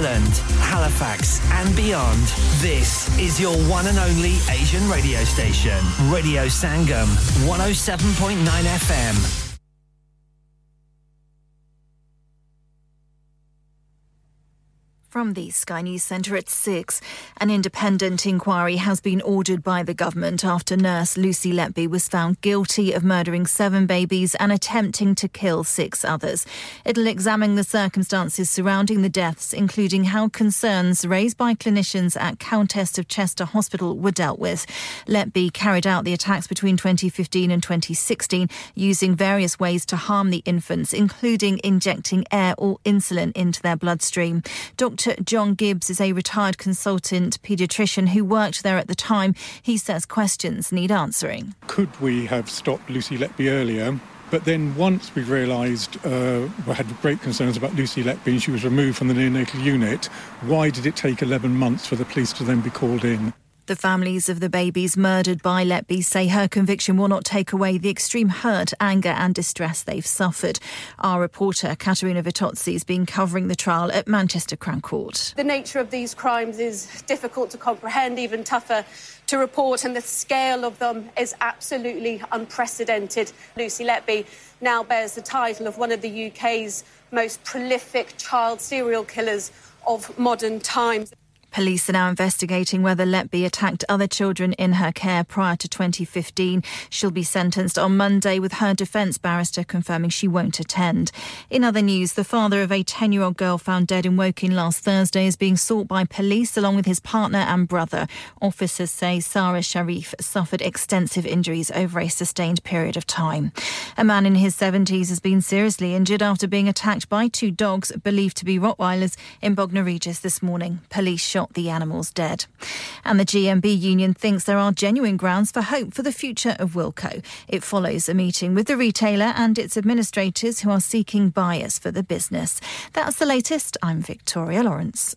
Elland, Halifax and beyond. This is your one and only Asian radio station, Radio Sangam, 107.9 FM. From the Sky News Centre at 6, an independent inquiry has been ordered by the government after nurse Lucy Letby was found guilty of murdering 7 babies and attempting to kill 6 others. It'll examine the circumstances surrounding the deaths, including how concerns raised by clinicians at Countess of Chester Hospital were dealt with. Letby carried out the attacks between 2015 and 2016, using various ways to harm the infants, including injecting air or insulin into their bloodstream. Dr. John Gibbs is a retired consultant paediatrician who worked there at the time. He says questions need answering. Could we have stopped Lucy Letby earlier? But then once we realised we had great concerns about Lucy Letby and she was removed from the neonatal unit, why did it take 11 months for the police to then be called in? The families of the babies murdered by Letby say her conviction will not take away the extreme hurt, anger and distress they've suffered. Our reporter, Katerina Vitozzi, has been covering the trial at Manchester Crown Court. The nature of these crimes is difficult to comprehend, even tougher to report, and the scale of them is absolutely unprecedented. Lucy Letby now bears the title of one of the UK's most prolific child serial killers of modern times. Police are now investigating whether Letby attacked other children in her care prior to 2015. She'll be sentenced on Monday, with her defence barrister confirming she won't attend. In other news, the father of a 10-year-old girl found dead in Woking last Thursday is being sought by police along with his partner and brother. Officers say Sarah Sharif suffered extensive injuries over a sustained period of time. A man in his 70s has been seriously injured after being attacked by 2 dogs, believed to be Rottweilers, in Bognor Regis this morning. Police shot the animals dead. And the GMB union thinks there are genuine grounds for hope for the future of Wilko. It follows a meeting with the retailer and its administrators who are seeking buyers for the business. That's the latest. I'm Victoria Lawrence.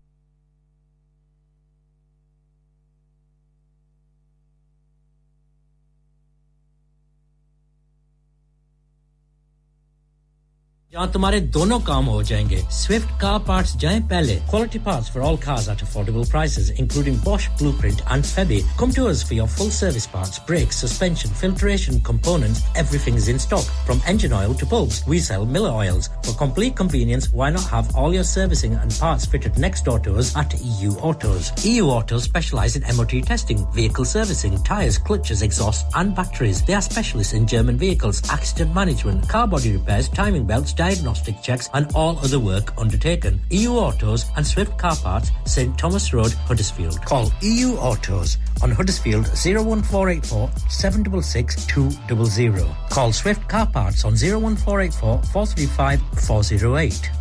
जहां तुम्हारे दोनों काम हो जाएंगे Swift Car Parts जाएं पहले Quality parts for all cars at affordable prices including Bosch, Blueprint and Febby. Come to us for your full service parts, brakes, suspension, filtration, components. Everything is in stock, from engine oil to bulbs. We sell Miller oils. For complete convenience, why not have all your servicing and parts fitted next door to us at EU Autos. EU Autos specialise in MOT testing, vehicle servicing, tyres, clutches, exhausts and batteries. They are specialists in German vehicles, accident management, car body repairs, timing belts, diagnostic checks and all other work undertaken. EU Autos and Swift Car Parts, St Thomas Road, Huddersfield. Call EU Autos on Huddersfield 01484 766 200. Call Swift Car Parts on 01484 435 408.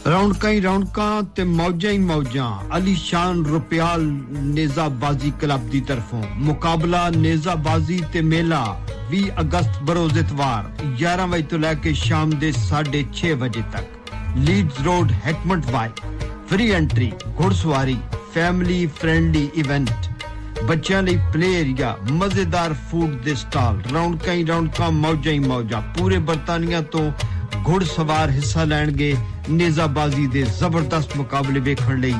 Roundkai roundka te mauja hi mauja. Ali Shan Rupial Neza Bazi Club di tarfon. Mukabla Neza Bazi te mela 20 अगस्त बरोज इतवार 11 बजे तो लेके शाम दे 6:30 बजे तक Leeds Road Heckmondwike free entry घुड़सवारी फैमिली फ्रेंडली इवेंट बच्चों ਲਈ प्ले एरिया मजेदार फूड दे स्टॉल राउंड का मौजा ही मौजा पूरे बर्तानिया तो घुड़सवार हिस्सा ਲੈਣਗੇ ਨਿਜ਼ਾਬਾਜ਼ੀ ਦੇ ਜ਼ਬਰਦਸਤ ਮੁਕਾਬਲੇ ਵੇਖਣ ਲਈ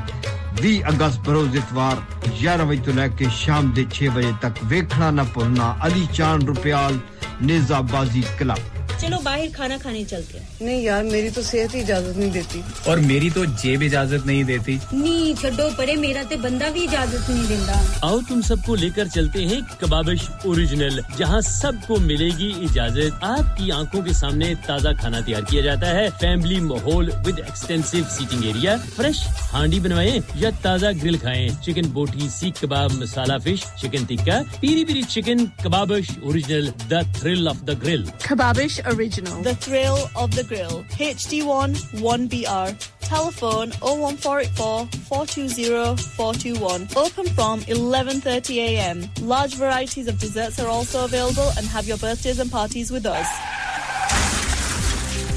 20 अगस्त बरोज इतवार 11 बजे तो लेके शाम दे 6 बजे तक देखना ना भूलना अली चांद रुपयाल निजाबाजी क्लब चलो बाहर खाना खाने चलते हैं नहीं यार मेरी तो सेहत ही इजाजत नहीं देती और मेरी तो जेब इजाजत नहीं देती नहीं छोड़ो परे मेरा ते बंदा भी इजाजत नहीं देता आओ तुम सबको लेकर चलते हैं कबाबिश ओरिजिनल जहां सबको मिलेगी इजाजत आपकी आंखों के सामने ताजा खाना तैयार किया जाता है फैमिली माहौल with extensive seating area fresh handi बनवाएं या ताजा ग्रिल खाएं chicken boti seekh kebab masala fish chicken tikka peri peri chicken Kababish original the thrill of the grill Kababish Original. The Thrill of the Grill. HD1 1BR. Telephone 01484 420 421. Open from 11:30 a.m. Large varieties of desserts are also available and have your birthdays and parties with us.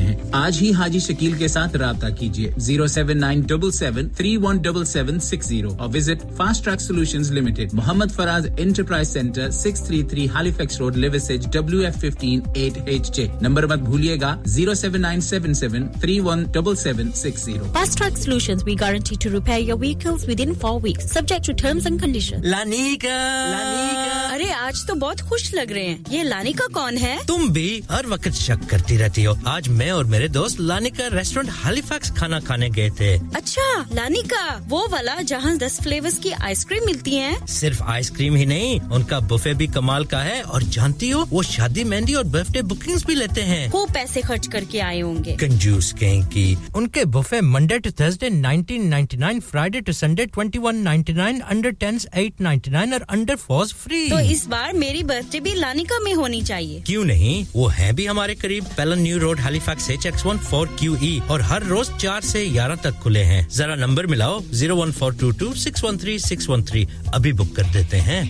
हैं आज ही हाजी शकील के साथ राब्ता कीजिए 07977317760 और visit fast track solutions limited Mohammad Faraz enterprise centre 633 Halifax Road Liversedge WF15 8HJ number मत भूलिएगा 07977317760 Fast Track Solutions we guarantee to repair your vehicles within 4 weeks subject to terms and conditions Lanika अरे आज तो बहुत खुश लग रहे हैं ये लानिका कौन है तुम भी हर वक्त शक करती रहती हो आज मैं और मेरे दोस्त लानिका रेस्टोरेंट हैलिफैक्स खाना खाने गए थे अच्छा लानिका वो वाला जहां 10 फ्लेवर्स की आइसक्रीम मिलती है सिर्फ आइसक्रीम ही नहीं उनका बुफे भी कमाल का है और जानती हो वो शादी मेहंदी और बर्थडे बुकिंग्स भी लेते हैं खूब पैसे खर्च करके आए होंगे कंजूस कहीं की उनके buffet Monday to Thursday 1999 Friday to Sunday 2199 under 10s 899 और अंडर 4s फ्री तो इस बार मेरी बर्थडे भी लानिका में होनी चाहिए क्यों नहीं वो है भी हमारे करीब Pellon new road Halifax HX14QE और हर रोज 4 से 11 तक खुले हैं जरा नंबर मिलाओ 01422613613 अभी बुक कर देते हैं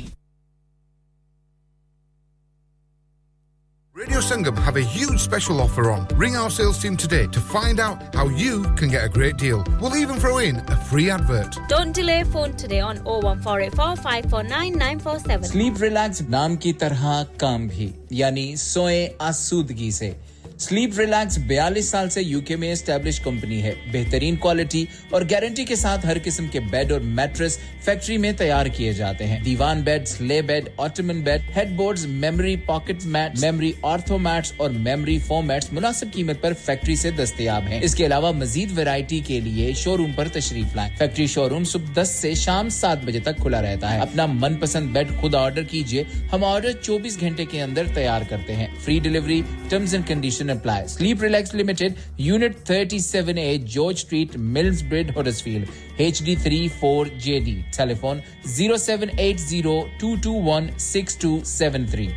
Radio Sangam have a huge special offer on. Ring our sales team today to find out how you can get a great deal. We'll even throw in a free advert. Don't delay phone today on 01484549947. Sleep Relax नाम की तरह काम भी यानी सोएं आसूदगी से sleep relax 42 साल से UK में एस्टैब्लिश कंपनी है बेहतरीन क्वालिटी और गारंटी के साथ हर किस्म के बेड और मैट्रेस फैक्ट्री में तैयार किए जाते हैं divan bed sleigh bed ottoman bed headboards memory pocket mat memory ortho mats और मेमोरी फोम मैट्स मुनासिब कीमत पर फैक्ट्री से दस्तयाब हैं इसके अलावा मजीद वैरायटी के लिए शोरूम पर तशरीफ लाएं फैक्ट्री शोरूम सुबह 10 से शाम 7 बजे तक खुला रहता है अपना मनपसंद बेड खुद ऑर्डर कीजिए हम ऑर्डर 24 घंटे के अंदर तैयार करते हैं free delivery terms and conditions apply. Sleep Relax Limited, Unit 37A, George Street, Millsbridge, Huddersfield, HD34JD. Telephone 07802216273.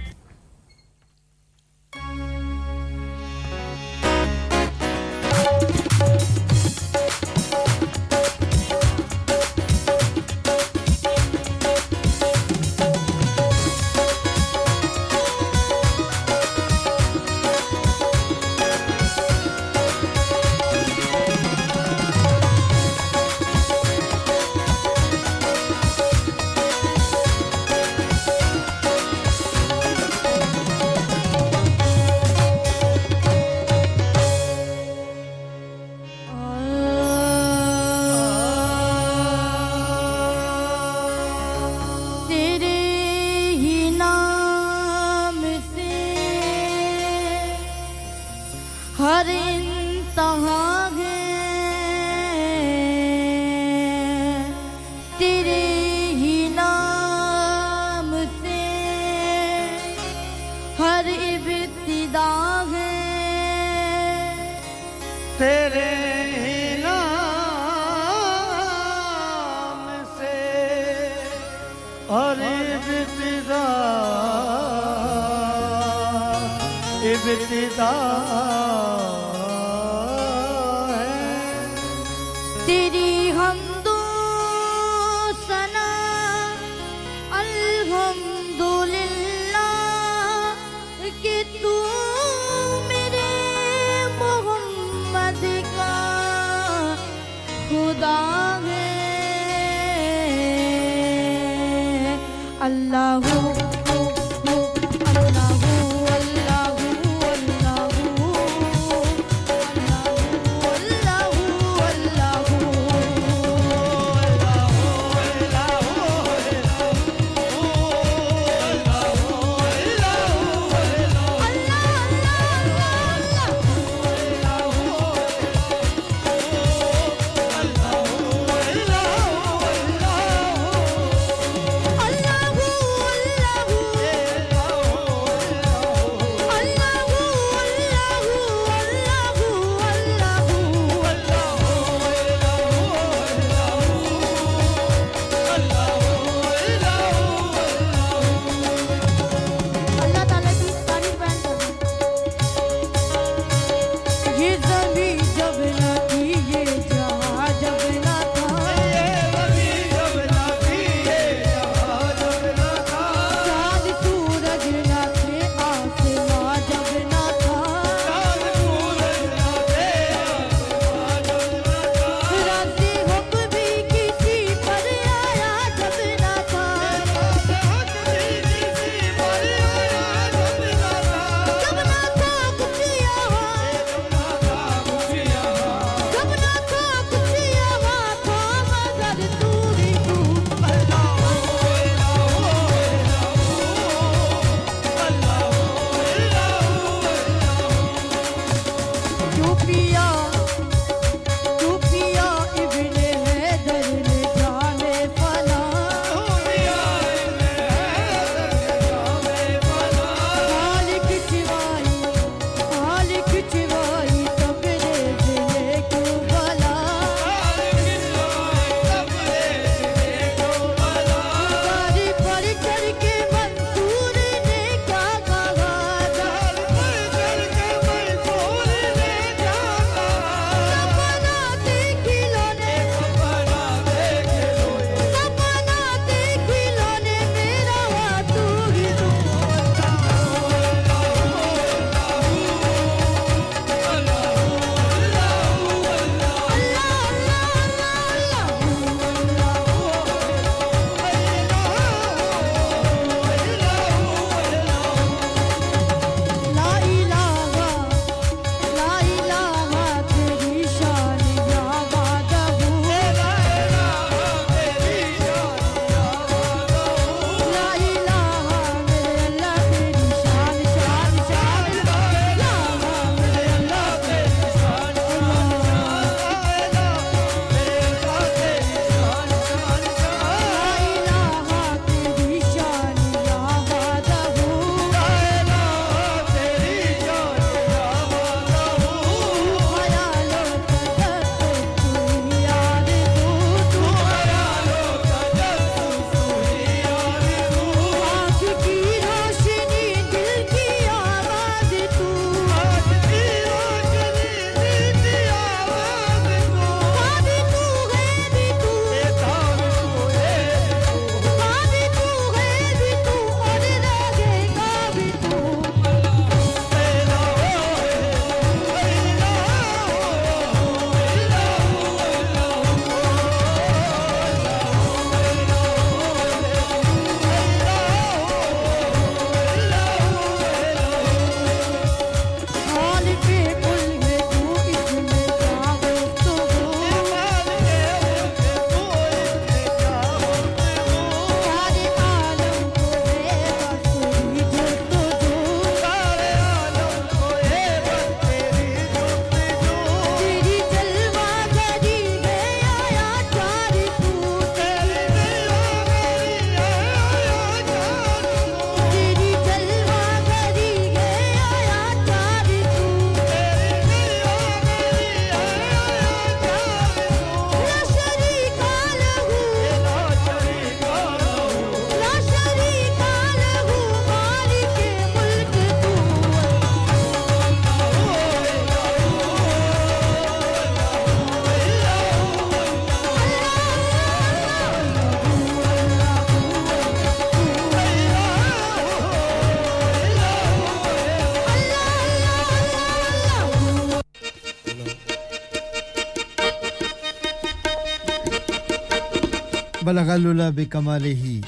بلغ الللا بكماله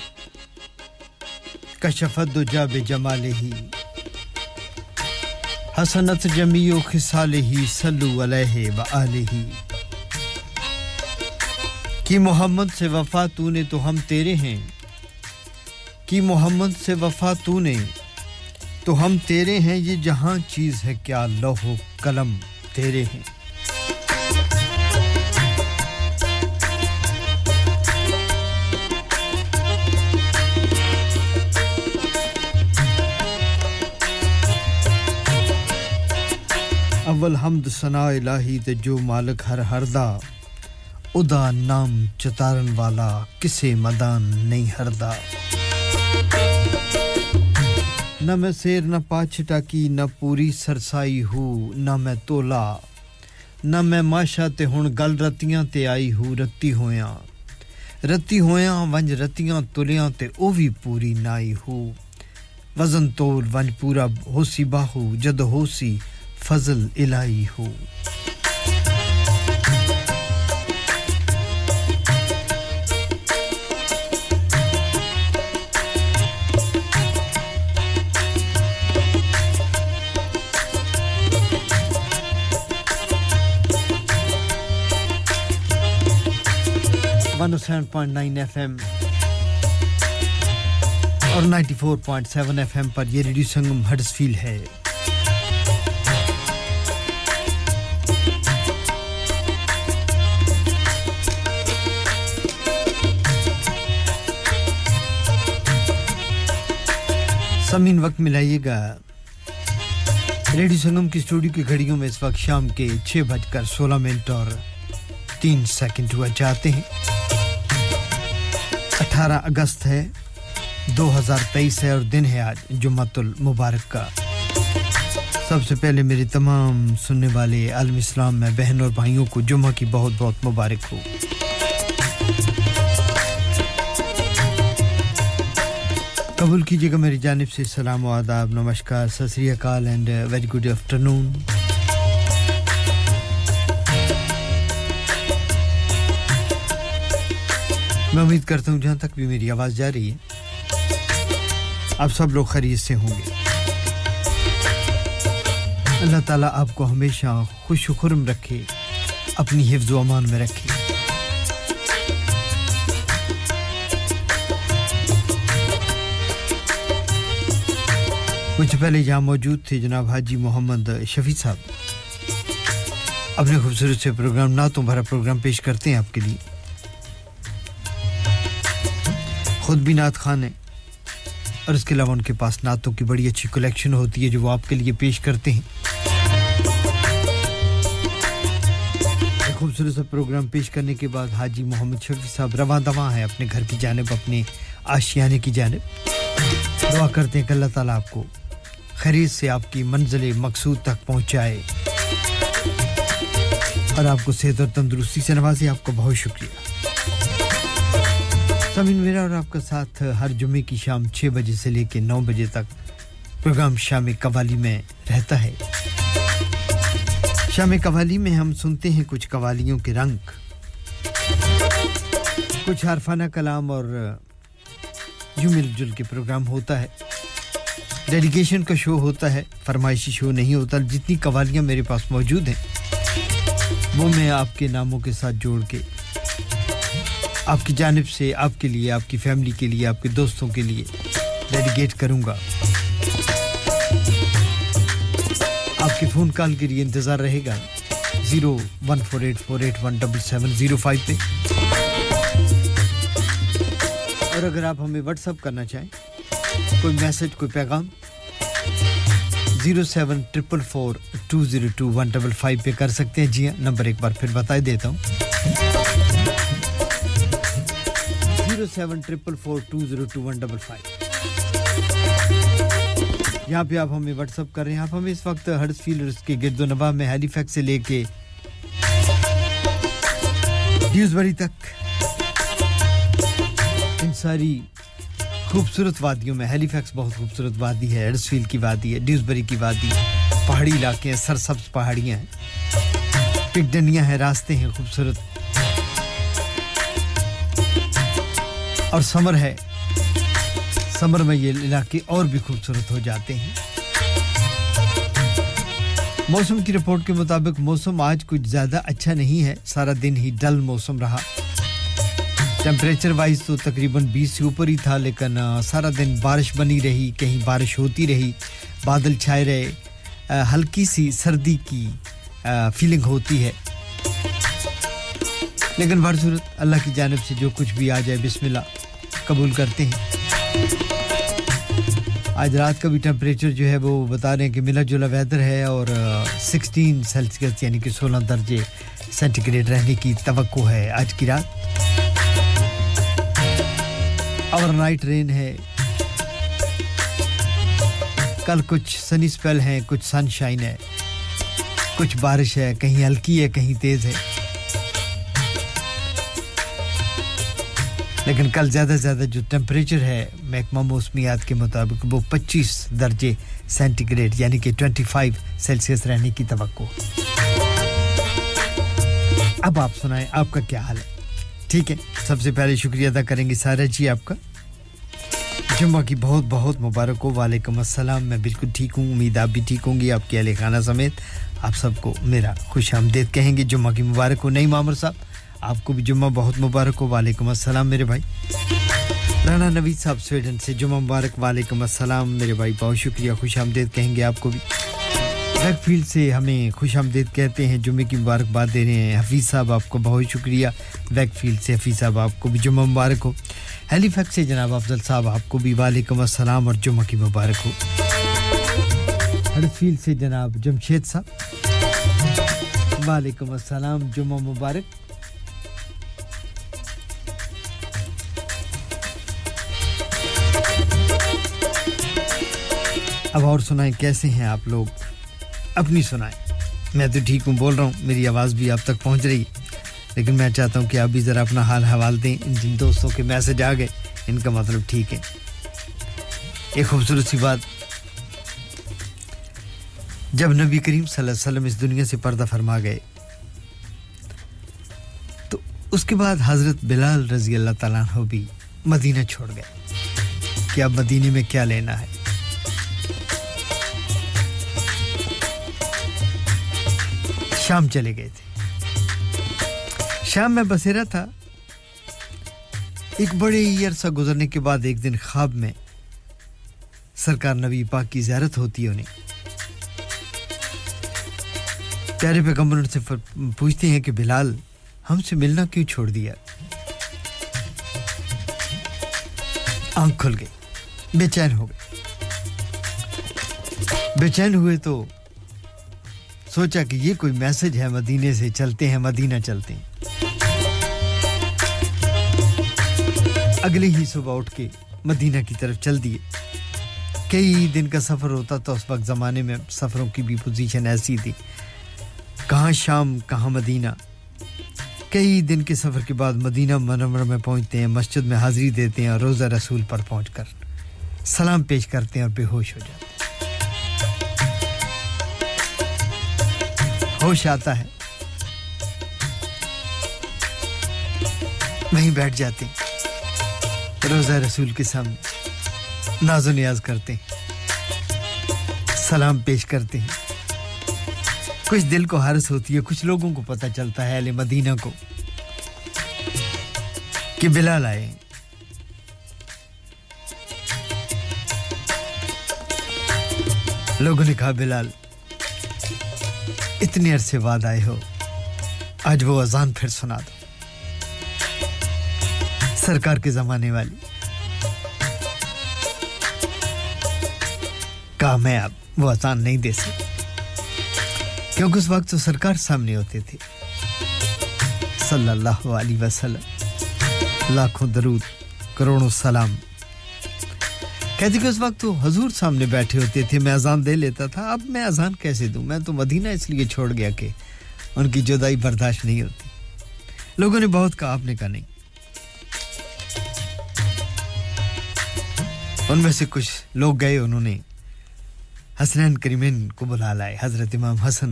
كشف الدجى بجماله حسنت جميع خصاله صلوا عليه وآله کہ محمد سے وفا تو نے تو ہم تیرے ہیں کہ محمد سے وفا تو نے تو ہم تیرے ہیں یہ جہاں چیز ہے کیا لوح و قلم تیرے ہیں اول حمد ثنا الہی تے جو مالک ہر ہر دا ادا نام چتارن والا کسے مدان نہیں ہردا نہ میں سیر نہ پاچھٹا کی نہ پوری سرسائی ہوں نہ میں تولا نہ میں ماشا تے ہن گل رتیاں تے آئی ہوں رتی ہویاں ونج رتیاں تلیاں تے او وی پوری نائی ہوں وزن تول ونج پورا ہوسی باہو جد ہوسی فضل الہی ہو वन 7.9 FM और 94.7 FM पर ये रेडियो संगम हडर्सफील्ड है सामीन वक्त मिलाइएगा रेडियो संगम की स्टूडियो की घड़ियों में इस वक्त शाम के 6:16 और 3 सेकंड हुआ जाते हैं 18 अगस्त है 2023 है और दिन है आज जुम्मतुल मुबारक का सबसे पहले मेरे तमाम सुनने वाले आलम इस्लाम में बहन और भाइयों को जुम्मा की बहुत-बहुत मुबारक हो कबूल कीजिएगा मेरी जानिब से सलाम और आदाब नमस्कार सत श्री अकाल एंड वेरी गुड आफ्टरनून मैं उम्मीद करता हूं जहां तक भी मेरी आवाज जा रही है आप सब लोग खैरियत से होंगे अल्लाह ताला आपको हमेशा खुश और खुर्म रखे अपनी हिफ्ज़ व अमान में रखे कुछ पहले यहाँ मौजूद थे जनाब हाजी मोहम्मद शफी साहब अपने खूबसूरत से प्रोग्राम नातों भरा प्रोग्राम पेश करते हैं आपके लिए खुद भी नात खान है और इसके अलावा उनके पास नातों की बड़ी अच्छी कलेक्शन होती है जो वो आपके लिए पेश करते हैं एक खूबसूरत सा प्रोग्राम पेश करने के बाद हाजी मोहम्मद शफी साहब रवां दवां है अपने घर की जानिब अपने आशियाने की जानिब दुआ करते हैं कि अल्लाह ताला आपको खैरियत से आपकी मंजिल मकसूद तक पहुंचाए और आपको सेहत और तंदुरुस्ती से नवाजे आपका बहुत शुक्रिया सामीन मेरा और आपका साथ हर जुम्मे की शाम 6 बजे से लेकर 9 बजे तक प्रोग्राम शाम कव्वाली में रहता है शाम कव्वाली में हम सुनते हैं कुछ कव्वालियों के रंग कुछ हरफाना कलाम और यूं मिलजुल के प्रोग्राम होता है डेडिकेशन का शो होता है फरमाइशी शो नहीं होता जितनी कवालियां मेरे पास मौजूद हैं वो मैं आपके नामों के साथ जोड़ के आपकी जानिब से आपके लिए आपकी फैमिली के लिए आपके दोस्तों के लिए डेडिकेट करूंगा आपके फोन कॉल के लिए इंतजार रहेगा 01484817705 पे और अगर आप हमें व्हाट्सएप करना चाहें कोई मैसेज कोई पैगाम 07444202155 पे कर सकते हैं जी हां नंबर एक बार फिर बता देता हूं 07444202155 यहां पे आप हमें व्हाट्सएप कर रहे हैं आप हमें इस वक्त हडर्सफील्ड और इसके गिरदोनवा में हैलीफैक्स से लेके ड्यूसबरी तक सारी खूबसूरत वादियों में हैलीफैक्स बहुत खूबसूरत वादी है हडर्सफील्ड की वादी है ड्यूसबरी की वादी है पहाड़ी इलाके हैं सरसब्ज पहाड़ियां हैं पिकडनियां हैं रास्ते हैं खूबसूरत और समर है समर में ये इलाके और भी खूबसूरत हो जाते हैं मौसम की रिपोर्ट के मुताबिक मौसम आज कुछ ज्यादा अच्छा नहीं है सारा दिन ही डल मौसम रहा टेम्परेचर वाइज तो तकरीबन 20 से ऊपर ही था लेकिन सारा दिन बारिश बनी रही कहीं बारिश होती रही बादल छाए रहे हल्की सी सर्दी की फीलिंग होती है लेकिन बरसूरत अल्लाह की जानिब से जो कुछ भी आ जाए बिस्मिल्लाह कबूल करते हैं आज रात का भी टेम्परेचर जो है वो बता रहे हैं कि मिला जुला वेदर है और 16 सेल्सियस यानी कि 16 दर्जे सेंटीग्रेड रहने की तवक्को है आज की रात ओवरनाइट रेन है कल कुछ सनी स्पेल है कुछ सनशाइन है कुछ बारिश है कहीं हल्की है कहीं तेज है लेकिन कल ज्यादा से ज्यादा जो टेंपरेचर है महकमा मौसमियात के मुताबिक वो 25 दर्जे सेंटीग्रेड यानी कि 25 सेल्सियस रहने की तवक्को अब आप सुनाएं आपका क्या हाल है ठीक है सबसे पहले शुक्रिया अदा करेंगे सारा जी आपका जुम्मा की बहुत-बहुत मुबारक हो वालेकुम अस्सलाम मैं बिल्कुल ठीक हूं उम्मीद आप भी ठीक होंगी आपके अहले खाना समेत आप सबको मेरा खुशामदीद कहेंगे जुम्मा की मुबारक हो नईम आमर साहब आपको भी जुम्मा बहुत मुबारक हो वालेकुम अस्सलाम मेरे भाई राणा नवीद साहब स्वीडन से जुम्मा मुबारक वालेकुम अस्सलाम मेरे भाई बहुत शुक्रिया खुशामदीद कहेंगे आपको भी बैकफील्ड से हमें खुशामदीद कहते हैं जुम्मे की मुबारकबाद दे रहे हैं हफीज साहब आपको बहुत शुक्रिया बैकफील्ड से हफीज साहब आपको भी जुम्मा मुबारक हो हैलीफैक्स से जनाब अफजल साहब आपको भी वालेकुम अस्सलाम और जुम्मे की मुबारक हो हडफील्ड से जनाब जमशेद साहब वालेकुम अस्सलाम जुम्मा मुबारक अब और सुनाएं कैसे हैं आप लोग अपनी सुनाएं मैं तो ठीक हूं बोल रहा हूं मेरी आवाज भी आप तक पहुंच रही है लेकिन मैं चाहता हूं कि आप भी जरा अपना हाल हवाल दें जिन दोस्तों के मैसेज आ गए इनका मतलब ठीक है एक खूबसूरत सी बात जब नबी करीम सल्लल्लाहु अलैहि वसल्लम इस दुनिया से पर्दा फरमा गए तो उसके बाद हजरत बिलाल रजी अल्लाह तआला अन्हु भी मदीना छोड़ गए कि अब मदीने में क्या लेना है शाम चले गए थे शाम में बसेरा था एक बड़े अरसा गुजरने के बाद एक दिन ख्वाब में सरकार नबी पाक की ज़ियारत होती है उन्हें प्यारे पैगंबर उनसे पूछते हैं कि बिलाल हमसे मिलना क्यों छोड़ दिया आंख खुल गई बेचैन हो गए बेचैन हुए तो सोचा कि ये कोई मैसेज है मदीने से चलते हैं मदीना चलते हैं अगले ही सुबह उठ के मदीना की तरफ चल दिए कई दिन का सफर होता तो उस वक्त ज़माने में सफरों की भी पोजीशन ऐसी थी कहाँ शाम कहाँ मदीना कई दिन के सफर के बाद मदीना मनवर में पहुँचते हैं मस्जिद में हाज़री देते हैं और रोज़ा रसूल पर पहुँचकर सलाम पेश करते हैं और बेहोश हो जाते हैं होश आता है वहीं बैठ जाते हैं रोज़ा रसूल के सामने नाज़ो नियाज करते हैं सलाम पेश करते हैं कुछ दिल को हारस होती है कुछ लोगों को पता चलता है अहले मदीना को कि बिलाल आए लोगों ने कहा बिलाल इतने अरसे बाद आए हो आज वो अजान फिर सुना दो सरकार के जमाने वाली कहा मैं अब वो अजान नहीं दे सकती क्योंकि उस वक्त तो सरकार सामने होते थे सल्लल्लाहु अलैहि वसल्लम लाखों दरूद करोड़ों सलाम कहते कि उस वक्त तो हुजूर सामने बैठे होते थे मैं अजान दे लेता था अब मैं अजान कैसे दूं मैं तो मदीना इसलिए छोड़ गया कि उनकी जुदाई बर्दाश्त नहीं होती लोगों ने बहुत कहा आपने कहा नहीं उनमें से कुछ लोग गए उन्होंने हसनैन करीमैन को बुला लाए हजरत इमाम हसन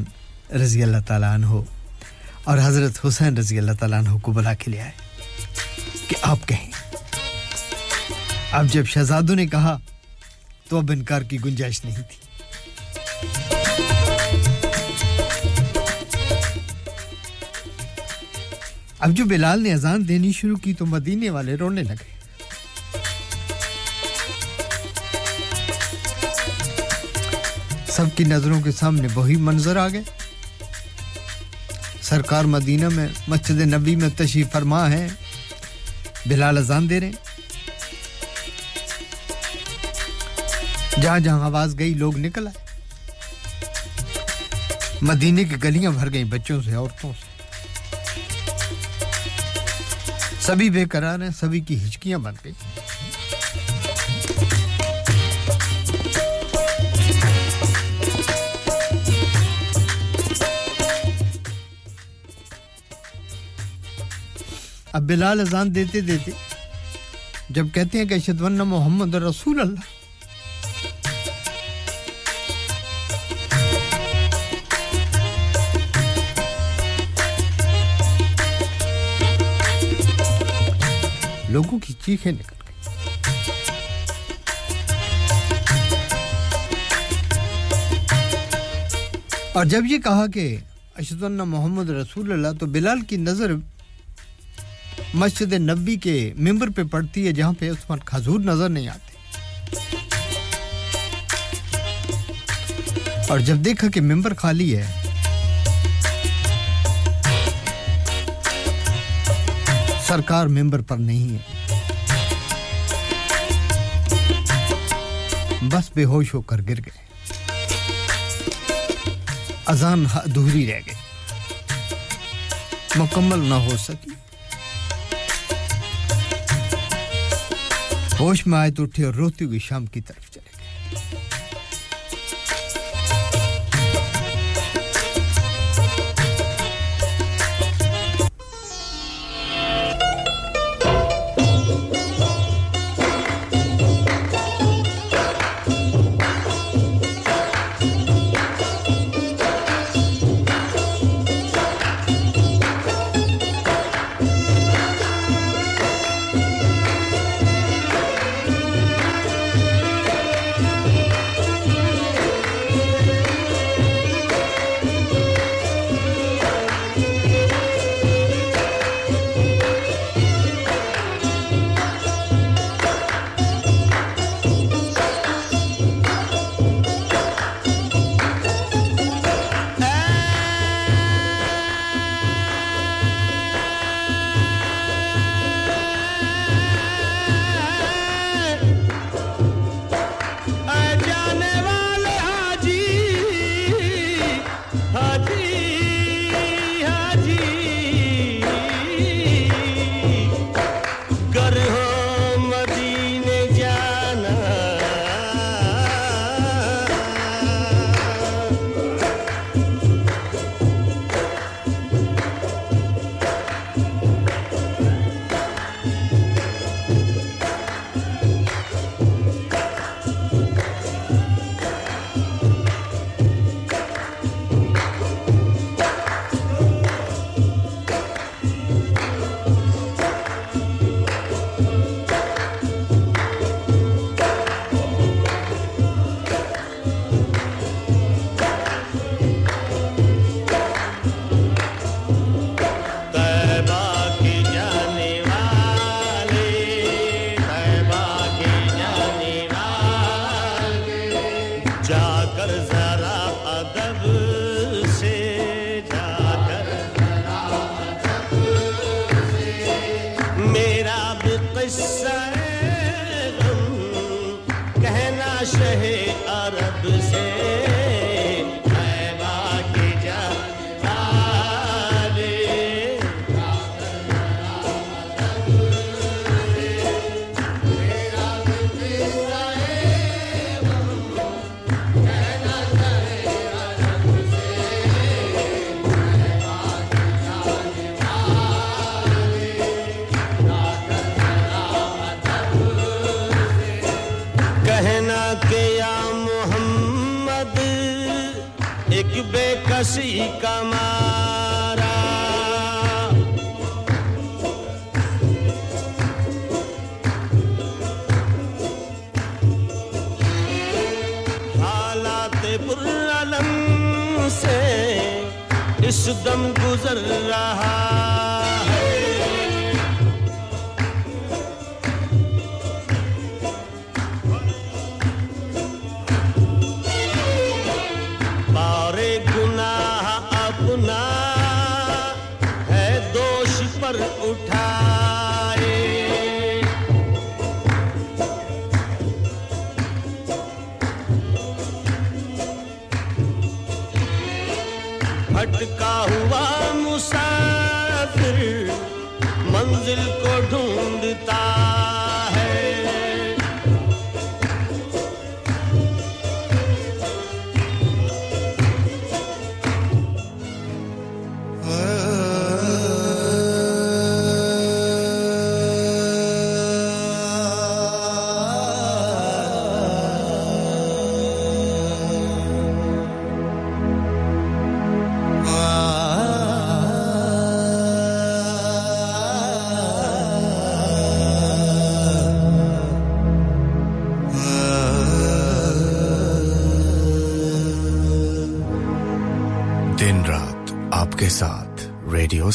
रजी अल्लाह तआला अन्हु और हजरत हुसैन रजी अल्लाह तआला अन्हु को बुला के ले आए कि आप कहें अब जब शहजादों ने कहा तो अब इनकार की गुंजाइश नहीं थी अब जो बिलाल ने अजान देनी शुरू की तो मदीने वाले रोने लगे सबकी नजरों के सामने वही मंजर आ गए सरकार मदीना में मस्जिद नबी में तशरीफ फरमा है बिलाल अजान दे रहे हैं जहां जहां आवाज गई लोग निकल आए मदीने की गलियां भर गईं बच्चों से औरतों से सभी बेकरार हैं सभी की हिचकियां बन गईं अब बिलाल अजान देते देते जब कहते हैं कि अशहदु अन्ना मोहम्मद रसूल अल्लाह लोगों की चीखें निकल गईं और जब ये कहा कि अशहदु अन्ना मोहम्मद रसूल अल्लाह तो बिलाल की नजर मस्जिद नबी के मिंबर पे पड़ती है जहां पे उस्मान हुजूर नजर नहीं आते और जब देखा कि मेंबर खाली है सरकार मेंबर पर नहीं है बस बेहोश होकर गिर गए अजान अधूरी रह गई मुकम्मल ना हो सकी होश में आए तो उठे और रोती हुई शाम की तरफ चले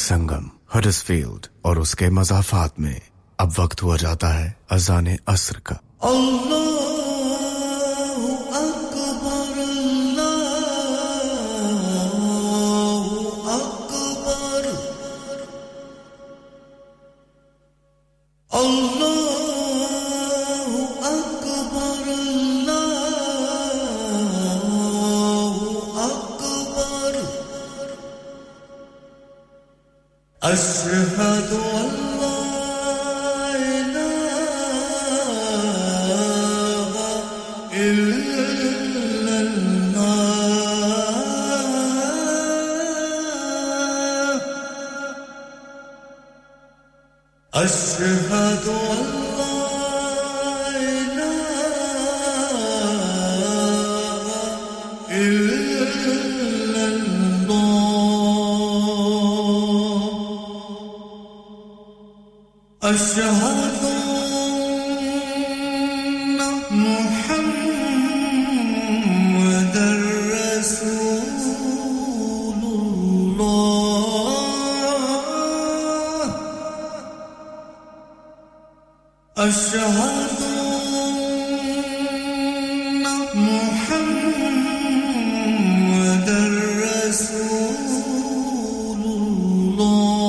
संगम हडर्सफील्ड और उसके मज़ाफ़ात में अब वक्त हुआ जाता है अज़ान-ए असर का अल्लाहू अकबर अल्लाह أشهد أن لا إله إلا الله أشهد أن أشهد أن محمد رسول الله أشهد أن محمد رسول الله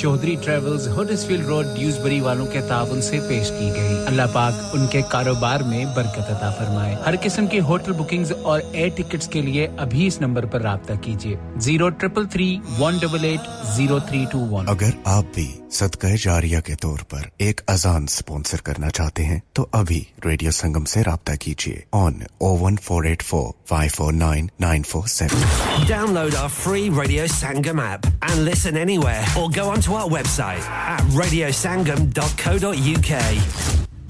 Chaudhary travels Huddersfield road Dewsbury वालों के ताबन से पेश की गई अल्लाह पाक उनके कारोबार में बरकत अता फरमाए हर किस्म की होटल बुकिंग्स और एयर टिकट्स के लिए अभी इस नंबर पर राब्ता कीजिए 033318800321 अगर आप भी सदका जारिया के तौर पर एक अजान स्पॉन्सर करना चाहते हैं तो अभी रेडियो संगम से राब्ता कीजिए on 01484549947 Download our free Radio Sangam app and listen anywhere or go onto our website at radiosangam.co.uk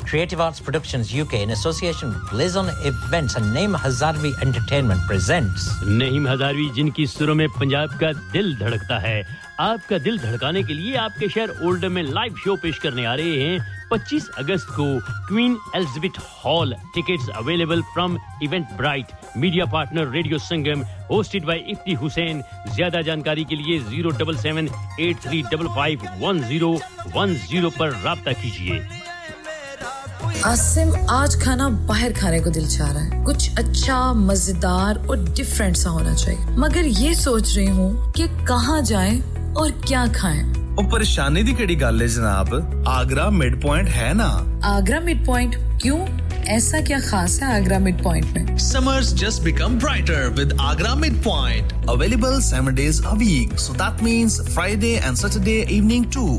Creative Arts Productions UK in association with Blazon Events and Naeem Hazarvi Entertainment presents Naeem Hazarvi jinki suron mein Punjab ka dil dhadakta hai aapka dil dhadkane ke liye aapke sheher Oldham mein live show pesh karne aa rahe hain 25 August ko Queen Elizabeth Hall tickets available from Eventbrite media partner Radio Sangam hosted by Ifti Hussain zyada jankari ke liye 07783551010 par rabta kijiye Asim आज खाना बाहर खाने को दिल चाह रहा है कुछ अच्छा मजेदार और डिफरेंट सा होना चाहिए मगर ये सोच रही हूँ कि कहाँ जाएं और क्या खाएं ਉਹ ਪਰੇਸ਼ਾਨੀ ਦੀ ਕਿਹੜੀ ਗੱਲ ਹੈ ਜਨਾਬ ਆਗਰਾ ਮਿਡ ਪੁਆਇੰਟ ਹੈ ਨਾ ਆਗਰਾ ਮਿਡ ਪੁਆਇੰਟ ਕਿਉਂ ਐਸਾ ਕੀ ਖਾਸ ਹੈ ਆਗਰਾ ਮਿਡ ਪੁਆਇੰਟ में summers just become brighter with Agra mid point Available 7 days a week. So that means Friday and Saturday evening too.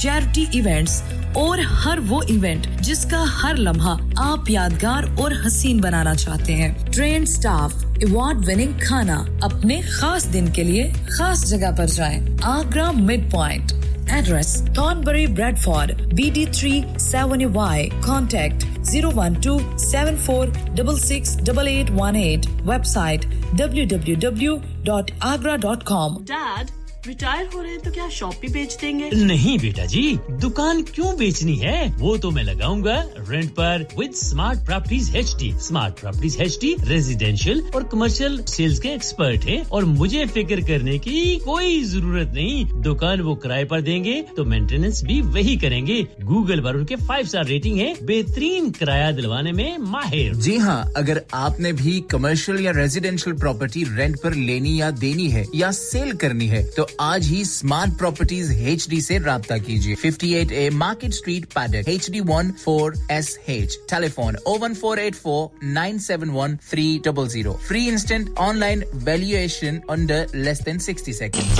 Charity events और हर वो इवेंट जिसका हर लम्हा आप यादगार और हसीन बनाना चाहते हैं। ट्रेंड स्टाफ, अवार्ड विनिंग खाना, अपने खास दिन के लिए खास जगह पर जाएं। Agra midpoint Address Thornbury, Bradford, BD3 7Y. Contact 012-7466-8818. Website www.agra.com. Dad, retire हो रहे हैं तो क्या shop भी बेच देंगे? नहीं बेटा जी, दुकान क्यों बेचनी है? वो तो मैं लगाऊंगा rent पर with Smart Properties HD. Smart Properties HD residential और commercial sales के expert हैं और मुझे फिक्र करने की कोई जरूरत नहीं। दुकान वो किराए पर देंगे तो मेंटेनेंस भी वही करेंगे। Google पर उनके 5-star rating है, बेहतरीन किराया दिलवाने में माहिर। जी हां, अगर आपने भी commercial या residential property rent पर लेनी या देनी है या sale करनी है तो आज ही Smart Properties HD से राब्ता कीजिए 58A Market Street Paddock HD14SH telephone 01484 971 300 free instant online valuation under less than 60 seconds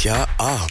क्या आप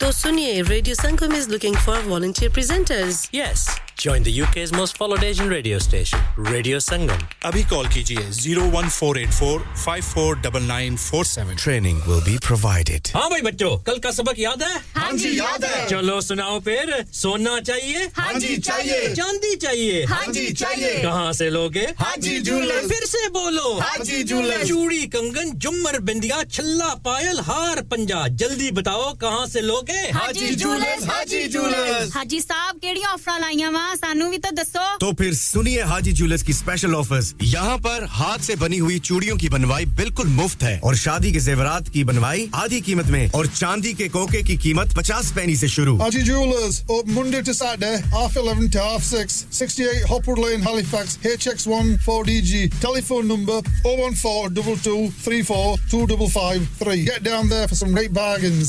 तो सुनिए radio Sangam is looking for volunteer presenters yes Join the UK's most followed Asian radio station, Radio Sangam. Abhi call kijiye 01484 549947. Training will be provided. हाँ भाई बच्चों, कल का सबक याद है? हाँ जी याद है. चलो सुनाओ फिर. सोना चाहिए? हाँ जी चाहिए. चांदी चाहिए? हाँ जी चाहिए. कहाँ से लोगे? हाँ जी जूलर्स. फिर से बोलो. हाँ जी जूलर्स. चूड़ी, कंगन, झुमर, बिंदिया, छल्ला, पायल, हार, पंजा. जल्दी बताओ कहाँ से लोगे? हाँ जी जूलर्स. हाँ जी जूलर्स. हाँ जी साहब केडी ऑफर लाईयां मां? सानू भी तो दसो तो फिर सुनिए हाजी ज्वेलर्स की स्पेशल ऑफर्स यहाँ पर हाथ से बनी हुई चूड़ियों की बनवाई बिल्कुल मुफ्त है और शादी के जेवरात की बनवाई आधी कीमत में और चांदी के कोके की कीमत 50 पैसे से शुरू Haji jewellers open Monday to Saturday half 11 to half 6 68 Hopwood Lane Halifax HX14DG telephone number 01422342553 get down there for some great bargains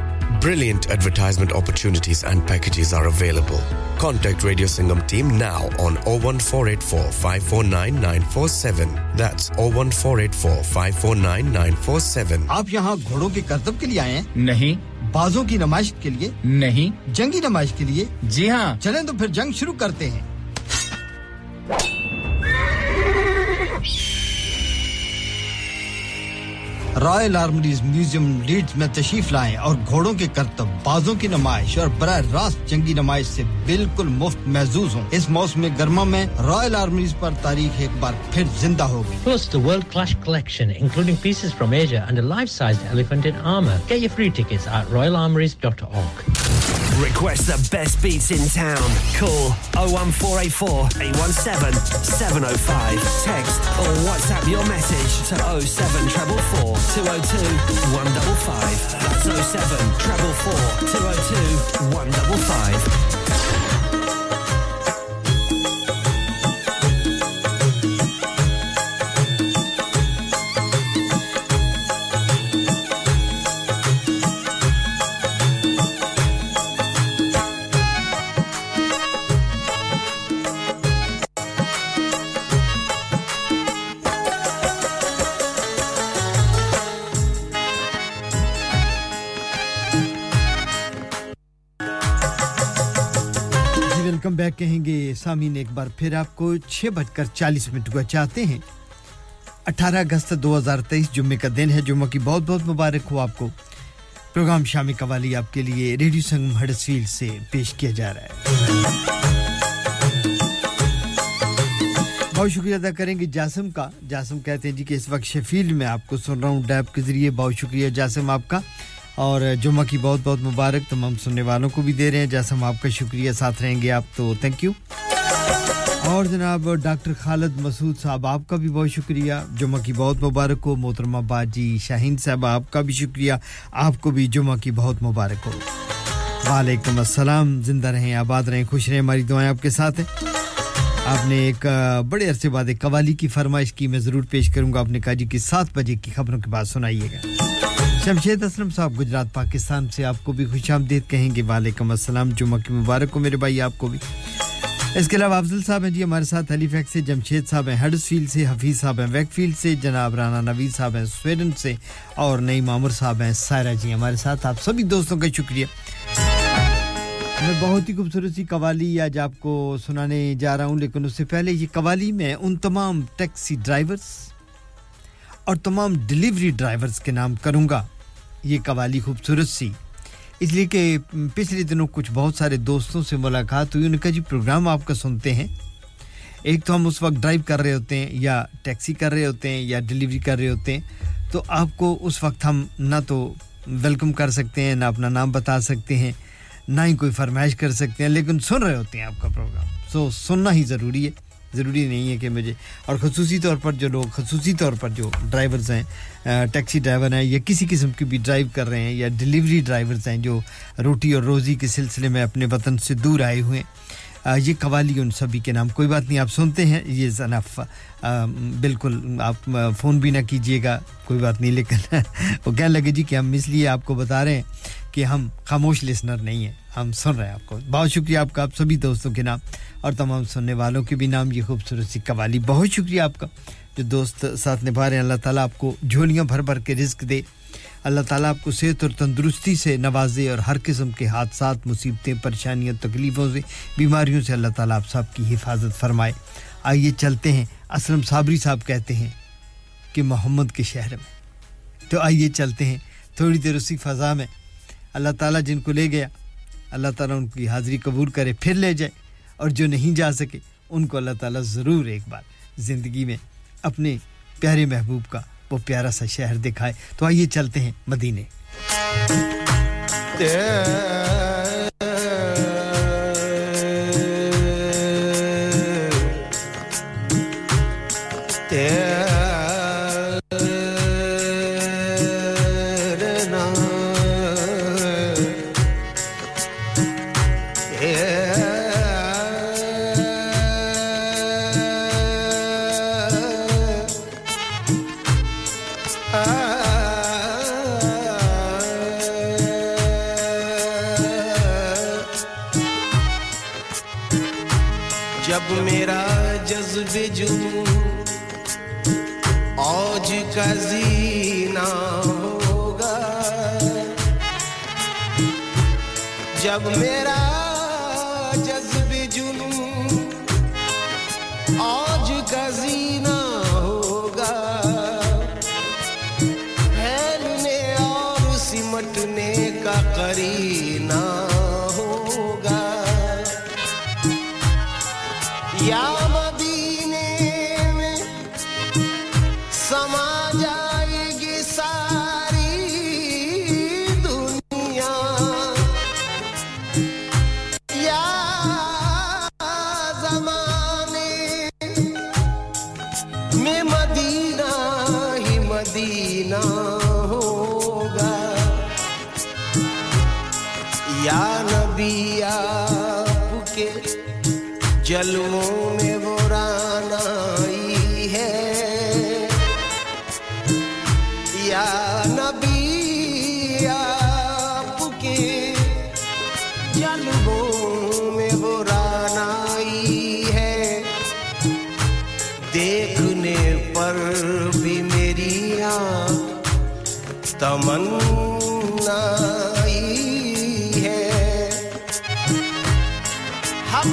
Brilliant advertisement opportunities and packages are available. Contact Radio Sangam team now on 01484 549947. That's 01484 549947. आप यहाँ घोड़ों के करतब के लिए आए हैं? नहीं. बाजों की नमाइश के लिए? नहीं. जंगी नमाइश के लिए? जी हाँ. चलें तो फिर जंग शुरू करते हैं. रॉयल आर्मरीज म्यूजियम लीड्स में तशरीफ लाएं और घोड़ों के करतब, बाजों की नमाइश और बराह रास्त जंगी नमाइश से बिल्कुल मुफ्त महजूज हों। इस मौसम गर्मा में रॉयल आर्मरीज पर तारीख एक बार फिर जिंदा होगी। Host the world class collection including pieces from Asia and a life-sized elephant in armor. Get your free tickets at royalarmories.org. Request the best beats in town. Call 01484 817 705. Text or WhatsApp your message to 07444 202 155. That's 07444 202 155. Welcome back कहेंगे सामीन एक बार फिर आपको 6:40 को चाहते हैं 18 अगस्त 2023 जुम्मे का दिन है जुम्मे की बहुत-बहुत मुबारक हो आपको प्रोग्राम शामी कवाली आपके लिए रेडियो संगम हडर्सफील्ड से पेश किया जा रहा है बहुत शुक्रिया अदा करेंगे जासिम का जासिम कहते हैं जी कि इस वक्त शेफील्ड में आपको सुन रहा हूं डैब के जरिए बहुत शुक्रिया जासिम आपका और जुम्मा की बहुत-बहुत मुबारक तमाम सुनने वालों को भी दे रहे हैं जैसा हम आपका शुक्रिया साथ रहेंगे आप तो थैंक यू और जनाब डॉक्टर खालिद मसूद साहब आपका भी बहुत शुक्रिया जुम्मा की बहुत मुबारक हो मोहतरमा बाजी शाहीन साहब आपका भी शुक्रिया आपको भी जुम्मा की बहुत मुबारक हो वालेकुम अस्सलाम जिंदा रहें आबाद रहें खुश रहें हमारी दुआएं आपके साथ हैं आपने एक बड़े अरसे बाद एक कवाली की फरमाइश की मैं जरूर पेश करूंगा आपने कहा जी कि 7 बजे की खबरों के बाद सुनाइएगा शमशेद असलम साहब गुजरात पाकिस्तान से आपको भी खुशामदीद कहेंगे वालेकुम अस्सलाम जुम्मे की मुबारक हो मेरे भाई आपको भी इसके अलावा अफजल साहब हैं जी हमारे साथ हैलीफैक्स से जमशेद साहब हैं हडर्सफील्ड से हफीज साहब हैं वैकफील्ड से जनाब राना नवीद साहब हैं स्वीडन से और नईम आमिर साहब हैं सायरा जी हमारे साथ आप सभी दोस्तों का शुक्रिया मैं बहुत ही खूबसूरत सी कवाली आज आपको सुनाने जा रहा हूं लेकिन उससे पहले ये कवाली मैं उन तमाम टैक्सी ड्राइवर्स और तमाम डिलीवरी ड्राइवर्स के नाम करूंगा ये कवाली खूबसूरत सी इसलिए कि पिछले दिनों कुछ बहुत सारे दोस्तों से मुलाकात हुई उनका जी प्रोग्राम आपका सुनते हैं एक तो हम उस वक्त ड्राइव कर रहे होते हैं या टैक्सी कर रहे होते हैं या डिलीवरी कर रहे होते हैं तो आपको उस वक्त हम ना तो वेलकम कर सकते हैं ना अपना नाम बता सकते हैं ना ही कोई फरमाइश कर सकते हैं लेकिन सुन रहे होते हैं आपका प्रोग्राम सो सुनना ही ज़रूरी है ज़रूरी नहीं है कि मुझे और ख़ुसूसी तौर पर जो लोग ख़ुसूसी तौर पर जो ड्राइवर्स हैं टैक्सी ड्राइवर हैं या किसी किस्म की भी ड्राइव कर रहे हैं या डिलीवरी ड्राइवर्स हैं जो रोटी और रोज़ी के सिलसिले में अपने वतन से दूर आए हुए हैं ये कवाली उन सभी के नाम कोई बात नहीं आप सुनते हैं ये ज़नफ़ बिल्कुल आप फ़ोन भी ना कीजिएगा कोई बात नहीं लेकिन वो कहने लगे जी कि हम इसलिए आपको बता रहे हैं कि हम खामोश लिसनर नहीं हैं हम सुन रहे हैं आपको बहुत शुक्रिया आपका आप सभी दोस्तों के नाम और तमाम सुनने वालों के भी नाम ये खूबसूरत सी कवाली बहुत शुक्रिया आपका जो दोस्त साथ निभा रहे हैं अल्लाह ताला आपको झोलियां भर भर के रिज़्क दे अल्लाह ताला आपको सेहत और तंदुरुस्ती से नवाजे और हर किस्म के हादसात मुसीबतें परेशानियां तकलीफ़ों से बीमारियों से अल्लाह ताला आप सब की हिफाजत फरमाए आइए चलते हैं असलम साबरी साहब कहते हैं कि मोहम्मद के शहर में तो आइए चलते हैं थोड़ी देर उसी फ़ज़ा में अल्लाह ताला जिनको ले गया अल्लाह ताला उनकी हाज़िरी कबूल करे फिर ले जाए और जो नहीं जा सके उनको अल्लाह ताला ज़रूर एक बार ज़िंदगी में अपने प्यारे महबूब का वो प्यारा सा शहर दिखाए तो आइए चलते हैं मदीने जीना होगा जब मेरा जज्ब जुनून आज का जीना होगा फैलने और सिमटने का करीना होगा या जलवों में वो रानाई है या नबी आपके जलवों में वो रानाई है देखने पर भी मेरी आँख तमन्नाई है शाद को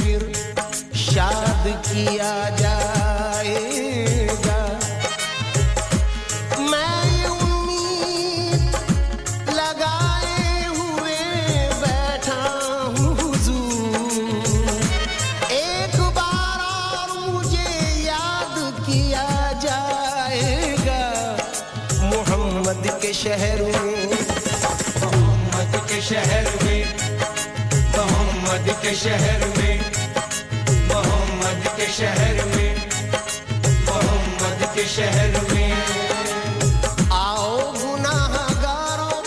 फिर शाद याद किया जाएगा। मैं ये उम्मीद लगाए हुए बैठा हूँ हुजूर, एक बार और मुझे याद किया जाएगा। मोहम्मद के शहर में, मोहम्मद के शहर में, मोहम्मद के शहर में, मोहम्मद के शहर में, मोहम्मद के शहर में। आओ गुनाहगारों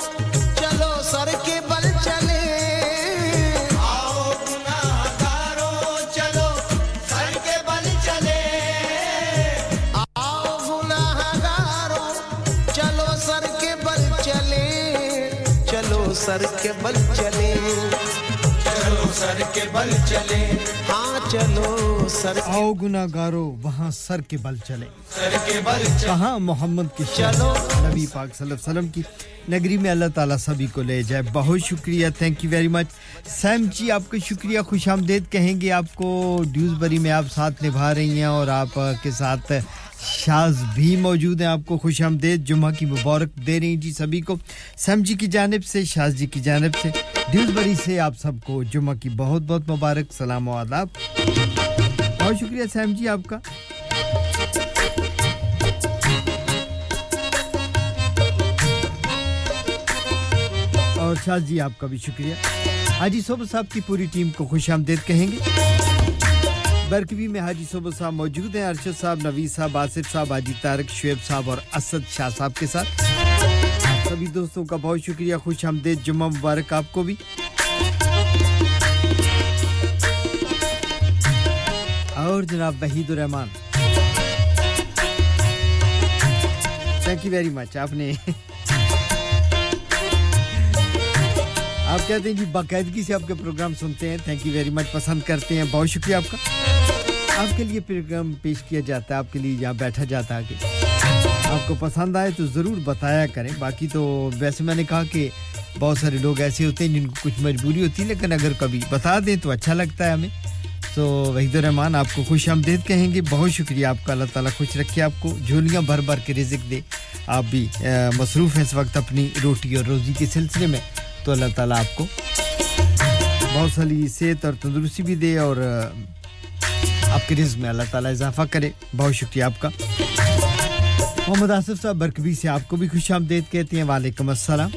चलो सर के बल चले, आओ गुनाहगारों चलो सर के बल चले, आओ गुनाहगारों चलो सर के बल चले, चलो सर के बल चले, चलो सर के बल चले, चलो सर आओ गुनागारो वहां सर के बल चले, सर के बल चले। कहां मोहम्मद के चलो नबी पाक सल्लल्लाहु अलैहि वसल्लम की नगरी में अल्लाह ताला सभी को ले जाए। बहुत शुक्रिया, thank you very much Sam ji, आपका शुक्रिया। खुशामदीद कहेंगे आपको, ड्यूसबरी में आप साथ निभा रही हैं और आप के साथ शाज भी मौजूद हैं, आपको खुशामदीद, जुम्मा की मुबारक दे रही जी सभी को सैम जी की जानिब से, शाज जी की जानिब से। ड्यूसबरी से आप सबको जुम्मा की बहुत-बहुत मुबारक, सलाम और आदाब। बहुत शुक्रिया सैम जी आपका। और शाह जी आपका भी शुक्रिया। हाजी सोबा साहब की पूरी टीम को खुशामदीद कहेंगे। बरकवी में हाजी सोबा साहब मौजूद हैं, अरशद साहब, नवीस साहब, आसिफ साहब, हाजी तारक, शुएब साहब और असद शाह साहब के साथ। सभी दोस्तों का बहुत शुक्रिया, खुशामदीद, जुम्मा मुबारक आपको भी। और जनाब Wahidur Rahman, thank you very much. आपने आप कहते हैं कि बाकायदगी से आपके प्रोग्राम सुनते हैं, थैंक यू वेरी मच, पसंद करते हैं, बहुत शुक्रिया आपका। आपके लिए प्रोग्राम पेश किया जाता है, आपके लिए यहाँ बैठा जाता है, आगे आपको पसंद आए तो ज़रूर बताया करें। बाकी तो वैसे मैंने कहा कि बहुत सारे लोग ऐसे होते हैं जिनको कुछ मजबूरी होती है, लेकिन अगर कभी बता दें तो अच्छा लगता है हमें। तो वहीदुर रहमान आपको खुशामदीद कहेंगे, बहुत शुक्रिया आपका। अल्लाह ताला खुश रखे आपको, झोलियां भर भर के रिज़्क दे। आप भी मसरूफ़ हैं इस वक्त अपनी रोटी और रोज़ी के सिलसिले में, तो अल्लाह ताला आपको बहुत सारी सेहत और तंदुरुस्ती भी दे और आपके रिज़्क में अल्लाह ताला इजाफा करे, बहुत शुक्रिया आपका। मोहम्मद आसिफ साहब बरकवी से आपको भी खुशामदीद कहते हैं, वालेकुम अस्सलाम।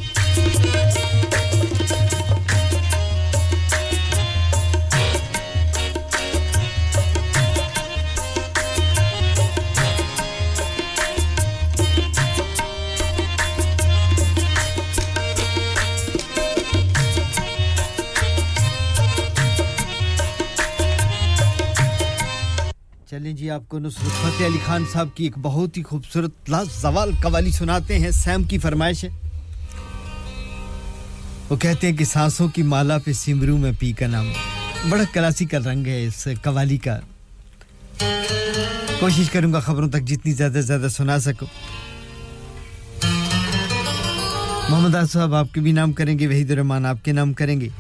जी आपको नुसरत फतेह अली खान साहब की एक बहुत ही खूबसूरत लाजवाब कवाली सुनाते हैं, सैम की फरमाइश है। वो कहते हैं कि सांसों की माला पे सिमरू में पी का नाम। बड़ा क्लासिकल रंग है इस कवाली का, कोशिश करूंगा खबरों तक जितनी ज्यादा से ज्यादा सुना सकूं। मोहम्मद आसिफ साहब आपके भी नाम करेंगे, वहीदुर रहमान आपके नाम करेंगे,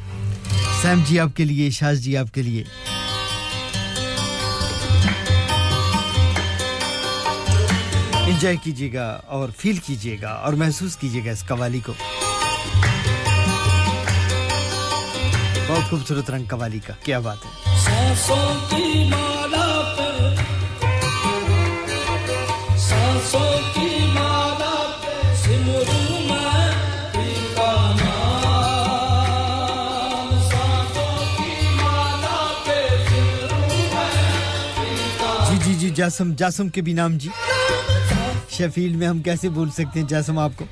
सैम जी आपके लिए, शाज जी आपके लिए। एंजॉय कीजिएगा और फील कीजिएगा और महसूस कीजिएगा इस कवाली को, बहुत खूबसूरत रंग कवाली का, क्या बात है। सांसों की माला पे, सांसों की माला पे सिमरू मैं तेरा नाम, सांसों की माला पे सिमरू मैं तेरा नाम। जी जी जी, जासम, जासम के भी नाम जी, शेफील्ड में हम कैसे भूल सकते हैं जासम आपको।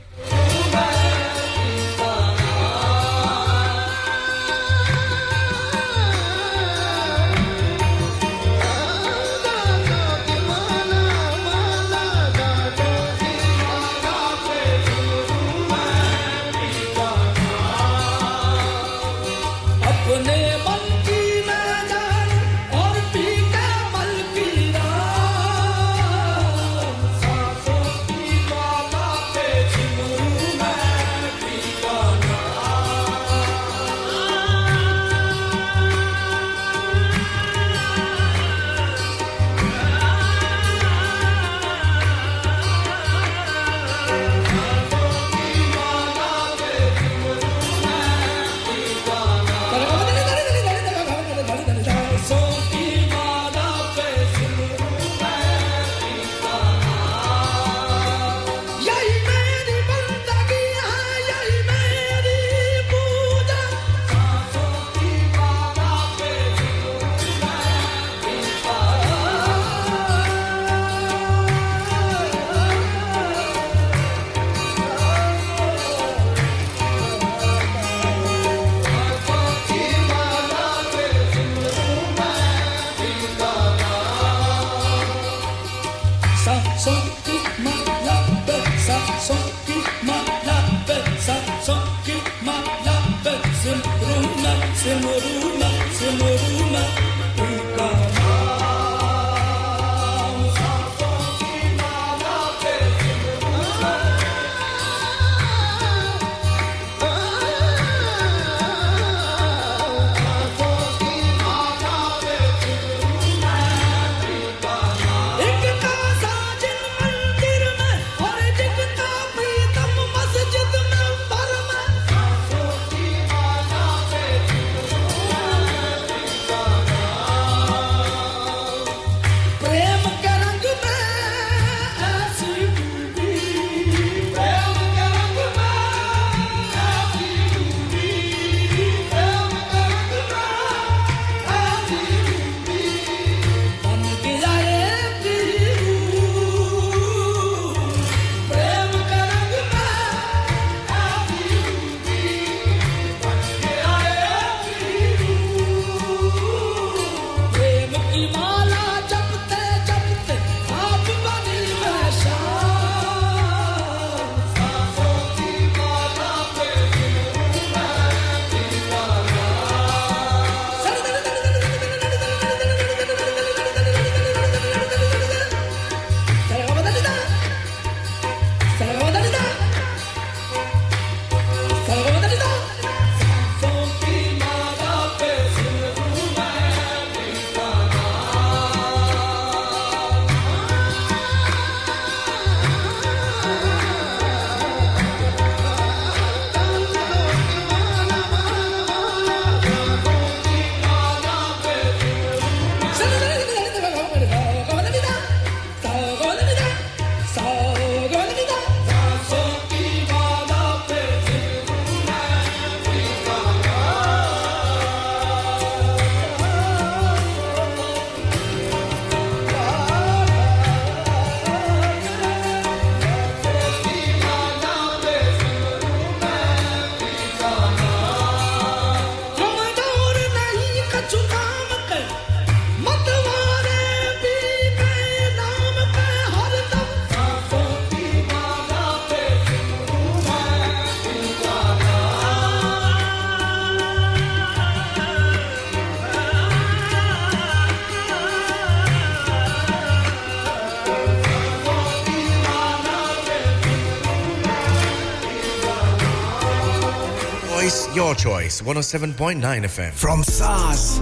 Your choice, 107.9 FM. From SARS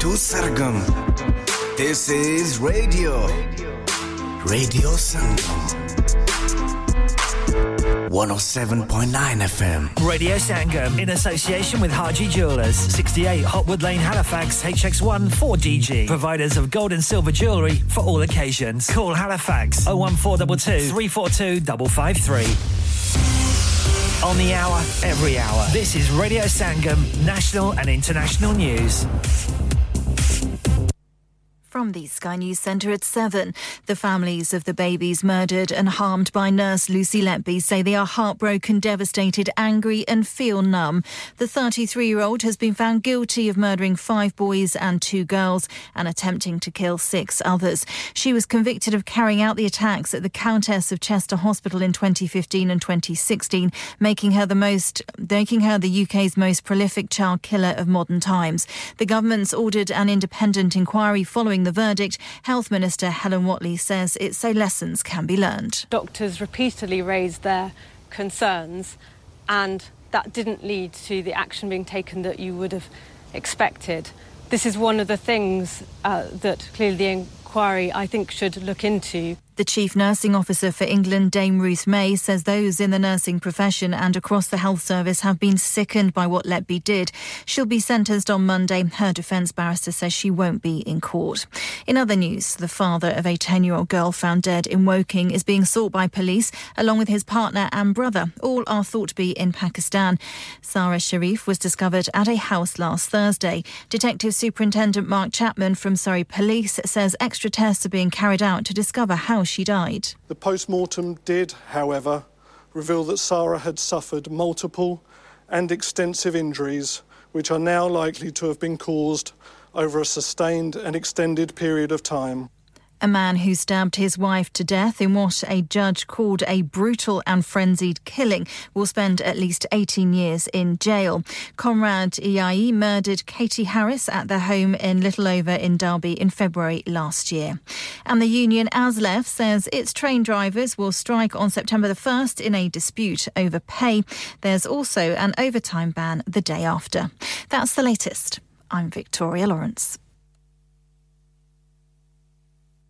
to Sargam, this is Radio Sangam. 107.9 FM. Radio Sangam, in association with Harji Jewellers, 68 Hotwood Lane, Halifax, HX1 4DG. Providers of gold and silver jewellery for all occasions. Call Halifax 01422 342 553. On the hour, every hour. This is Radio Sangam, national and international news. From the Sky News Centre at 7, the families of the babies murdered and harmed by nurse Lucy Letby say they are heartbroken, devastated, angry and feel numb. The 33-year-old has been found guilty of murdering 5 boys and 2 girls and attempting to kill 6 others. She was convicted of carrying out the attacks at the Countess of Chester Hospital in 2015 and 2016, making her the UK's most prolific child killer of modern times. The government's ordered an independent inquiry following the verdict. Health Minister Helen Watley says it's so lessons can be learned. Doctors repeatedly raised their concerns, and that didn't lead to the action being taken that you would have expected. This is one of the things that clearly the inquiry, I think, should look into. The Chief Nursing Officer for England, Dame Ruth May, says those in the nursing profession and across the health service have been sickened by what Letby did. She'll be sentenced on Monday. Her defence barrister says she won't be in court. In other news, the father of a 10-year-old girl found dead in Woking is being sought by police, along with his partner and brother. All are thought to be in Pakistan. Sarah Sharif was discovered at a house last Thursday. Detective Superintendent Mark Chapman from Surrey Police says extra tests are being carried out to discover how she died. The post-mortem did, however, reveal that Sarah had suffered multiple and extensive injuries, which are now likely to have been caused over a sustained and extended period of time. A man who stabbed his wife to death in what a judge called a brutal and frenzied killing will spend at least 18 years in jail. Conrad Iyai murdered Katie Harris at their home in Littleover in Derby in February last year. And the union ASLEF says its train drivers will strike on September the 1st in a dispute over pay. There's also an overtime ban the day after. That's the latest. I'm Victoria Lawrence.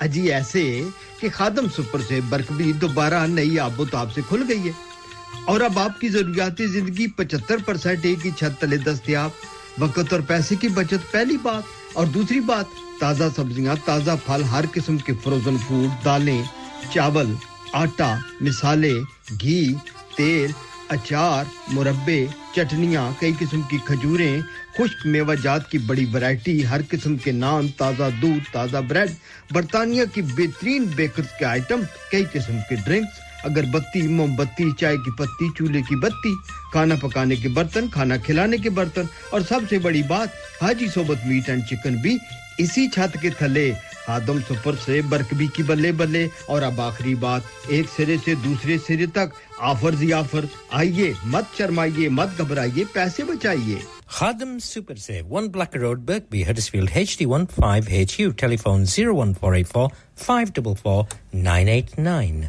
अजी ऐसे कि खादम super से बरकबी दोबारा नई आबोताब से खुल गई है और अब आपकी जरूरियाती जिंदगी 75% एक ही छत तले दस्तयाब वक्त और पैसे की बचत पहली बात और दूसरी बात ताजा सब्जियां ताजा फल हर किस्म के फ्रोजन फूड दालें चावल आटा मिसाले घी तेल अचार मुरब्बे चटनियां कई किस्म की खजूरें खुश्क मेवाजात की बड़ी वैरायटी हर किस्म के नान ताजा दूध ताजा ब्रेड बर्तानिया की बेहतरीन बेकर्स के आइटम कई किस्म के ड्रिंक्स अगरबत्ती मोमबत्ती चाय की पत्ती चूल्हे की बत्ती खाना पकाने के बर्तन खाना खिलाने के बर्तन और सबसे बड़ी बात हाजी सोबत मीट एंड चिकन भी इसी छत के थले खादिम सुपर से बरकबी की बल्ले बल्ले और अब आखिरी बात एक सिरे से दूसरे सिरे तक ऑफर्स ही ऑफर्स आइए मत शर्माइए मत घबराइए पैसे बचाइए Khadim Super Save, 1 Blacker Road, Birkby, Huddersfield, HD15HU, telephone 01484 544 989.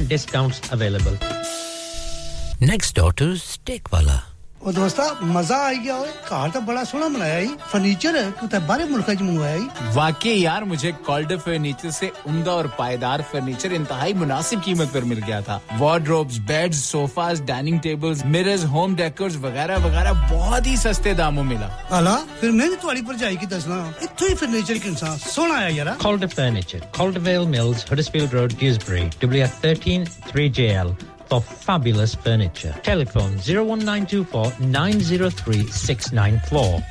discounts available. Next door to Steakwala. और दोस्ता मजा आ गया है कार तो बड़ा सोना बनाया है फर्नीचर तो बाहर मुल्क से मंगवाया है वाकई यार मुझे कॉल्डर फर्नीचर से उम्दा और पायदार फर्नीचर इंतहाई मुनासिब कीमत पर मिल गया था wardrobes beds sofas dining tables mirrors home decors वगैरह वगैरह बहुत ही सस्ते दामों मिला आला फिर मैं भी तुम्हारी पर जाई की दसना इतने ही फर्नीचर के इंसान सोना आया यार Calder furniture Calderwell mills Huddersfield road Dewsbury WF133JL for fabulous furniture. Telephone 01924 903 694.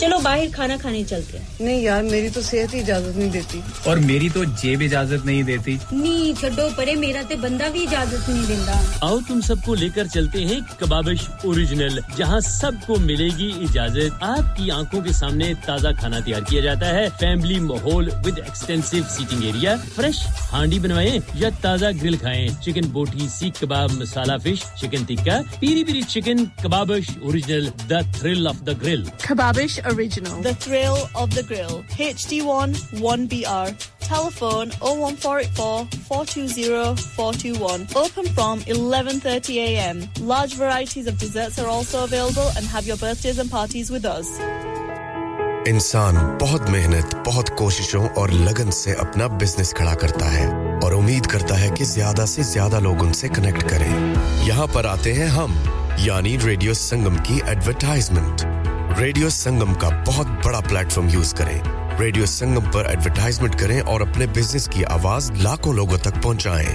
चलो बाहर खाना खाने चलते हैं नहीं यार मेरी तो सेहत ही इजाजत नहीं देती और मेरी तो जेब इजाजत नहीं देती नहीं छोड़ो परे मेरा ते बंदा भी इजाजत नहीं देता आओ तुम सबको लेकर चलते हैं कबाबिश ओरिजिनल जहां सबको मिलेगी इजाजत आपकी आंखों के सामने ताजा खाना तैयार किया जाता है फैमिली माहौल with extensive seating area fresh handi बनवाएं या ताजा ग्रिल खाएं chicken boti seekh kebab masala fish chicken tikka peri peri chicken Kababish original the thrill of the grill Kababish Original. The Thrill of the Grill. HD1 1BR. Telephone 01484 420 421. Open from 11:30 a.m. Large varieties of desserts are also available and have your birthdays and parties with us. इंसान बहुत मेहनत, बहुत कोशिशों और लगन से अपना business खड़ा करता है और उम्मीद करता है कि ज़्यादा से ज़्यादा लोग उनसे कनेक्ट करें। यहाँ पर आते हैं हम, यानी रेडियो संगम की एडवरटाइजमेंट। रेडियो संगम का बहुत बड़ा प्लेटफॉर्म यूज करें रेडियो संगम पर एडवर्टाइजमेंट करें और अपने बिजनेस की आवाज लाखों लोगों तक पहुंचाएं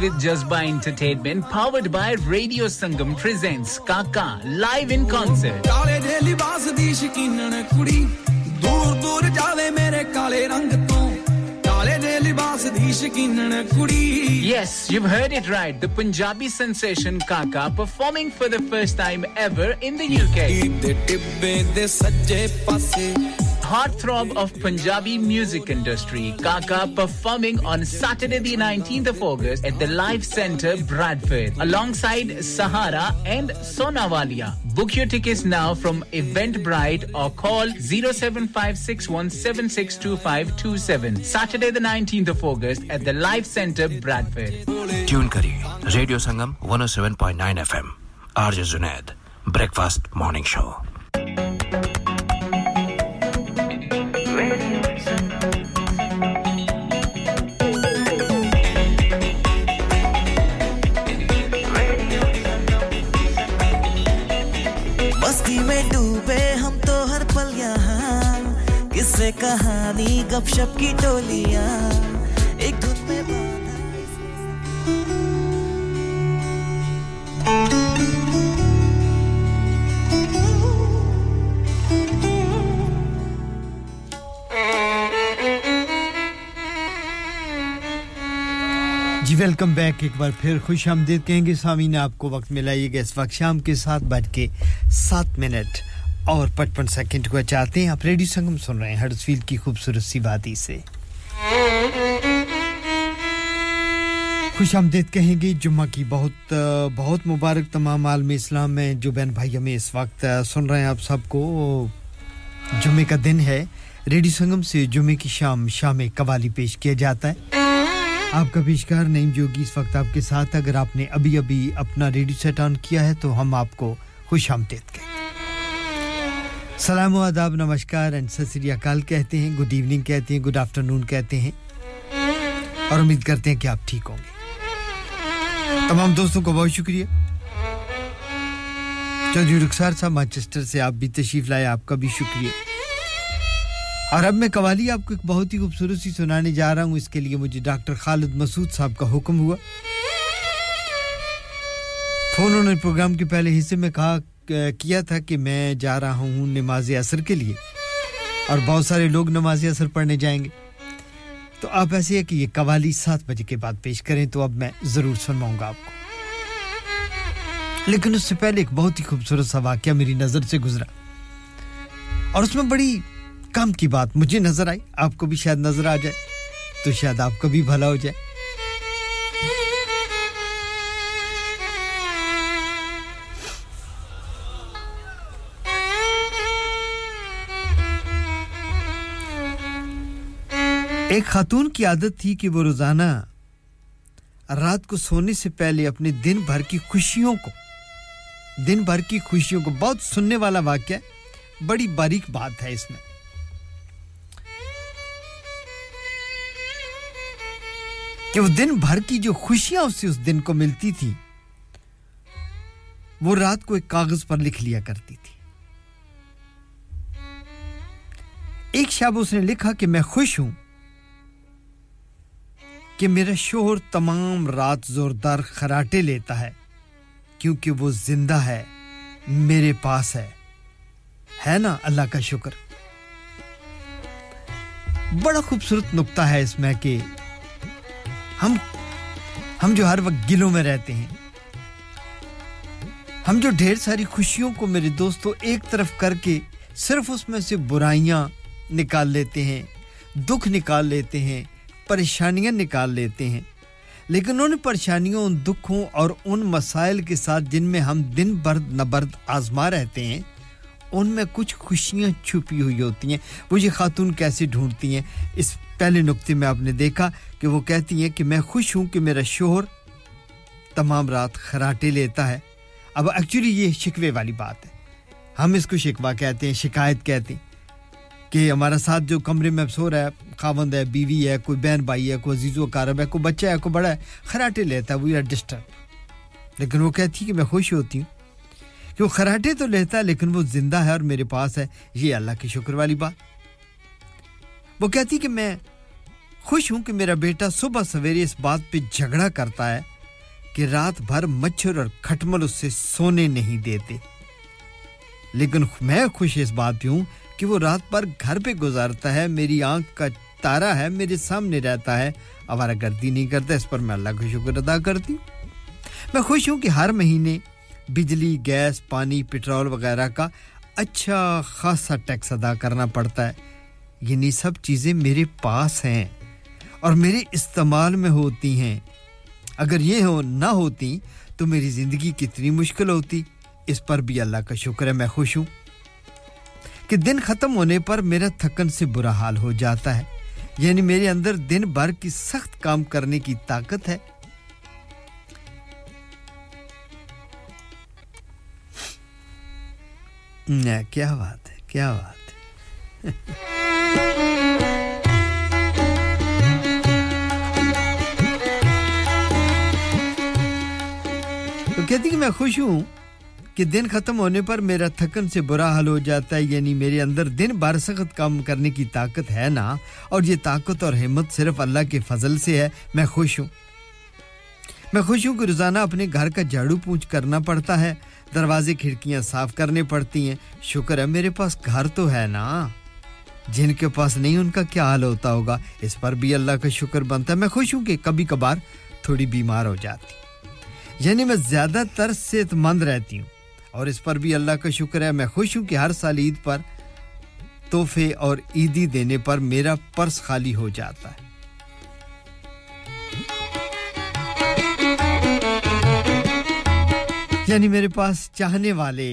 with Jazba Entertainment, powered by Radio Sangam, presents Kaka live in concert. Yes, you've heard it right. The Punjabi sensation Kaka performing for the first time ever in the UK. Heartthrob of Punjabi music industry, Kaka performing on Saturday the 19th of August at the Life Centre, Bradford, alongside Sahara and Sonawalia. Book your tickets now from Eventbrite or call 07561762527. Saturday the 19th of August at the Life Centre, Bradford. Tune kariye. Radio Sangam 107.9 FM. RJ Zunaid. Breakfast Morning Show. से कहानी गपशप की टोलियां एक धुन में जी welcome back एक बार फिर खुश आमदीद कहेंगे सामीन आपको वक्त मिला ये इस वक्त शाम के 7:07 और 55 सेकंड को चाहते हैं आप रेडियो संगम सुन रहे हैं हडर्सफील्ड की खूबसूरत सी वादी से खुशामदीद कहेंगे जुम्मा की बहुत बहुत मुबारक तमाम आलम इस्लाम में जो बहन भाई हमें इस वक्त सुन रहे हैं आप सबको जुम्मे का दिन है रेडियो संगम से जुम्मे की शाम शाम कवाली पेश किया जाता है आपका पेशकार नईम जोगी इस वक्त आपके साथ अगर आपने अभी-अभी अपना रेडियो सेट ऑन किया है तो हम आपको खुशामदीद कहते हैं सलाम व आदाब नमस्कार एंड सत श्री अकाल कहते हैं गुड इवनिंग कहते हैं गुड आफ्टरनून कहते हैं और उम्मीद करते हैं कि आप ठीक होंगे तमाम दोस्तों को बहुत शुक्रिया चौधरी रुखसार साहब मैनचेस्टर से आप भी तशरीफ लाए आपका भी शुक्रिया और अब मैं कवाली आपको एक बहुत ही खूबसूरत सी सुनाने जा रहा हूं इसके लिए मुझे डॉक्टर खालिद मसूद साहब का हुक्म हुआ उन्होंने प्रोग्राम के पहले हिस्से में कहा किया था कि मैं जा रहा हूं नमाज असर के लिए और बहुत सारे लोग नमाज असर पढ़ने जाएंगे तो आप ऐसे है कि ये कवाली 7 बजे के बाद पेश करें तो अब मैं जरूर सुनवाऊंगा आपको लेकिन उससे पहले एक बहुत ही खूबसूरत सा वाकया मेरी नजर से गुजरा और उसमें बड़ी काम की बात मुझे नजर आई, आपको भी शायद नजर आ जाए तो शायद आपका भी भला हो जाए। एक खातून की आदत थी कि वो रोजाना रात को सोने से पहले अपने दिन भर की खुशियों को बहुत सुनने वाला वाकया, बड़ी बारीक बात है इसमें। कि वो दिन भर की जो खुशियां उसे उस दिन को मिलती थी वो रात को एक कागज पर लिख लिया करती थी। एक शब उसने लिखा कि मैं खुश हूं कि मेरा शोहर तमाम रात जोरदार खराटे लेता है क्योंकि वो जिंदा है, मेरे पास है ना, अल्लाह का शुक्र। बड़ा खूबसूरत नुक्ता है इसमें कि हम जो हर वक्त गिलों में रहते हैं, हम जो ढेर सारी खुशियों को मेरे दोस्तों एक तरफ करके सिर्फ उसमें से बुराइयां निकाल लेते हैं, दुख निकाल लेते हैं, परेशानियां निकाल लेते हैं, लेकिन उन परेशानियों, उन दुखों और उन मसाइल के साथ जिनमें हम दिन भर नबर्द आजमा रहते हैं उनमें कुछ खुशियां छुपी हुई होती हैं। वो ये खातून कैसे ढूंढती हैं, इस पहले नुक्ते में आपने देखा कि वो कहती हैं कि मैं खुश हूं कि मेरा शोहर तमाम रात खराटे लेता है। अब एक्चुअली ये शिकवे वाली बात है, हम इसको शिकवा कहते हैं, शिकायत कहते हैं कि हमारा साथ जो कमरे में सो रहा है, खावंद है, बीवी है, कोई बहन भाई है, कोई अजीज व अकारब है, कोई बच्चा है, कोई बड़ा है, खराटे लेता है, वी आर डिस्टर्ब। लेकिन वो कहती है कि मैं खुश होती हूँ कि वो खराटे तो लेता है लेकिन वो जिंदा है और मेरे पास है, ये अल्लाह की शुक्र वाली बात। वो कहती कि मैं खुश हूँ कि मेरा बेटा सुबह सवेरे इस बात पर झगड़ा करता है कि रात भर मच्छर और खटमल उससे सोने नहीं देते, लेकिन मैं खुश इस बात पे हूँ कि वो रात भर घर पे गुजारता है, मेरी आंख का तारा है, मेरे सामने रहता है, आवारागर्दी नहीं करता, इस पर मैं अल्लाह का शुक्र अदा करती हूँ। मैं खुश हूँ कि हर महीने बिजली, गैस, पानी, पेट्रोल वगैरह का अच्छा खासा टैक्स अदा करना पड़ता है, यानी सब चीज़ें मेरे पास हैं और मेरे इस्तेमाल में होती हैं। अगर ये हो ना होती तो मेरी ज़िंदगी कितनी मुश्किल होती, इस पर भी अल्लाह का शुक्र है। मैं खुश हूँ कि दिन ख़त्म होने पर मेरा थकन से बुरा हाल हो जाता है, यानी मेरे अंदर दिन भर की सख्त काम करने की ताकत है। क्या बात है, क्या बात है। तो कहती कि मैं खुश हूं कि दिन ख़त्म होने पर मेरा थकन से बुरा हाल हो जाता है, यानी मेरे अंदर दिन भर सख्त काम करने की ताकत है ना, और ये ताकत और हिम्मत सिर्फ अल्लाह के फजल से है। मैं खुश हूँ, मैं खुश हूँ कि रोज़ाना अपने घर का झाड़ू पोंछ करना पड़ता है, दरवाजे खिड़कियाँ साफ करने पड़ती हैं, शुक्र है मेरे पास घर तो है ना। जिनके पास नहीं उनका क्या हाल होता होगा, इस पर भी अल्लाह का शुक्र बनता है। मैं खुश हूँ कि कभी कभार थोड़ी बीमार हो जाती, यानी मैं ज़्यादातर सेहतमंद रहती हूँ, और इस पर भी अल्लाह का शुक्र है। मैं खुश हूँ कि हर साल ईद पर तोहफे और ईदी देने पर मेरा पर्स खाली हो जाता है। यानी मेरे पास चाहने वाले,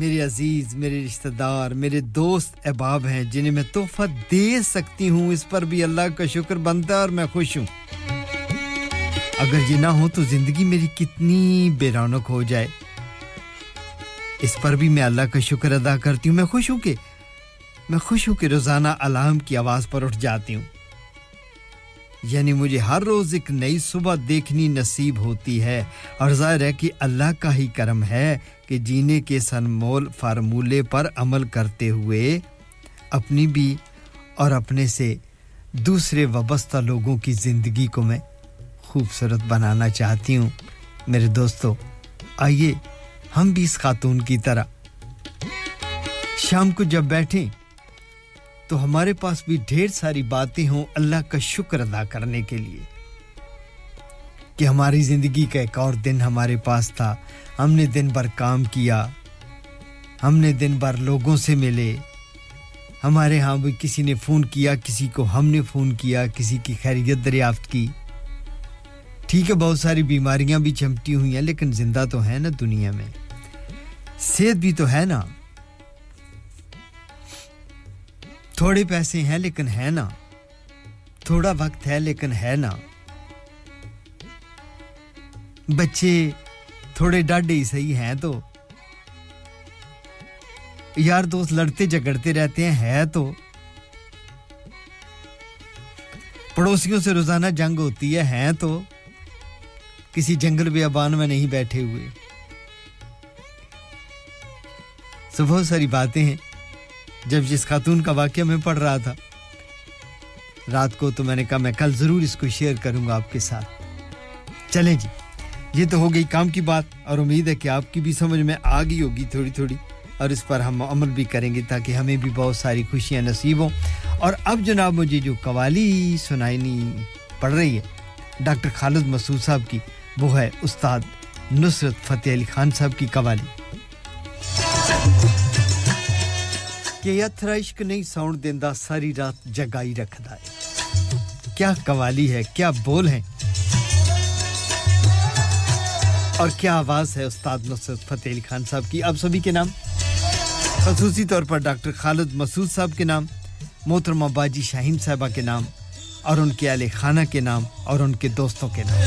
मेरे अजीज, मेरे रिश्तेदार, मेरे दोस्त अहबाब हैं जिन्हें मैं तोहफा दे सकती हूँ, इस पर भी अल्लाह का शुक्र बनता है और मैं खुश हूँ। अगर ये ना हो तो जिंदगी मेरी कितनी बेरौनक हो जाए, इस पर भी मैं अल्लाह का शुक्र अदा करती हूँ। मैं खुश हूँ कि रोज़ाना अलार्म की आवाज़ पर उठ जाती हूँ, यानी मुझे हर रोज़ एक नई सुबह देखनी नसीब होती है, और ज़ाहिर है कि अल्लाह का ही करम है कि जीने के इस अनमोल फार्मूले पर अमल करते हुए अपनी भी और अपने से दूसरे वाबस्ता लोगों की ज़िंदगी को मैं खूबसूरत बनाना चाहती हूँ। मेरे दोस्तों, आइए हम भी इस खातून की तरह शाम को जब बैठें तो हमारे पास भी ढेर सारी बातें हों अल्लाह का शुक्र अदा करने के लिए। कि हमारी ज़िंदगी का एक और दिन हमारे पास था। हमने दिन भर काम किया, हमने दिन भर लोगों से मिले, हमारे यहाँ भी किसी ने फ़ोन किया, किसी को हमने फ़ोन किया, किसी की खैरियत दरियाफ्त की। ठीक है, बहुत सारी बीमारियाँ भी चमटी हुई हैं, लेकिन ज़िंदा तो है ना दुनिया में, सेहत भी तो है ना, थोड़े पैसे हैं लेकिन है ना, थोड़ा वक्त है लेकिन है ना, बच्चे थोड़े डाढ़े ही सही हैं तो, यार दोस्त लड़ते झगड़ते रहते हैं तो, पड़ोसियों से रोजाना जंग होती है तो, किसी जंगल बेअबान में नहीं बैठे हुए। तो बहुत सारी बातें हैं। जब जिस खातून का वाकया मैं पढ़ रहा था रात को, तो मैंने कहा मैं कल ज़रूर इसको शेयर करूंगा आपके साथ। चलें जी, ये तो हो गई काम की बात, और उम्मीद है कि आपकी भी समझ में आ गई होगी थोड़ी थोड़ी, और इस पर हम अमल भी करेंगे ताकि हमें भी बहुत सारी खुशियां नसीब हों। और अब जनाब मुझे जो कवाली सुनानी पड़ रही है डॉक्टर खालिद मसूद साहब की, वो है उस्ताद नुसरत फ़तेह अली खान साहब की कवाली। ये अथरा इश्क नहीं सौण देंदा, सारी रात जगाई रखदा है। क्या कवाली है, क्या बोल है और क्या आवाज है उस्ताद नुसरत फतेह अली खान साहब की। आप सभी के नाम, ख़ुसूसी तौर पर डॉक्टर खालिद मसूद साहब के नाम, मोहतरमा बाजी शाहीन साहबा के नाम और उनके अहले खाना के नाम और उनके दोस्तों के नाम।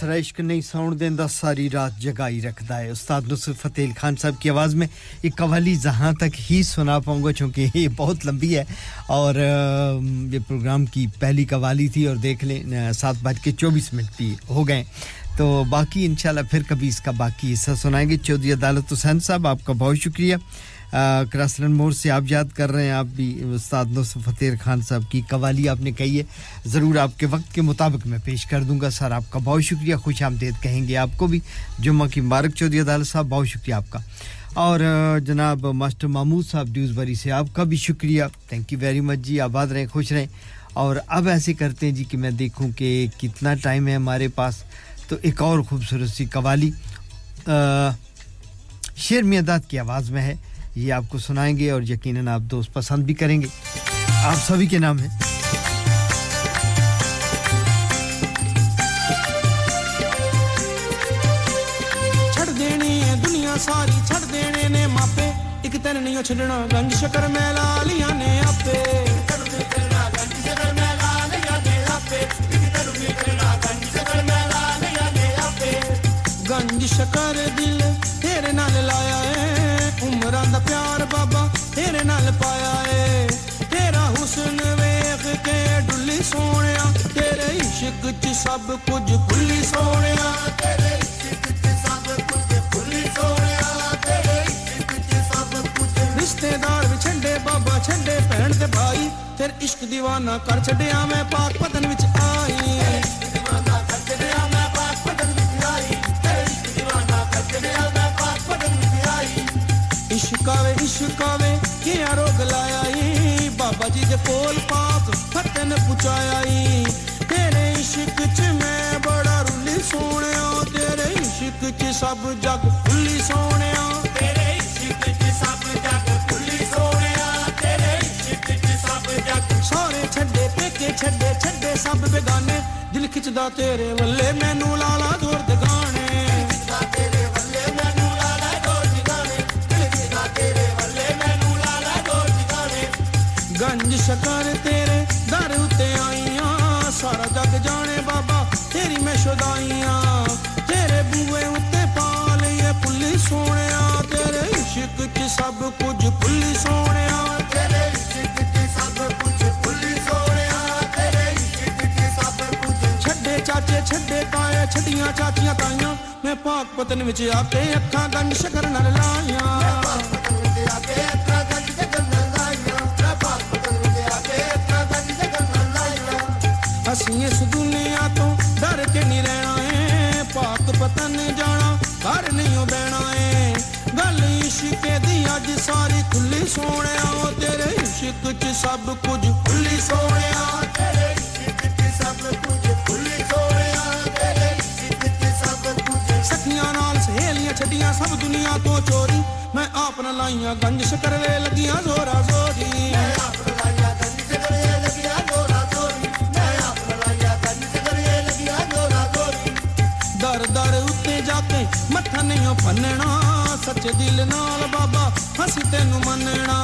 तराइश नहीं साउंड देंदा सारी रात जगाई रखदा है उस्ताद नुसरत फतेह खान साहब की आवाज में ये कव्वाली जहां तक ही सुना पाऊंगा क्योंकि ये बहुत लंबी है और ये प्रोग्राम की पहली कव्वाली थी और देख लें 7:24 भी हो गए तो बाकी इंशाल्लाह फिर कभी इसका बाकी हिस्सा सुनाएंगे चौधरी अदालत हुसैन साहब आपका बहुत शुक्रिया क्रासलन मोड़ से आप याद कर रहे हैं आप भी उस्ताद नुसरत फतेह खान साहब की कव्वाली आपने कही है ज़रूर आपके वक्त के मुताबिक मैं पेश कर दूंगा सर आपका बहुत शुक्रिया खुशामदीद कहेंगे आपको भी जुम्मा की मुबारक चौधरी अदालत साहब बहुत शुक्रिया आपका और जनाब मास्टर मामूद साहब ड्यूसबरी से आपका भी शुक्रिया थैंक यू वेरी मच जी आबाद रहें खुश रहें और अब ऐसे करते हैं जी कि मैं देखूं कि कितना टाइम है हमारे पास तो एक और खूबसूरत सी कव्वाली शेर मियादाद की आवाज़ में है ये आपको सुनाएंगे और यकीनन आप दोस्त पसंद भी करेंगे आप सभी के नाम है छड़ देनी है दुनिया सारी छड़ देने ने मापे एक तन नहीं छड़ना गंज शकर मेला लिया ने आपे कर दे तेरा गंज शकर मेला लिया ने आपे एक तन नहीं छड़ना गंज शकर मेला लिया ने आपे गंज शकर दिल तेरे नाल लाया है उम्रां दा प्यार बाबा तेरे नाल पाया ए तेरा हुस्न वेख के डुल्ली सोनिया तेरे इश्क च सब कुछ भुल्ली सोनिया तेरे इश्क च सब कुछ भुल्ली सोनिया तेरे इश्क च सब कुछ रिश्तेदार विच छंडे बाबा छंडे भैन ते भाई तेरे इश्क दीवाना कर छड्या मैं पाक पतन विच आई तेरे इश्क दीवाना कर छड्या मैं पाक पतन विच आई तेरे इश्क दीवाना कर छड्या मैं पाक पतन विच आई इश्क आवे के रोग लाया ई बाबा जी दे कोल पाक फतन पुचाया ई तेरे इश्क च मैं बड़ा रुली सोनिया तेरे इश्क च सब जग खुली सोनिया तेरे इश्क च सब जग खुली सोनिया तेरे इश्क च सब जग सारे छड्डे पेके छड्डे छड्डे सब बेगाने दिल खिचदा तेरे वल्ले मैनू लाला जोर दे गाने खिचदा तेरे गंज शकर तेरे दर उते आईयां सारा जग जाने बाबा तेरी मैं शुदाईयां तेरे बूए उते पाल ये पुल्ली सोनिया तेरे इश्क च सब कुछ पुल्ली सोनिया तेरे इश्क च सब कुछ पुल्ली सोनिया तेरे इश्क च सब कुछ छड्डे चाचे छड्डे ताए छड्डियां चाचियां ताईयां मैं पाक पतन विच आके अखां गंज शकर नाल लाईयां मैं पाक पतन विच आके अखां गंज शकर नाल लाईयां मैं पाक ਅਸੀਂ ਇਸ ਦੁਨੀਆ ਤੋਂ ਡਰ ਕੇ ਨਹੀਂ ਰਹਿਣਾ ਏ ਪਾਕ ਪਤਨ ਜਾਣਾ ਘਰ ਨਹੀਂ ਹੋ ਬਹਿਣਾ ਏ ਗੱਲ ਇਸ਼ਕ ਦੀ ਅੱਜ ਸਾਰੀ ਖੁੱਲੀ ਸੋਹਣਿਆ ਤੇਰੇ ਇਸ਼ਕ ਚ ਸਭ ਕੁਝ ਖੁੱਲੀ ਸੋਹਣਿਆ ਤੇਰੇ ਇਸ਼ਕ ਚ ਸਭ ਕੁਝ ਖੁੱਲੀ ਸੋਹਣਿਆ ਤੇਰੇ ਇਸ਼ਕ ਚ ਸਭ ਕੁਝ ਸਖੀਆਂ ਨਾਲ ਸਹੇਲੀਆਂ ਛੱਡੀਆਂ ਸਭ ਦੁਨੀਆ ਤੋਂ ਚੋਰੀ ਮੈਂ ਆਪ ਨਾ ਲਾਈਆਂ ਗੰਜ ਸ਼ਕਰਵੇ ਲੱਗੀਆਂ ਜ਼ੋਰਾ ਜ਼ੋਰੀ ਮੈਂ ਆਪ ਨਾ ਲਾਈਆਂ ਗੰਜ ਸ਼ਕਰਵੇ ਲੱਗੀਆਂ ਜ਼ੋਰਾ ਜ਼ੋਰੀ दर दर उत्ते जाके मत्था नहीं पन्नना सच्चे दिल नाल बाबा हसी तेनु मनना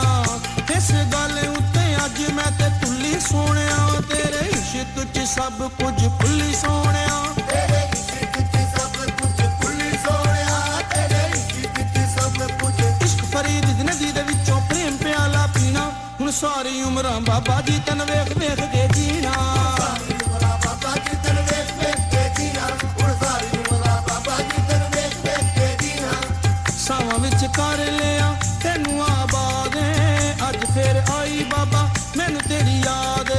इस गल उत्ते अज मैं ते तुल्ली सोनिया तेरे इश्क च सब कुछ भुल्ली सोनिया तेरे इश्क च सब कुछ भुल्ली सोनिया तेरे इश्क च सब कुछ इश्क फरीद दी नदी दे विचों प्रेम प्याला पीना हुन सारी उम्रां बाबा जी तन वेख वेख के जीना कर लिया तेनू आबाद आज फिर आई बाबा मैनू तेरी याद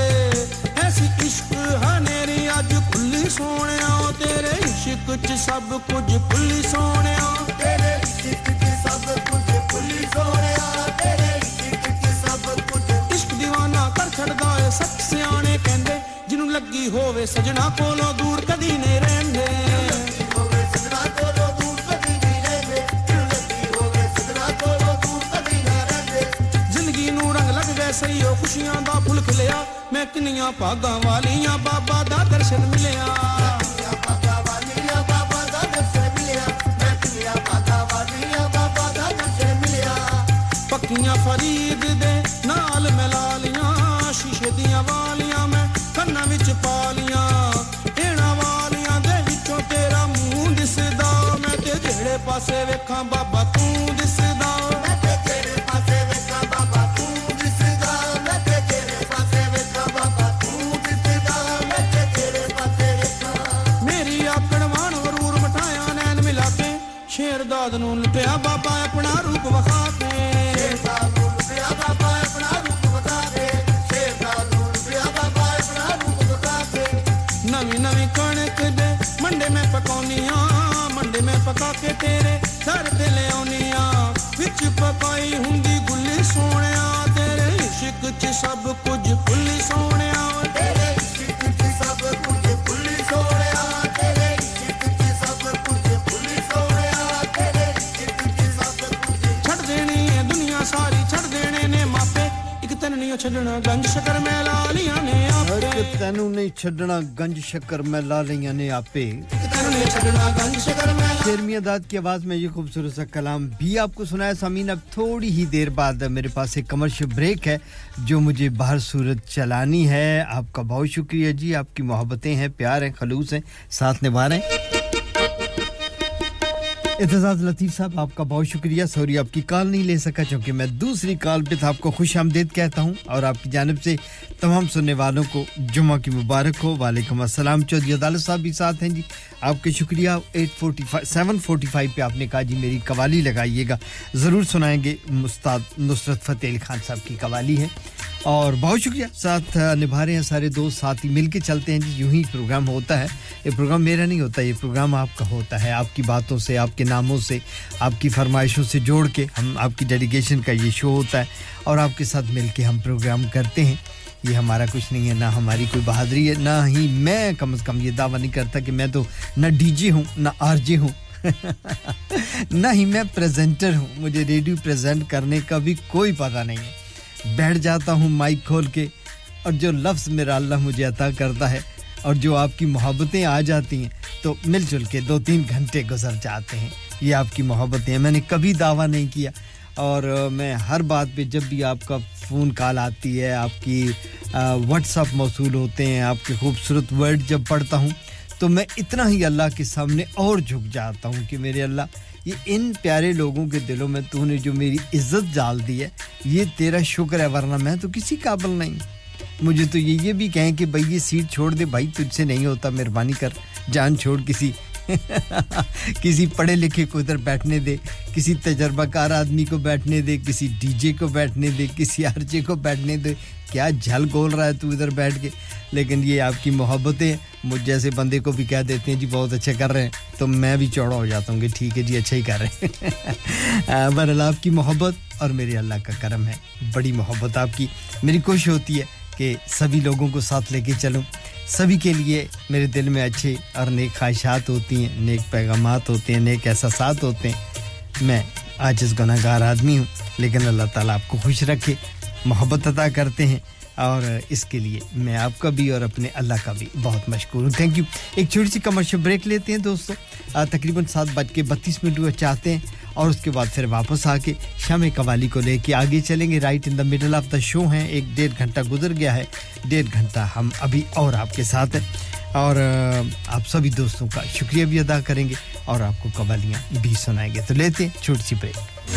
ऐसी इश्क हनेरी आज खुली सोनिया तेरे इश्क च सब कुछ खुली सोनिया तेरे इश्क च सब कुछ खुली सोनिया तेरे इश्क च सब कुछ इश्क दीवाना कर छड़दा है सच सियाने कहंदे जिन्नू लगी होवे सजना कोलों दूर कदी नहीं रहंदे सही हो खुशियां दा फुल खिलिया मैं किन्नियां भागां वालियां बाबा दा दर्शन मिलिया किन्नियां भागां वालियां बाबा दा दर्शन मिलिया मैं किन्नियां भागां वालियां बाबा दा दर्शन मिलिया पक्कियां फरीद दे नाल मिला लियां शीशे दियां वालियां मैं कन्नां विच पा लियां एना वालियां दे विचों तेरा छड़ना गंज शक्कर में लालियां ने आपे शर्मी आदात की आवाज में ये खूबसूरत सा कलाम भी आपको सुनाया सामीन अब थोड़ी ही देर बाद मेरे पास एक कमर्शियल ब्रेक है जो मुझे बाहर सूरत चलानी है आपका बहुत शुक्रिया जी आपकी मोहब्बतें हैं प्यार है खलूस हैं साथ निभा रहे हैं इत्तेज़ाज़ लतीफ़ साहब आपका बहुत शुक्रिया सॉरी आपकी कॉल नहीं ले सका क्योंकि मैं दूसरी कॉल पे था आपको खुशामदीद कहता हूं और आपकी जानिब से तमाम सुनने वालों को जुम्मा की मुबारक हो वालेकुम अस्सलाम चौधरी अदालत साहब भी साथ हैं जी आपके शुक्रिया 845 745 पे आपने कहा जी मेरी कवाली लगाइएगा जरूर सुनाएंगे उस्ताद नुसरत फतेह अली खान साहब की कवाली है और बहुत शुक्रिया साथ निभा रहे हैं सारे दोस्त साथ ही मिलके चलते हैं जी यूं ही प्रोग्राम होता है ये प्रोग्राम मेरा नहीं होता ये प्रोग्राम आपका होता है आपकी बातों से आपके नामों से आपकी फरमाइशों से जोड़ के हम आपकी डेलीगेशन का ये शो होता है और आपके साथ मिलके हम प्रोग्राम करते हैं ये हमारा कुछ नहीं है ना हमारी कोई बहादुरी है ना ही मैं कम से कम ये दावा नहीं करता कि मैं तो ना डीजे हूं ना आरजे हूं ना ही मैं प्रेजेंटर हूं मुझे रेडियो प्रेजेंट करने का भी कोई पता नहीं है बैठ जाता हूं माइक खोल के और जो लफ्ज़ मेरा अल्लाह मुझे अता करता है और जो आपकी मोहब्बतें आ जाती हैं तो मिलजुल के 2-3 घंटे गुजर जाते हैं ये आपकी मोहब्बतें हैं मैंने कभी दावा नहीं किया और मैं हर बात पे जब भी आपका फ़ोन कॉल आती है आपकी व्हाट्सएप मौसूल होते हैं आपके खूबसूरत वर्ड जब पढ़ता हूँ तो मैं इतना ही अल्लाह के सामने और झुक जाता हूँ कि मेरे अल्लाह ये इन प्यारे लोगों के दिलों में तूने जो मेरी इज़्ज़त डाल दी है ये तेरा शुक्र है वरना मैं तो किसी काबिल नहीं मुझे तो ये भी कहें कि भाई ये सीट छोड़ दे भाई तुझसे नहीं होता मेहरबानी कर जान छोड़ किसी किसी पढ़े लिखे को उधर बैठने दे किसी तजर्बाकार आदमी को बैठने दे किसी डीजे को बैठने दे किसी आरजे को बैठने दे क्या झल गोल रहा है तू इधर बैठ के लेकिन ये आपकी मोहब्बतें मुझ जैसे बंदे को भी कह देते हैं जी बहुत अच्छा कर रहे हैं तो मैं भी चौड़ा हो जाता हूं कि ठीक है जी अच्छा ही कर रहे हैं बहरहाल आपकी मोहब्बत और मेरे अल्लाह का करम है बड़ी मोहब्बत आपकी मेरी कोशिश होती है कि सभी लोगों को साथ लेके चलूं सभी के लिए मेरे दिल में अच्छे और नेक ख्वाहिशात होती हैं नेक पैगामात होते हैं नेक एहसासात होते हैं मैं आजिज़ गुनहगार आदमी हूं लेकिन अल्लाह ताला आपको खुश रखे मोहब्बत अता करते हैं और इसके लिए मैं आपका भी और अपने अल्लाह का भी बहुत मशकूर हूं थैंक यू एक छोटी सी कमर्शियल ब्रेक लेते हैं दोस्तों तकरीबन 7:32 हुआ चाहते हैं और उसके बाद फिर वापस आके शाम कवाली को लेके आगे चलेंगे right in the middle of the show हैं एक 1.5 घंटा गुजर गया है 1.5 घंटा हम अभी और आपके साथ हैं और आप सभी दोस्तों का शुक्रिया भी अदा करेंगे और आपको कवालियां भी सुनाएंगे तो लेते हैं छोटी सी break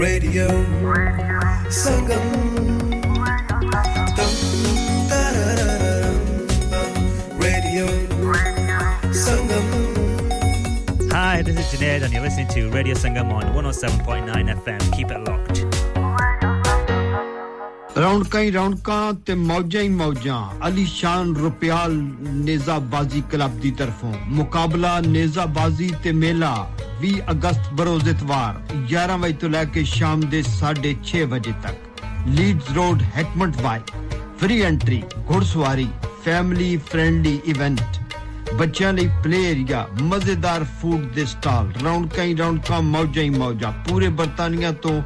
Radio Sangam Radio Sangam Hi, this is Junaid and you're listening to Radio Sangam on 107.9 FM. Keep it locked. Round ka te mauja Ali Shan Rupial Nezabazi Club di tarfon muqabla Nezabazi te mela 20 अगस्त बरोज इतवार 11 बजे ਤੋਂ ਲੈ ਕੇ ਸ਼ਾਮ ਦੇ 6:30 ਵਜੇ ਤੱਕ Leeds road Heckmondwike free entry ਘੋੜਸਵਾਰੀ ਫੈਮਿਲੀ ਫ੍ਰੈਂਡਲੀ ਇਵੈਂਟ ਬੱਚਿਆਂ ਲਈ ਪਲੇ ਏਰੀਆ ਮਜ਼ੇਦਾਰ ਫੂਡ ਦੇ ਸਟਾਲ ਰੌਣਕਾਂ ਮੌਜਾਂ ਹੀ ਮੌਜਾਂ ਪੂਰੇ ਬਰਤਾਨੀਆ ਤੋਂ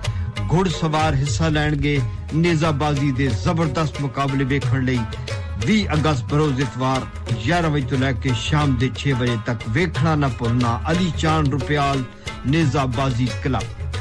ਘੋੜਸਵਾਰ ਹਿੱਸਾ ਲੈਣਗੇ ਨੇਜ਼ਾਬਾਜ਼ੀ ਦੇ ਜ਼ਬਰਦਸਤ ਮੁਕਾਬਲੇ ਵੇਖਣ ਲਈ 20 अगस्त बरोज इतवार 11 बजे ਤੋਂ ਲੈ ਕੇ ਸ਼ਾਮ ਦੇ 6 ਵਜੇ ਤੱਕ ਵੇਖਣਾ ਨਾ ਭੁੱਲਣਾ Ali Chan Rupyal Nezabazi club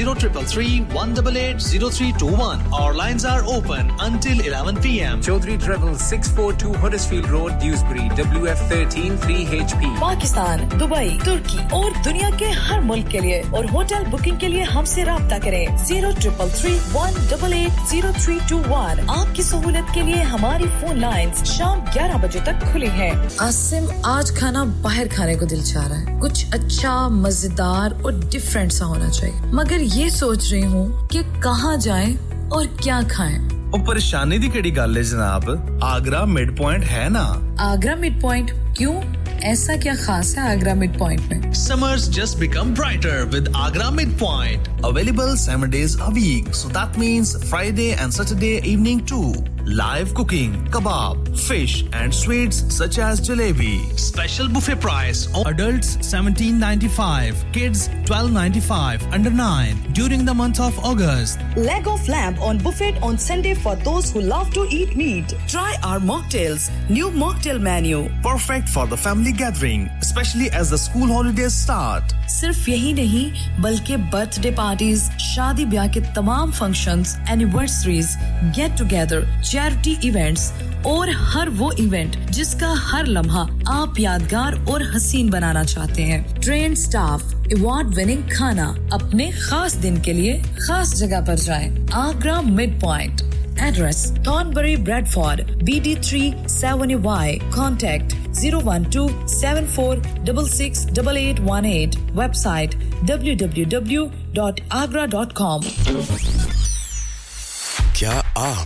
0333-188-0321. Our lines are open until 11 p.m. Chaudhry Travel, 642 Huddersfield Road, Dewsbury, WF13 3HP. Pakistan, Dubai, Turkey और दुनिया के हर मुल्क के लिए और होटल बुकिंग के लिए हमसे राब्ता करें 0333-188-0321. आपकी सहूलियत के लिए हमारी फोन लाइंस शाम 11 बजे तक खुली हैं. आसिम, आज खाना बाहर खाने को दिल चाह रहा है. कुछ अच्छा, मजेदार और डिफरेंट सा होना चाहिए, मगर ये सोच रही हूं कि कहां जाएं और क्या खाएं. ओ परेशानी दी केड़ी गल है जनाब, आगरा मिड पॉइंट है ना. आगरा मिड पॉइंट, क्यों? ऐसा क्या खास है Agra Midpoint में? Summers just become brighter with Agra Midpoint. Available 7 days a week, so that means Friday and Saturday evening too. Live cooking, kebab, fish and sweets such as jalebi. Special buffet price on adults $17.95, kids $12.95 under 9 during the month of August. Leg of lamb on buffet on Sunday for those who love to eat meat. Try our mocktails, new mocktail menu. Perfect for the family gathering, especially as the school holidays start. सिर्फ यही नहीं, बल्कि birthday parties, शादी ब्याह के तमाम functions, anniversaries, get together, charity events और हर वो event जिसका हर लम्हा आप यादगार और हसीन बनाना चाहते हैं. Trained staff, award winning खाना, अपने खास दिन के लिए खास जगह पर जाएं. Agra Midpoint. Address: Thornbury, Bradford, BD3 7UY. Contact 01274668818. Website www.agra.com. क्या आप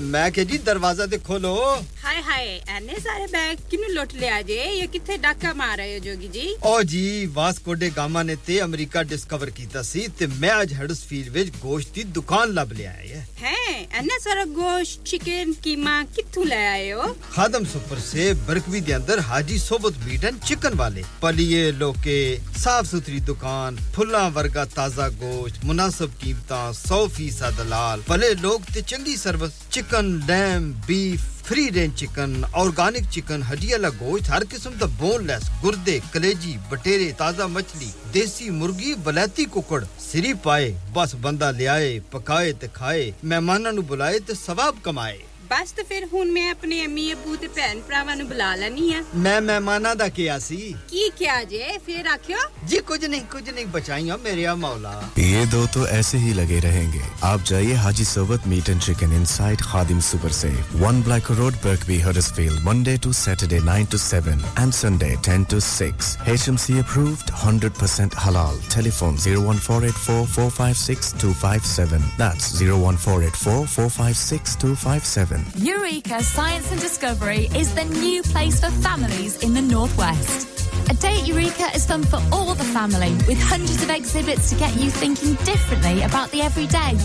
मैं के जी दरवाजा दे खोलो. हाय हाय, एने सारे बैग किनु लोट ले आजे, ये किथे डाका मार रहे हो जोगी जी? ओ जी, वास्को डे गामा ने ते अमेरिका डिस्कवर कीता सी ते मैं आज हडर्सफील्ड विच गोश्त दी दुकान लब ले आया है. हैं, एने सारा गोश्त, चिकन, कीमा किथु ले आए हो? खादम सुपर से बरकवी दे अंदर हाजी सोबत मीट एंड चिकन वाले पलिए लोके साफ सुथरी दुकान, फुल्ला वर्गा ताजा गोश्त, मुनासिब कीमतां, 100% दलाल, भले लोग ते चंगी service. Chicken, lamb, beef, free range chicken, organic chicken, hadiya la gosht, har qisam da boneless, gurde, kaleji, batere, taza machli, desi murgi, balati kukkad, siri paaye, bas banda le aaye, pakaye te khaaye, mehmanan nu bulaye te sawab kamaye. बस तो फिर हुन मैं अपने अम्मी अब्बू ते भैन भरावां नु बुला लनी है. मैं मेहमानां दा किया सी की क्या जे फिर आखियो जी? कुछ नहीं बचाइयो मेरे आ मौला. ये दो तो ऐसे ही लगे रहेंगे. आप जाइए हाजी सोबत meat and chicken inside Khadim super से 1 black road, Birkby, Huddersfield, Monday to Saturday 9 to 7 and Sunday 10 to 6. HMC approved, 100% halal. Telephone 01484456257. That's 01484456257. Eureka Science and Discovery is the new place for families in the Northwest. A day at Eureka is fun for all the family, with hundreds of exhibits to get you thinking differently about the everyday.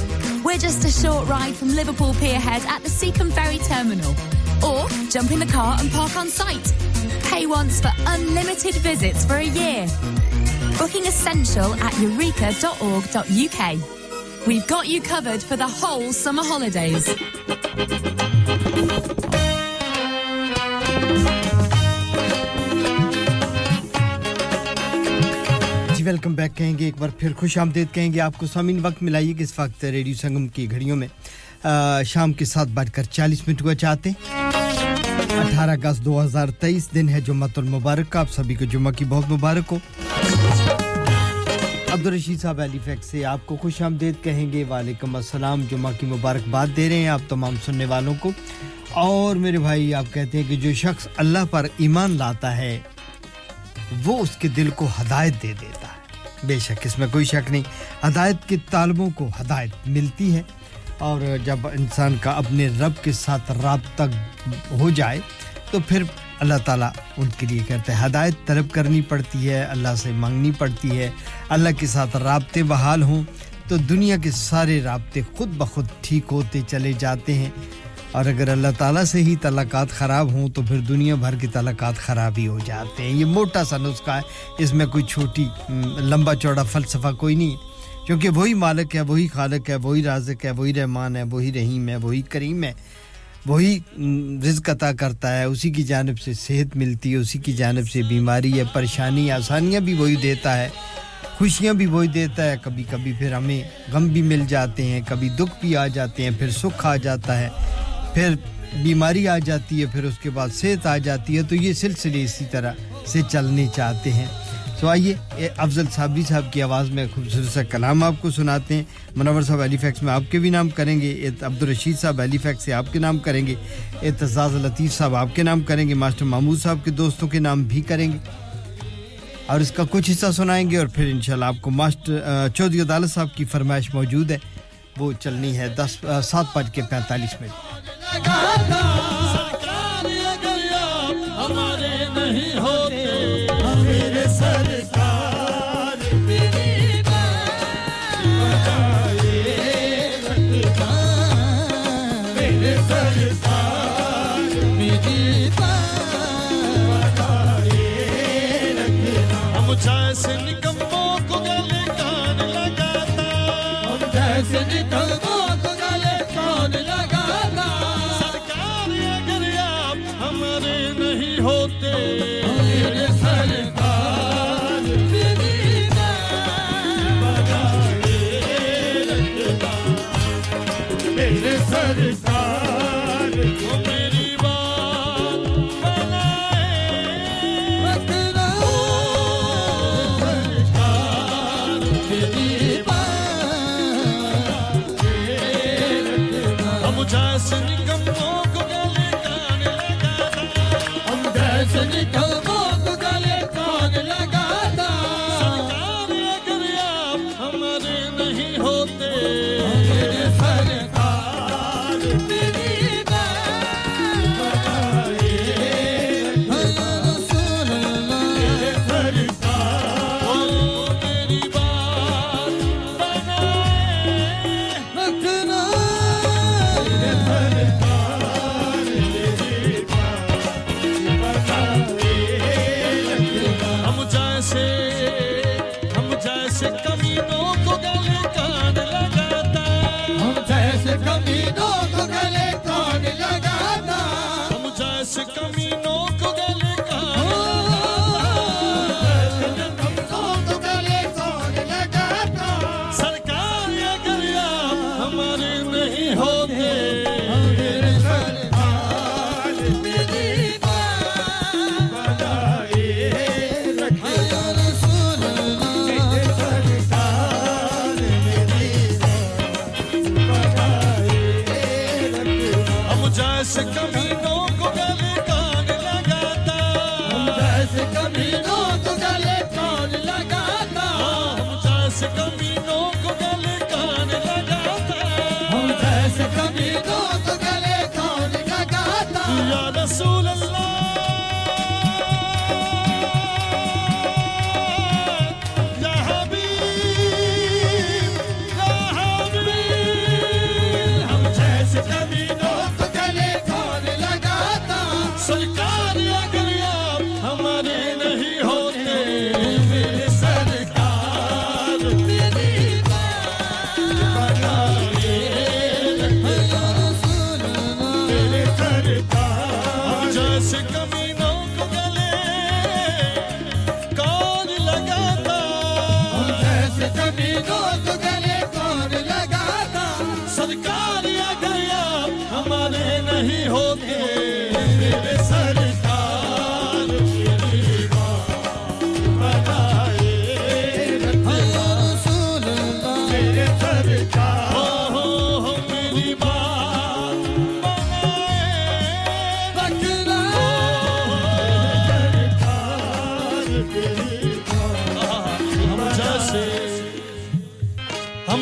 We're just a short ride from Liverpool Pierhead at the Seacombe Ferry Terminal. Or jump in the car and park on site. Pay once for unlimited visits for a year. Booking essential at eureka.org.uk. We've got you covered for the whole summer holidays. Welcome back कहेंगे एक बार फिर खुशामदीद कहेंगे आपको सामीन वक्त मिलाइए कि इस वक्त रेडियो संगम की घड़ियों में शाम के 7:40 हुआ चाहते हैं 18 अगस्त 2023 दिन है जुम्मतुल मुबारक आप सभी को जुम्मा की बहुत मुबारक हो अब्दुल रशीद साहब हैलीफैक्स से आपको खुशामदीद कहेंगे वालेकुम अस्सलाम जुम्मा की मुबारकबाद दे रहे हैं आप तमाम सुनने वालों को और मेरे भाई आप कहते हैं कि जो शख्स अल्लाह पर ईमान लाता है वो उसके दिल को हिदायत दे देता है बेशक इसमें कोई शक नहीं हिदायत के तालबों को हिदायत मिलती है और जब इंसान का अपने रब के साथ राब्ता हो जाए तो फिर अल्लाह ताला उनके लिए करता है हिदायत तलब करनी पड़ती है अल्लाह से मांगनी पड़ती है अल्लाह के साथ राब्ते बहाल हों तो दुनिया के सारे राब्ते खुद बखुद ठीक होते चले जाते हैं और अगर अल्लाह ताला से ही तलाकात खराब हों तो फिर दुनिया भर की तलाकात खराब ही हो जाते हैं ये मोटा सा नुस्खा है इसमें कोई छोटी लंबा चौड़ा फलसफा कोई नहीं है क्योंकि वही मालिक है वही खालिक है वही राज़िक है वही रहमान है वही रहीम है वही करीम है वही रिज़्क अता करता है उसी की जानिब से सेहत मिलती है उसी की जानिब से बीमारी है परेशानी आसानियां भी वही देता है खुशियां भी वही देता है कभी-कभी फिर हमें गम भी मिल जाते हैं कभी दुख भी आ जाते हैं फिर सुख आ जाता है फिर बीमारी आ जाती है फिर उसके बाद सेहत आ जाती है तो ये सिलसिले इसी तरह से चलने चाहते हैं तो आइए अफजल साबरी साहब की आवाज़ में खूबसूरत सा कलाम आपको सुनाते हैं मनवर साहब हैलीफैक्स में आपके भी नाम करेंगे अब्दुल रशीद साहब हैलीफैक्स से आपके नाम करेंगे एतजाज लतीफ़ साहब आपके नाम करेंगे मास्टर महमूद साहब के दोस्तों के नाम भी करेंगे और इसका कुछ हिस्सा सुनाएंगे और फिर इंशाल्लाह आपको मास्टर चौधरी अदालत साहब की फरमाइश मौजूद है वो चलनी है 7:45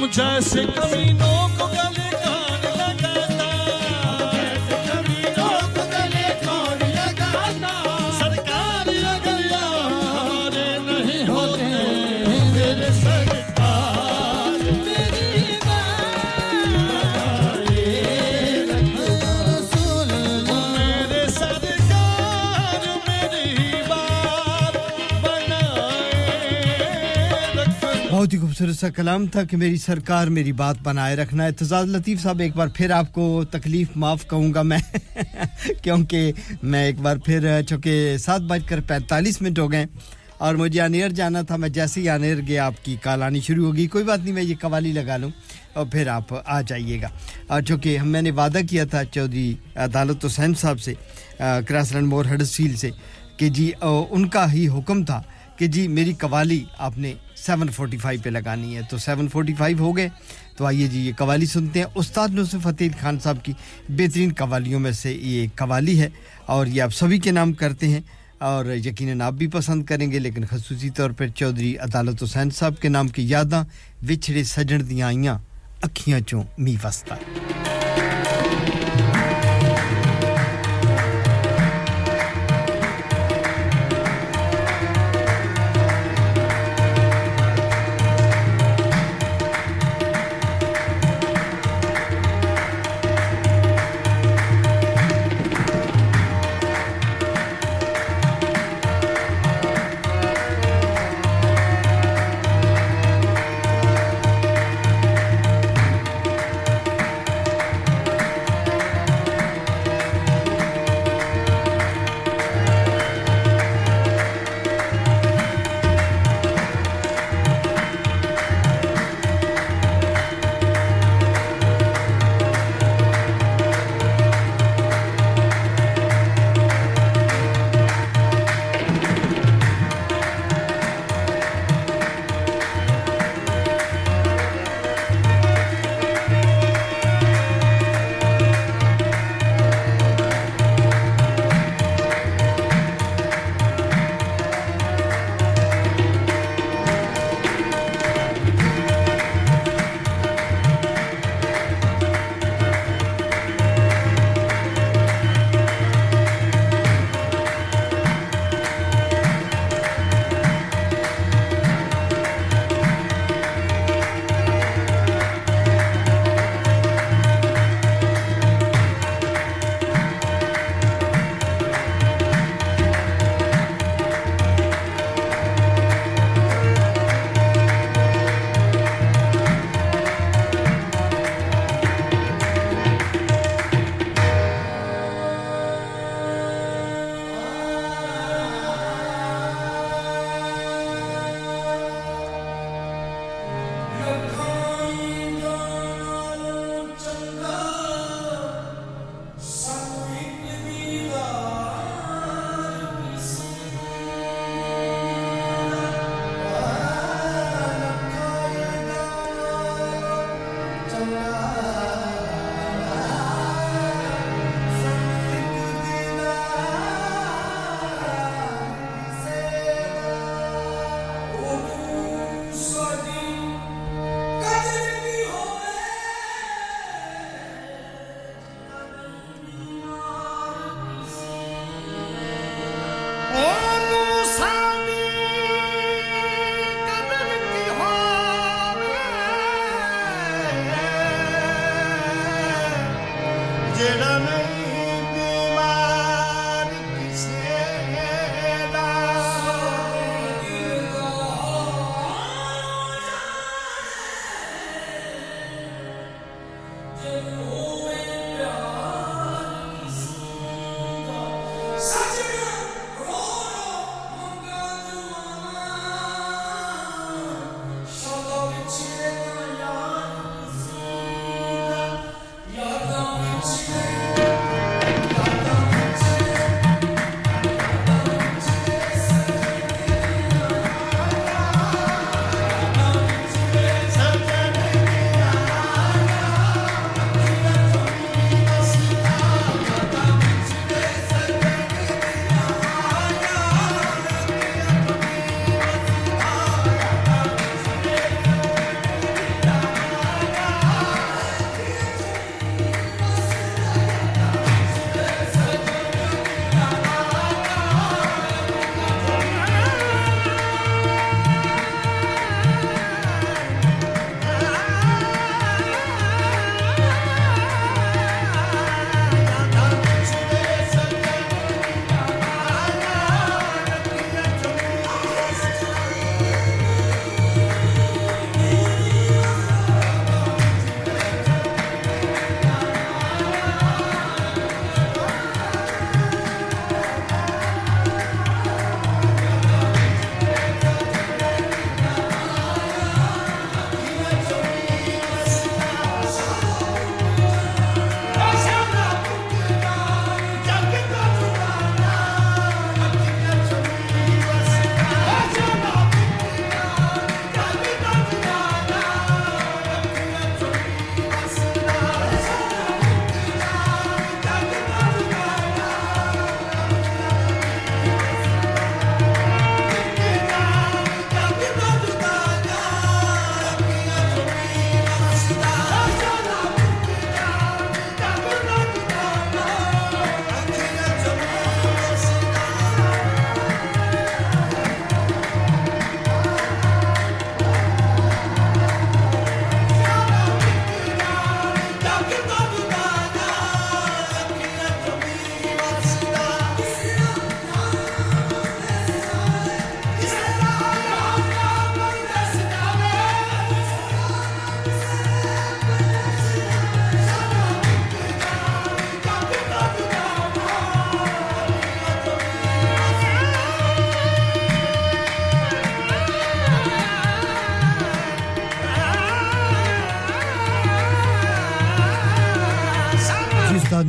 तुम जैसे कमीनों को गले कौन लगाता जैसे कमीनों को गले कौन लगाता सरकार अगला हमारे नहीं होते मेरे सरकार मेरी बात सुन लो मेरे सरकार मेरी बात बनाए रखना बहुत ही खूबसूरत सा कलाम था कि मेरी सरकार मेरी बात बनाए रखना इत्तेजाज लतीफ साहब एक बार फिर आपको तकलीफ माफ कहूंगा मैं क्योंकि मैं एक बार फिर चूंकि 7:45 हो गए और मुझे आनेर जाना था मैं जैसे ही आनेर गया आपकी कालानी शुरू होगी कोई बात नहीं मैं ये कवाली लगा लूं और फिर आप आ जाइएगा और चूंकि मैंने वादा किया था चौधरी अदालत हुसैन साहब से क्रासलैंड मोर हडर्सफील्ड से कि जी उनका ही हुक्म था कि जी मेरी कवाली आपने 7:45 पे लगानी है तो 7:45 हो गए तो आइए जी ये कवाली सुनते हैं उस्ताद नुसरत फतेह खान साहब की बेहतरीन कवालियों में से ये कवाली है और ये आप सभी के नाम करते हैं और यकीनन आप भी पसंद करेंगे लेकिन खासूसी तौर पर चौधरी अदालत हुसैन साहब के नाम की यादां विछड़े सजन दी आईयां अखियां चों मी वस्ता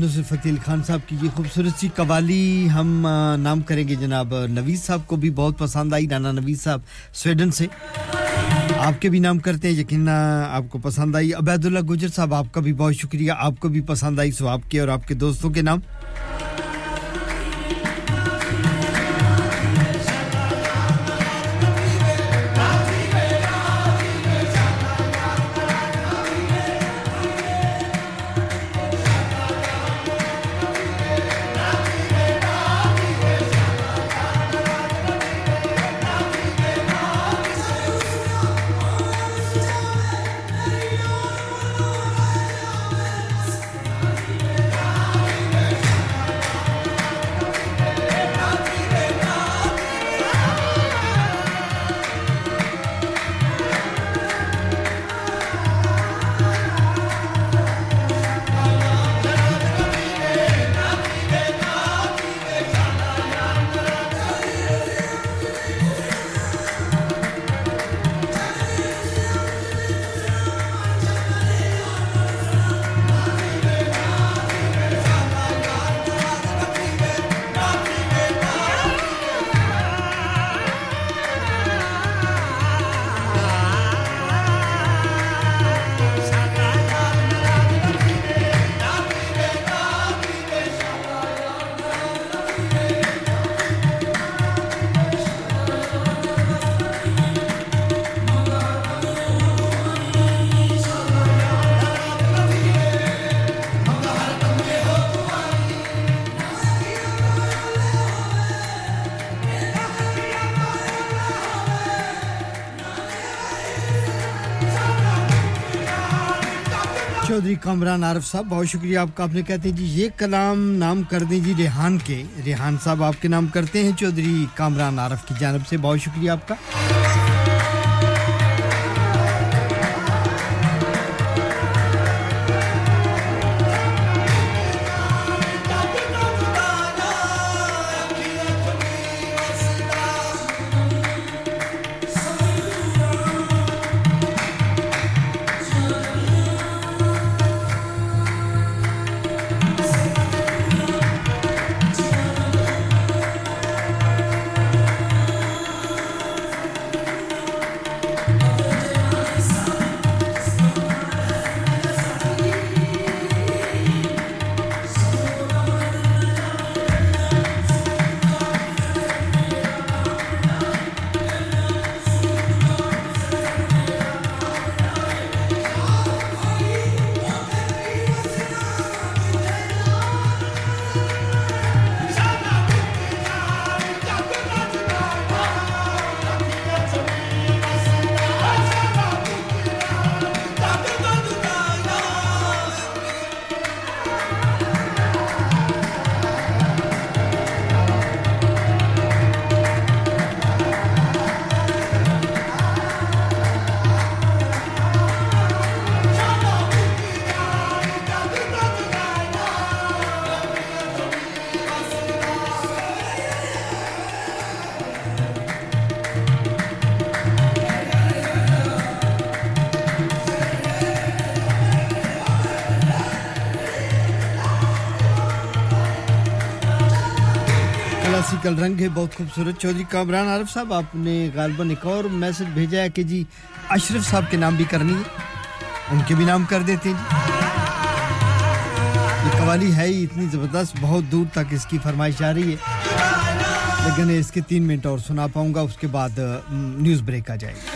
नुसरत फकील खान साहब की ये खूबसूरत सी कवाली हम नाम करेंगे जनाब नवीद साहब को भी बहुत पसंद आई नाना नवीद साहब स्वीडन से आपके भी नाम करते हैं यकीनन आपको पसंद आई अबैदुल्ला गुजर साहब आपका भी बहुत शुक्रिया आपको भी पसंद आई सो आपके और आपके दोस्तों के नाम कमरान आरिफ साहब बहुत शुक्रिया आपका आपने कहते हैं जी ये कलाम नाम कर दें जी रेहान के रेहान साहब आपके नाम करते हैं चौधरी कमरान आरिफ की जानिब से बहुत शुक्रिया आपका रंग है बहुत खूबसूरत चौधरी कामरान आरिफ साहब आपने गालबन एक और मैसेज भेजा है कि जी अशरफ साहब के नाम भी करनी है उनके भी नाम कर देते हैं जी ये कवाली है ही इतनी जबरदस्त बहुत दूर तक इसकी फरमाइश आ रही है लेकिन इसके 3 मिनट और सुना पाऊंगा उसके बाद न्यूज़ ब्रेक आ जाएगा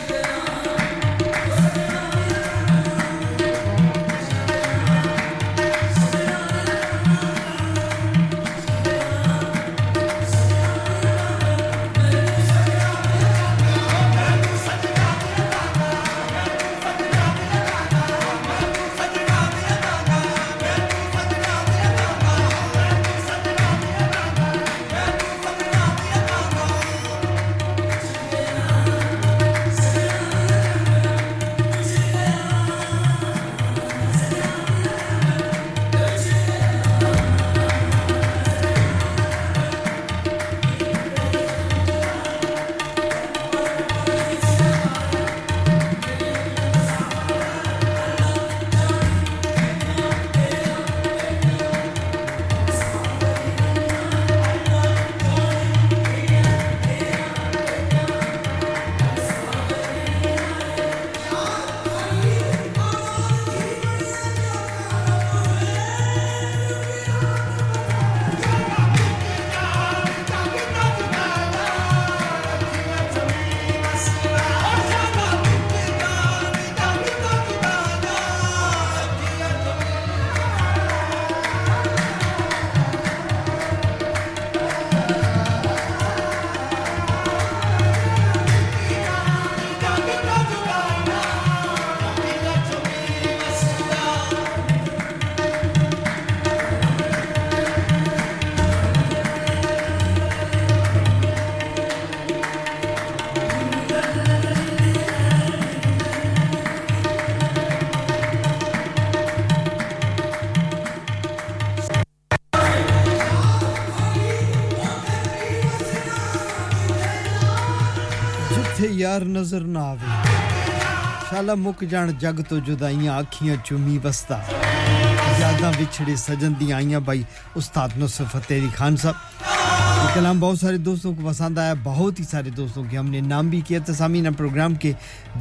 यार नजर ना आवे शाला मुक जान जग तो जुदाइयां आखियां चुमी बस्ता ज्यादा बिछड़े सजन दी आईयां भाई उस्ताद नुसरत अली खान साहब कलाम बहुत सारे दोस्तों को पसंद आया बहुत ही सारे दोस्तों के हमने नाम भी किया तसामीना प्रोग्राम के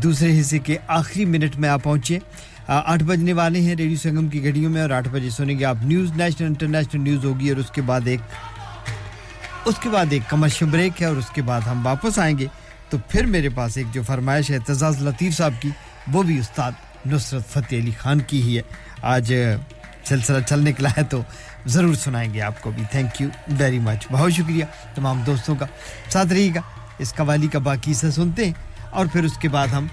दूसरे हिस्से के आखिरी मिनट में आ पहुंचे 8 बजने वाले हैं रेडियो संगम की घड़ियों में और 8 बजे सुनेंगे आप न्यूज़ नेशनल इंटरनेशनल न्यूज़ होगी और उसके बाद एक कमर्शियल ब्रेक है और उसके बाद हम वापस आएंगे तो फिर मेरे पास एक जो फरमाइश है एतजाज़ लतीफ़ साहब की वो भी उस्ताद नुसरत फ़तेह अली खान की ही है आज सिलसिला चल निकला है तो ज़रूर सुनाएंगे आपको भी थैंक यू वेरी मच बहुत शुक्रिया तमाम दोस्तों का साथ रहिएगा इस कवाली का बाकी से सुनते हैं और फिर उसके बाद हम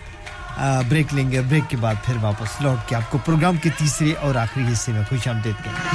ब्रेक लेंगे ब्रेक के बाद फिर वापस लौट के आपको प्रोग्राम के तीसरे और आखिरी हिस्से में खुशामदीद करेंगे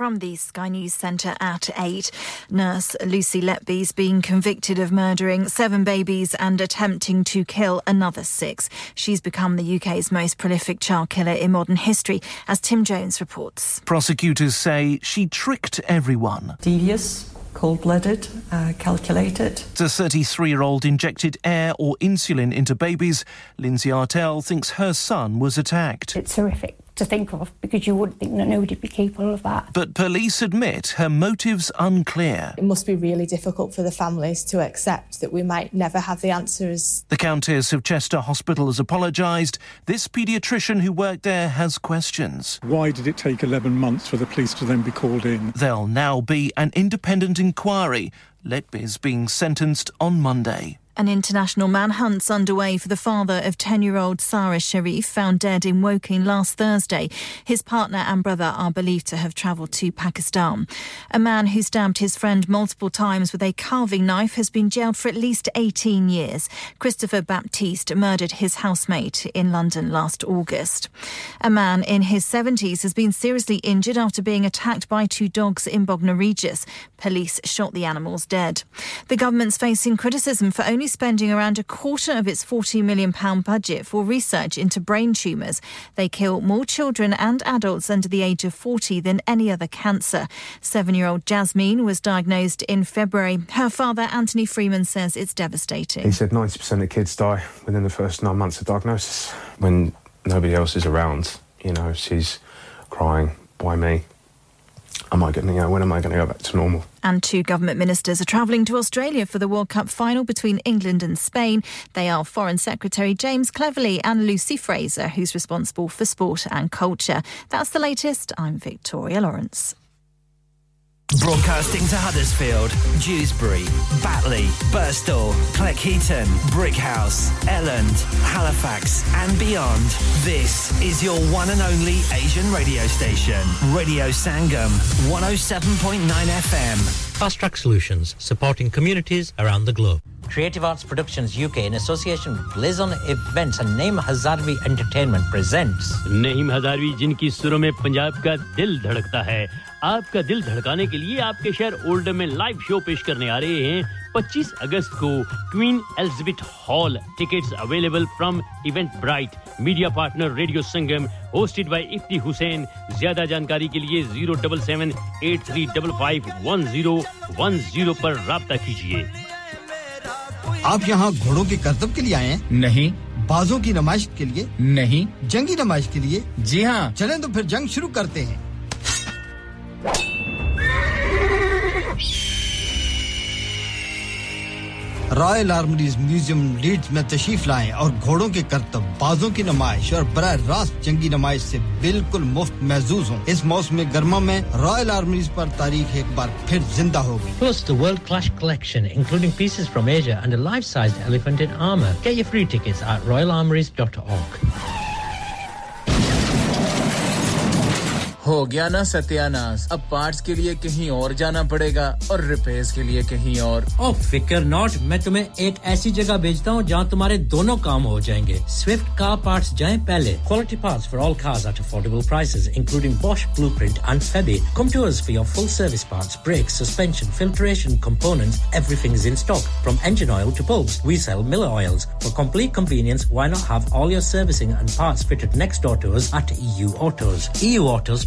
From the Sky News Centre at 8, nurse Lucy Letby is being convicted of murdering 7 babies and attempting to kill another 6. She's become the UK's most prolific child killer in modern history, as Tim Jones reports. Prosecutors say she tricked everyone. Devious. Cold-blooded, calculated. The 33-year-old injected air or insulin into babies. Lindsay Artell thinks her son was attacked. It's horrific to think of because you wouldn't think that nobody would be capable of that. But police admit her motives unclear. It must be really difficult for the families to accept that we might never have the answers. The Countess of Chester Hospital has apologised. This paediatrician who worked there has questions. Why did it take 11 months for the police to then be called in? There'll now be an independent inquiry. Letby's being sentenced on Monday. An international manhunt's underway for the father of 10-year-old Sarah Sharif, found dead in Woking last Thursday. His partner and brother are believed to have travelled to Pakistan. A man who stabbed his friend multiple times with a carving knife has been jailed for at least 18 years. Christopher Baptiste murdered his housemate in London last August. A man in his 70s has been seriously injured after being attacked by 2 dogs in Bognor Regis. Police shot the animals dead. The government's facing criticism for only spending around a quarter of its £40 million budget for research into brain tumours. They kill more children and adults under the age of 40 than any other cancer. 7-year-old Jasmine was diagnosed in February. Her father, Anthony Freeman, says it's devastating. He said 90% of kids die within the first 9 months of diagnosis. When nobody else is around, you know, she's crying, why me? When am I going to go back to normal? And 2 government ministers are travelling to Australia for the World Cup final between England and Spain. They are Foreign Secretary James Cleverly and Lucy Fraser, who's responsible for sport and culture. That's the latest. I'm Victoria Lawrence. Broadcasting to Huddersfield, Dewsbury, Batley, Birstall, Cleckheaton, Brickhouse, Elland, Halifax and beyond. This is your one and only Asian radio station. Radio Sangam, 107.9 FM. Fast Track Solutions, supporting communities around the globe. Creative Arts Productions UK in association with Blazon Events and Naeem Hazarvi Entertainment presents. Naeem Hazarvi, jinki suron mein Punjab ka dil dhadakta hai. आपका दिल धड़काने के लिए आपके शहर Oldham में live show पेश करने आ रहे हैं 25 अगस्त को Queen Elizabeth hall tickets available from Eventbrite media partner radio Sangam hosted by Ifti Hussain ज्यादा जानकारी के लिए 07783551010 पर राब्ता कीजिए आप यहां घोड़ों के करतब के लिए आए हैं नहीं बाजों की नमाइश के लिए नहीं जंगी नमाइश के लिए जी हां चलें तो फिर जंग शुरू करते हैं रॉयल आर्मरीज म्यूजियम लीड्स में तशरीफ लाएं और घोड़ों के करतब बाजों की नुमाइश और बराह रास्त जंगी नुमाइश से बिल्कुल मुफ्त महजूज हों इस मौसम गर्मा में रॉयल आर्मरीज पर तारीख एक बार फिर जिंदा होगी Plus the world clash collection including pieces from Asia and a life-sized elephant in armor. Get your free tickets at royalarmories.org. हो गया ना सत्यानाश अब पार्ट्स के लिए कहीं और जाना पड़ेगा और रिपेयर्स के लिए कहीं और ओ फिकर नॉट मैं तुम्हें एक ऐसी जगह भेजता हूं जहां तुम्हारे दोनों काम हो जाएंगे स्विफ्ट कार पार्ट्स जाएं पहले quality parts for all cars at affordable prices including Bosch Blueprint and Febi come to us for your full service parts brakes suspension filtration components everything is in stock from engine oil to bulbs we sell Miller oils for complete convenience why not have all your servicing and parts fitted next door to us at EU Autos EU Autos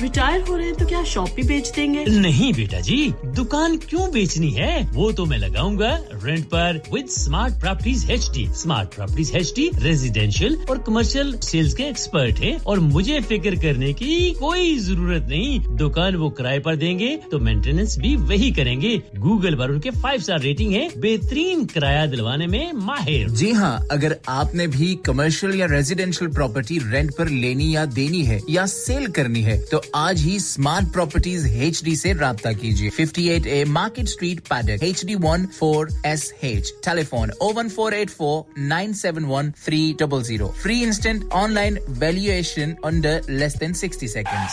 retire हो रहे हैं तो क्या shop भी बेच देंगे? नहीं बेटा जी, दुकान क्यों बेचनी है? वो तो मैं लगाऊंगा रेंट पर with smart properties HD. Smart properties HD residential और कमर्शियल सेल्स के एक्सपर्ट हैं और मुझे फिक्र करने की कोई जरूरत नहीं. दुकान वो किराए पर देंगे तो मेंटेनेंस भी वही करेंगे. गूगल पर उनके 5-star रेटिंग है. बेहतरीन किराया दिलवाने में माहिर. जी हां, अगर आपने भी कमर्शियल या रेजिडेंशियल प्रॉपर्टी रेंट पर लेनी या देनी है या सेल करनी है तो आज ही स्मार्ट प्रॉपर्टीज HD से राब्ता कीजिए 58A market street Paddock HD14SH telephone 01484971300 free instant online valuation under less than 60 seconds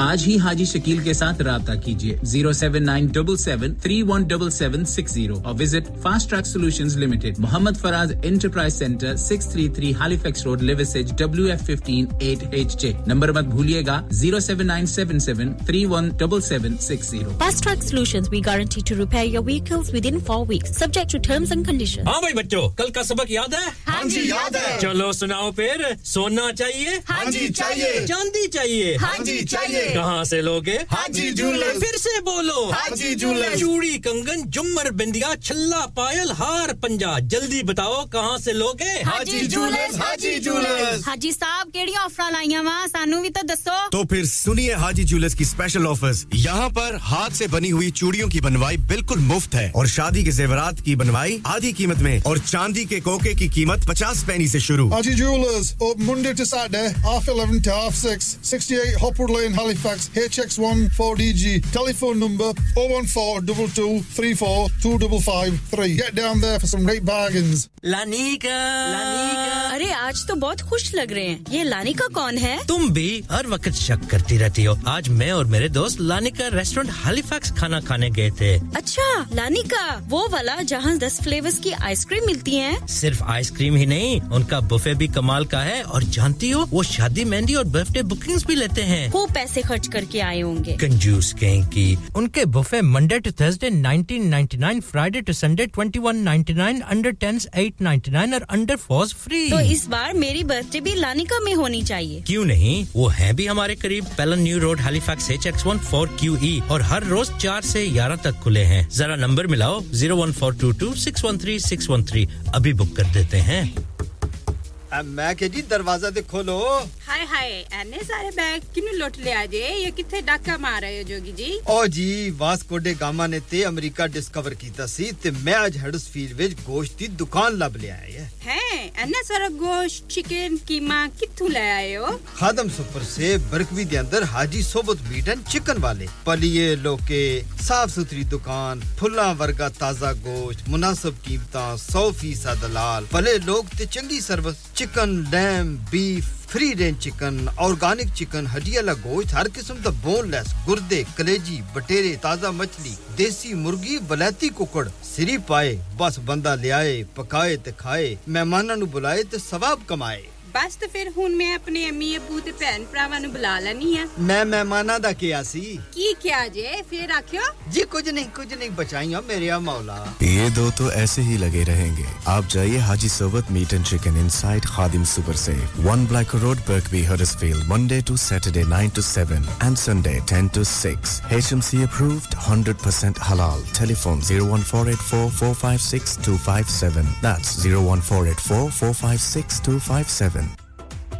आज ही हाजी शकील के साथ राब्ता कीजिए 07977317760 और visit fast track solutions limited Mohammad Faraz enterprise centre 633 Halifax road Liversedge WF15 8HJ number मत भूलिएगा 07977317760 fast track solutions we guarantee to repair your vehicles within 4 weeks subject to terms and conditions हां भाई बच्चों कल का सबक याद है हां जी याद है चलो सुनाओ फिर सोना चाहिए हां जी चाहिए चांदी चाहिए हां जी चाहिए कहां से लोगे हाजी ज्वेलर्स फिर से बोलो हाजी ज्वेलर्स चूड़ी कंगन झुमर बिंदिया छल्ला पायल हार पंजा जल्दी बताओ कहां से लोगे हाजी ज्वेलर्स हाजी साहब केड़ी ऑफर लाईया वा सानू भी तो दसो तो फिर सुनिए हाजी ज्वेलर्स की स्पेशल ऑफर्स यहां पर हाथ से बनी हुई चूड़ियों की बनवाई बिल्कुल मुफ्त है और शादी के जेवरात की बनवाई आधी कीमत में और चांदी के कोके की कीमत 50 पैसे से शुरू Haji jewellers open Monday to Saturday 11:30 to 6:30 68 Hopwood Lane, Halifax, HX1 4DG. Telephone number 01422342553. Get down there for some great bargains. Lanika. अरे आज तो बहुत खुश लग रहे हैं. ये लानिका कौन है? तुम भी हर वक्त शक करती रहती हो. आज मैं और मेरे दोस्त लानिका रेस्टोरेंट हैलिफैक्स खाना खाने गए थे. अच्छा, लानिका, वो वाला जहां 10 फ्लेवर्स की आइसक्रीम मिलती हैं. सिर्फ आइसक्रीम ही नहीं, उनका बुफे भी कमाल का है और जानती हो, वो शादी मेहंदी और बर्थडे बुकिंग्स भी लेते हैं. खूब पैसे खर्च करके आए होंगे कंजूस कहीं की उनके buffet Monday to Thursday 19.99 Friday to Sunday 21.99 under 10s 8.99 और अंडर 4s फ्री तो इस बार मेरी बर्थडे भी लानिका में होनी चाहिए क्यों नहीं वो है भी हमारे करीब Pellon new Road Halifax HX1 4QE और हर रोज 4 से 11 तक खुले हैं जरा नंबर मिलाओ 01422613613 अभी बुक कर देते हैं अब मैं कह जी दरवाजा दे खोलो आए हाय एने सारे बैग किनु लुट ले आजे ये किथे डाका मार रहे हो जोगी जी ओ जी वास्को डे गामा ने ते अमेरिका डिस्कवर कीता सी ते मैं आज हडर्सफील्ड विच गोश्त दी दुकान लब ले आया है एने सारा गोश्त चिकन कीमा किथु ले आए हो खादम सुपर से बरकवी दे अंदर हाजी सोबत मीट एंड चिकन वाले पलिए लोके साफ सुथरी दुकान फुल्ला वर्गा ताजा गोश्त मुनासिब कीमतां 100% दलाल भले लोग ते चंगी service chicken lamb beef free range chicken organic chicken हड्डियां ला गोश्त हर किस्म दा बोनलेस गुर्दे कलेजी बटेरे ताजा मछली देसी मुर्गी बलाती कुकड़ सिरी पाए बस बंदा ले आए पकाए ते खाए मेहमानां नु बुलाए ते सवाब कमाए बस ते फिर हुन मैं अपने अम्मी अब्बू ते भैन भरावां नु बुला लनी है मैं मेहमानां दा क्या सी की क्या जे फिर आखियो जी कुछ नहीं बचाईया मेरे मौला ये दो तो ऐसे ही लगे रहेंगे आप जाइए हाजी सोबत meat and chicken inside Khadim super से 1 Black Road Birkby Huddersfield Monday to Saturday 9 to 7 and Sunday 10 to 6 HMC approved 100% halal telephone 01484456257 that's 01484456257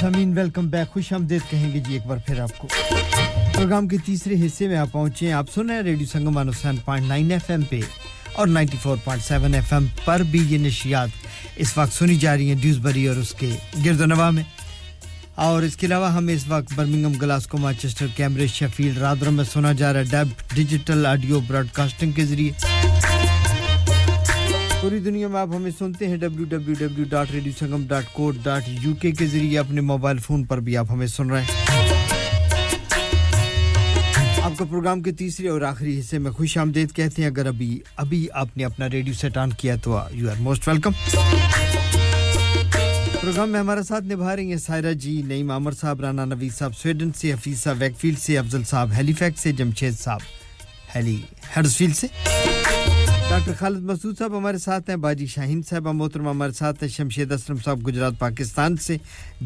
सामीन वेलकम बैक खुश आमदीद कहेंगे जी एक बार फिर आपको प्रोग्राम के तीसरे हिस्से में आप पहुंचे हैं आप सुन रहे हैं रेडियो संगम 107.9 एफएम पे और 94.7 एफएम पर भी ये नशियात इस वक्त सुनी जा रही हैं ड्यूसबरी और उसके गिरदनवा में और इसके अलावा हमें इस वक्त Birmingham Glasgow Manchester Cambridge Sheffield Rotherham में सुना जा रहा है डैब डिजिटल ऑडियो ब्रॉडकास्टिंग के जरिए पूरी दुनिया में आप हमें सुनते हैं www.radiosangam.co.uk के जरिए अपने मोबाइल फोन पर भी आप हमें सुन रहे हैं आपको प्रोग्राम के तीसरे और आखिरी हिस्से में खुशामदीद कहते हैं अगर अभी आपने अपना रेडियो सेट ऑन किया तो you are most welcome programme में हमारा साथ निभा रही हैं सायरा जी नईम आमर साहब राना नवीद साहब स्वीडन से हफीज साहब वैकफील्ड से अफजल साहब हैलीफैक्स से जमशेद साहब हडर्सफील्ड से डॉक्टर खालिद मसूद साहब हमारे साथ हैं बाजी शाहीन साहब मोहतरमा हमारे साथ हैं शमशेद असलम साहब गुजरात पाकिस्तान से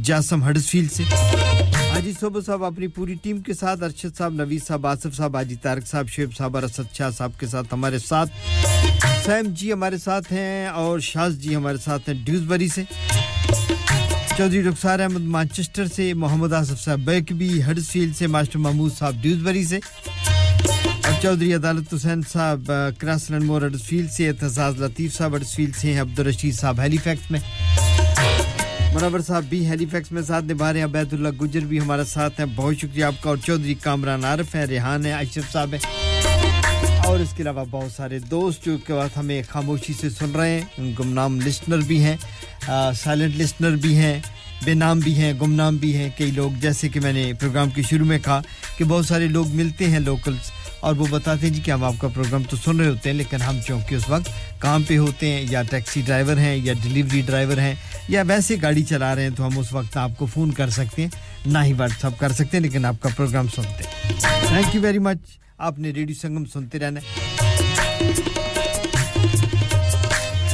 जासम हडर्सफील्ड से हाजी सोबो साहब अपनी पूरी टीम के साथ अरशद साहब नवीद साहब आसिफ साहब हाजी तारिक साहब शेब साहब और असद शाह साहब के साथ हमारे साथ सैम जी हमारे साथ हैं और शाज जी हमारे साथ हैं ड्यूसबरी से चौधरी रुखसार अहमद मैनचेस्टर से मोहम्मद आसिफ साहब बैकबी हडर्सफील्ड से मास्टर महमूद साहब ड्यूसबरी से चौधरी अदालत हुसैन साहब क्रासलैंड मोर हडर्सफील्ड से एतजाज लतीफ साहब हडर्सफील्ड से हैं अब्दुल रशीद साहब हैलीफैक्स में मुनव्वर साहब भी हैलीफैक्स में साथ निभा रहे हैं अबैदुल्ला गुजर भी हमारा साथ हैं बहुत शुक्रिया आपका और चौधरी कामरान आरिफ हैं रेहान हैं अशरफ साहब हैं और इसके अलावा बहुत सारे दोस्त जो के साथ हमें खामोशी से सुन रहे हैं गुमनाम लिसनर भी हैं साइलेंट लिसनर भी हैं बेनाम भी हैं गुमनाम भी हैं कई लोग जैसे कि मैंने प्रोग्राम के शुरू में कहा कि बहुत सारे लोग मिलते हैं लोकल्स और वो बताते हैं जी कि हम आपका प्रोग्राम तो सुन रहे होते हैं लेकिन हम चूंकि उस वक्त काम पे होते हैं या टैक्सी ड्राइवर हैं या डिलीवरी ड्राइवर हैं या वैसे गाड़ी चला रहे हैं तो हम उस वक्त आपको फ़ोन कर सकते हैं ना ही WhatsApp कर सकते हैं लेकिन आपका प्रोग्राम सुनते हैं थैंक यू वेरी मच आपने रेडियो संगम सुनते रहना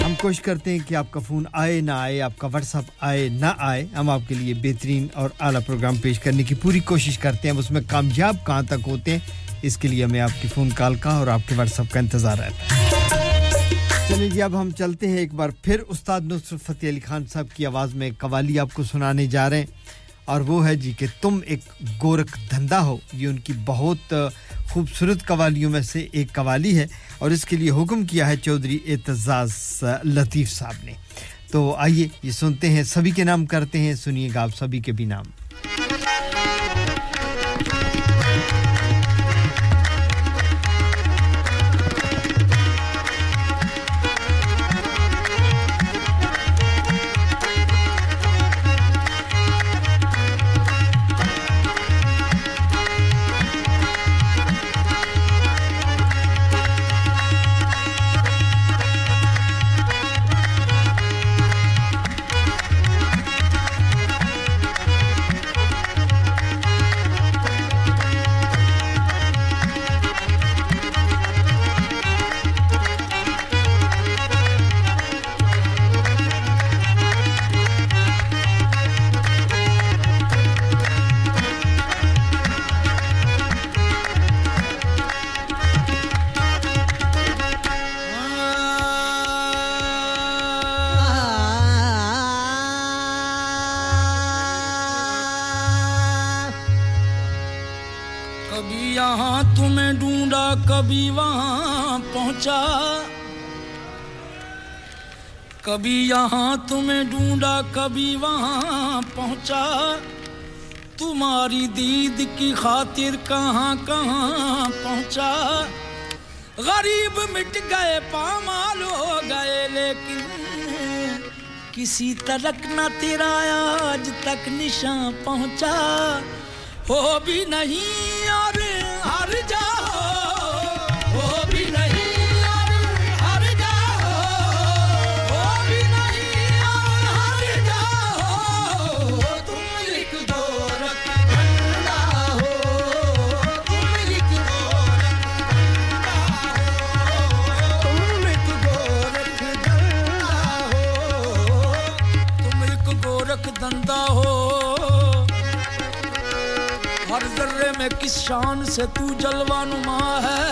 हम कोशिश करते हैं कि आपका फ़ोन आए ना आए आपका WhatsApp आए ना आए हम आपके लिए बेहतरीन और आला प्रोग्राम पेश करने की पूरी कोशिश करते हैं उसमें कामयाब कहां तक होते हैं इसके लिए मैं आपकी फ़ोन कॉल का और आपके WhatsApp का इंतज़ार रहता है चलिए जी अब हम चलते हैं एक बार फिर उस्ताद नुसरत फ़तेह अली खान साहब की आवाज़ में कवाली आपको सुनाने जा रहे हैं और वो है जी कि तुम एक गोरख धंधा हो ये उनकी बहुत खूबसूरत कवालियों में से एक कवाली है और इसके लिए हुक्म किया है चौधरी एतजाज लतीफ़ साहब ने तो आइए ये सुनते हैं सभी के नाम करते हैं सुनिएगा आप सभी के भी नाम कभी यहाँ तुम्हें ढूंढा कभी वहाँ पहुँचा कभी यहाँ तुम्हें ढूंढा कभी वहाँ पहुँचा तुम्हारी दीद की खातिर कहाँ कहाँ पहुँचा गरीब मिट गए पामाल हो गए लेकिन किसी तरक ना तेरा आज तक निशान पहुँचा हो भी नहीं और हर जा हो भी नहीं और हर जा हो भी नहीं और हर जा हो तुम लिख दो रख ठंडा हो तुम लिख दो रख ठंडा हो तुम लिख दो रख ठंडा हो तुम लिख दो रख धंधा हो हर जर्रे में किस शान से तू जलवा नुमा है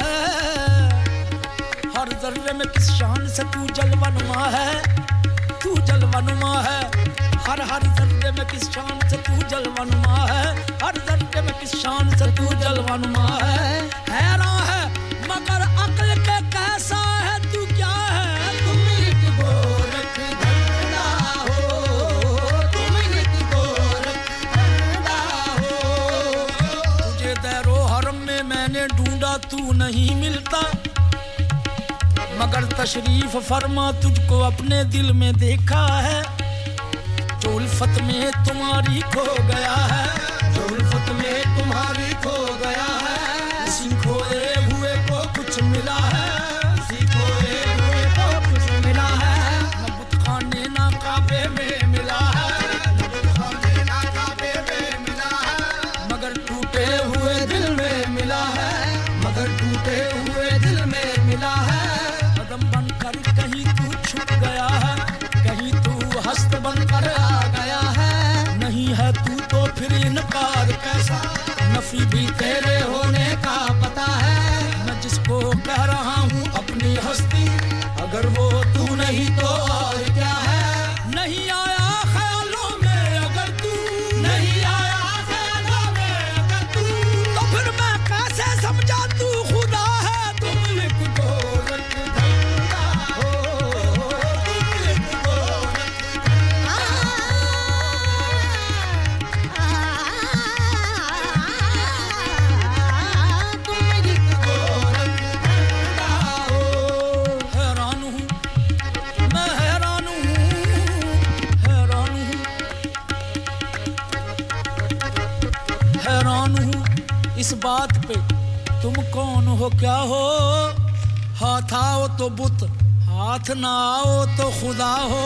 हर जर्रे में किस शान से तू जलवा नुमा है हर जर्रे में किस शान से तू जलवा नुमा है हर जर्रे में किस शान से तू जलवा नुमा है हैरान है मगर अक्ल के कैसा है तू क्या है तुम एक गोरख धंधा हो तुम एक गोरख धंधा हो तेरो हरम में मैंने ढूंढा तू नहीं मिलता मगर तशरीफ फरमा तुझको अपने दिल में देखा है जो उल्फत में तुम्हारी खो गया है जो उल्फत में तुम्हारी खो गया है इसी खोए हुए को कुछ मिला है इसी खोए हुए को कुछ मिला है न बुतखाने ना काबे में मिला है नफी भी तेरे होने का पता है मैं जिसको कह रहा हूँ अपनी हस्ती अगर वो तू नहीं तो और क्या है नहीं आया ख्यालों में अगर तू नहीं आया ख्यालों में अगर तू तो फिर मैं कैसे समझा तू खुदा है तुम लिख दो रख ठंडा हो तुम लिख दो रख ठंडा इस बात पे तुम कौन हो क्या हो हाथ आओ तो बुत हाथ ना आओ तो खुदा हो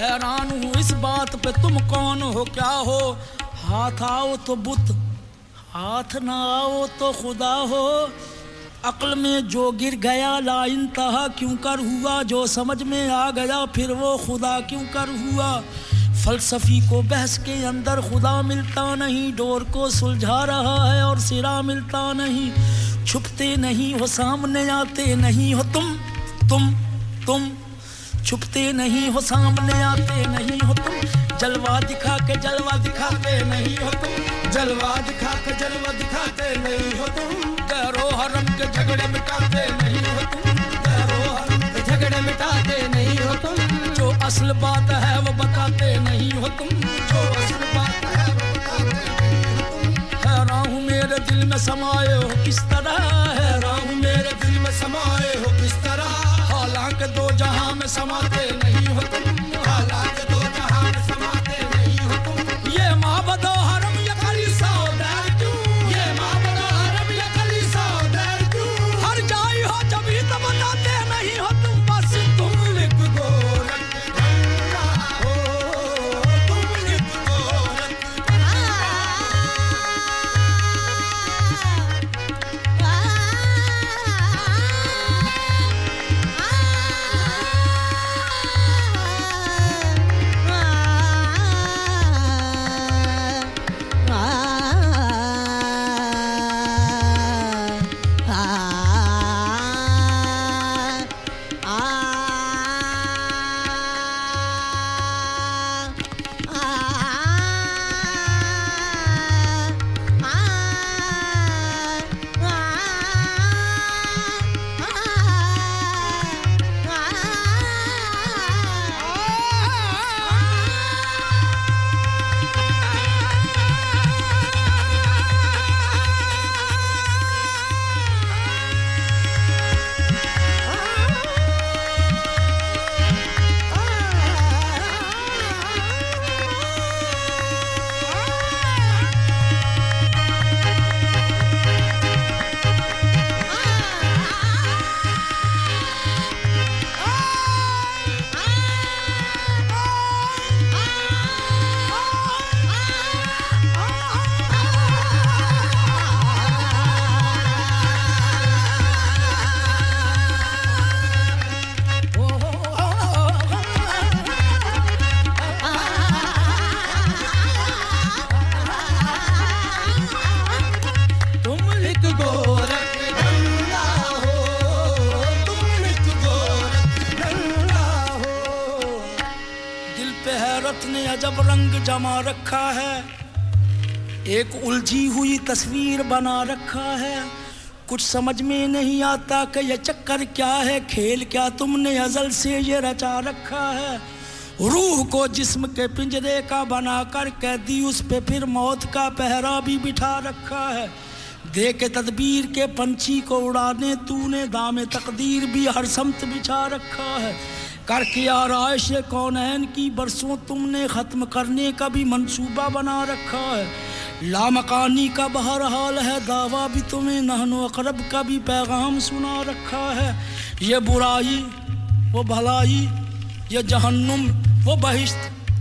हैरान हूँ इस बात पे तुम कौन हो क्या हो हाथ आओ तो बुत हाथ ना आओ तो खुदा हो अक्ल में जो गिर गया ला इंतहा क्यों कर हुआ जो समझ में आ गया फिर वो खुदा क्यों कर हुआ फलसफी को बहस के अंदर खुदा मिलता नहीं डोर को सुलझा रहा है और सिरा मिलता नहीं छुपते नहीं हो सामने आते नहीं हो तुम छुपते नहीं हो सामने आते नहीं हो तुम जलवा दिखाते नहीं हो तुम जलवा दिखाते नहीं हो तुम करो हरम के झगड़े मिटाते नहीं हो तुम करो हरम के झगड़े मिटाते नहीं हो तुम असल बात है वो बताते नहीं हो तुम जो असल बात है वो बताते नहीं हो तुम हैरान हूँ मेरे दिल में समाए हो किस तरह हैरान हूँ मेरे दिल में समाए हो किस तरह हालांकि दो जहां में समाते नहीं हो तुम हालांकि दो जहां में समाते नहीं हो तुम ये माबदो हरम या कलीसा उधर क्यों ये माबदो हरम या कलीसा उधर क्यों हर जाई हो जब ही तो बताते नहीं हो तुम बस तुम लिख दो जब रंग जमा रखा है एक उलझी हुई तस्वीर बना रखा है कुछ समझ में नहीं आता कि ये चक्कर क्या है खेल क्या तुमने अजल से ये रचा रखा है रूह को जिस्म के पिंजरे का बनाकर कैदी उस पे फिर मौत का पहरा भी बिठा रखा है दे के तदबीर के पंछी को उड़ाने तूने दाम तकदीर भी हर समत बिछा रखा है करके आराइश कौनैन की बरसों तुमने खत्म करने का भी मंसूबा बना रखा है लामकानी का बहरहाल है दावा भी तुम्हें नहनो अकरब का भी पैगाम सुना रखा है ये बुराई वो भलाई ये जहन्नुम वो बहिश्त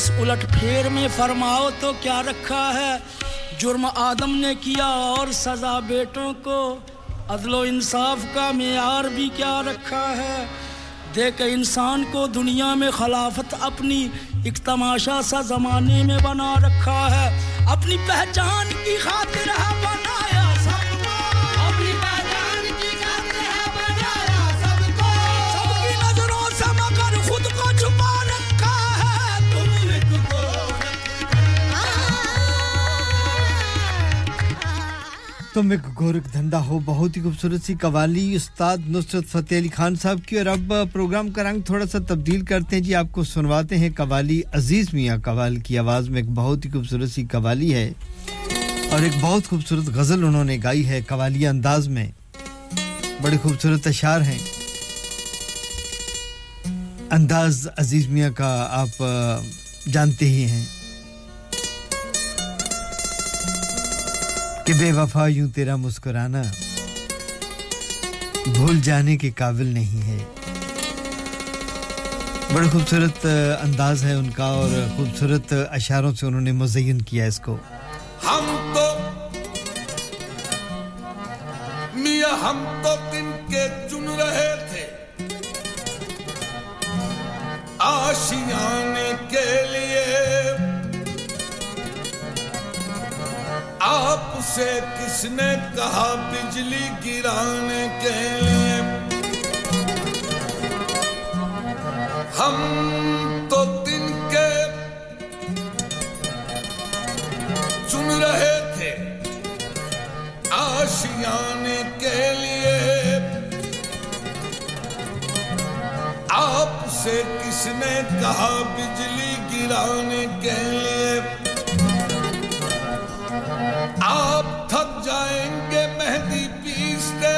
इस उलटफेर में फरमाओ तो क्या रखा है जुर्म आदम ने किया और सजा बेटों को अदलो इंसाफ का मेयार भी क्या रखा है देख इंसान को दुनिया में खिलाफत अपनी एक तमाशा सा जमाने में बना रखा है अपनी पहचान की खातिर है बनाया सबको अपनी पहचान की खातिर है बनाया सबको सबकी नजरों से मगर खुद को छुपा रखा है तुमने को तुम एक गोरख धंधा हो बहुत ही खूबसूरत सी कवाली उस्ताद नुसरत फतेह अली खान साहब की. और अब प्रोग्राम का रंग थोड़ा सा तब्दील करते हैं जी, आपको सुनवाते हैं कवाली अजीज मियां कवाल की आवाज़ में. एक बहुत ही खूबसूरत सी कवाली है और एक बहुत खूबसूरत गज़ल उन्होंने गाई है कवाली अंदाज में. बड़े खूबसूरत अशआर हैं. अंदाज अजीज मियां का आप जानते ही हैं कि बेवफा यूं तेरा मुस्कुराना भूल जाने के काबिल नहीं है. बड़ा खूबसूरत अंदाज है उनका और खूबसूरत अशारों से उन्होंने मुज़य्यन किया इसको. हम तो दिन के चुन रहे थे आशियाने के लिए आपसे किसने कहा बिजली गिराने के लिए. हम तो दिन के चुन रहे थे आशियाने के लिए आपसे किसने कहा बिजली गिराने के लिए. आप थक जाएंगे मेहंदी पीसते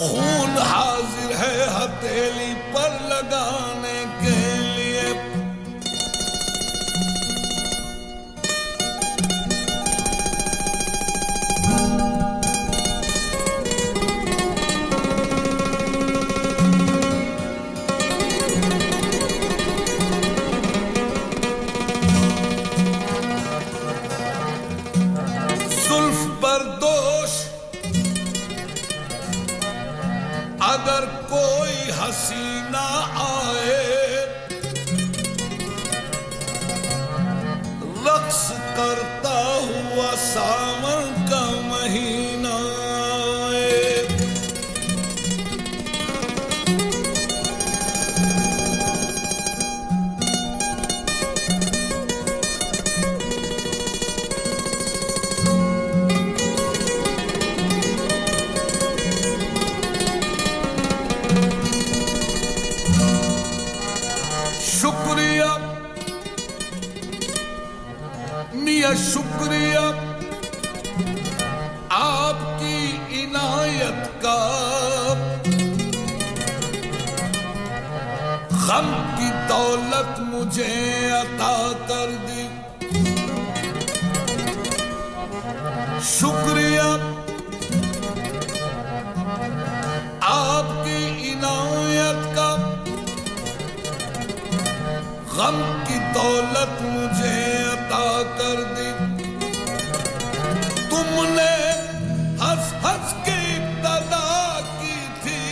खून हाजिर है हथेली पर लगाने के लिए. अगर कोई हसीना आए रक्स करता हुआ सावन का महीना आए शुक्रिया आपकी इनायत का गम की दौलत मुझे अता कर दी. शुक्रिया आपकी इनायत का गम की दौलत मुझे अता कर दी. तुमने हंस हंस के इब्तिदा की थी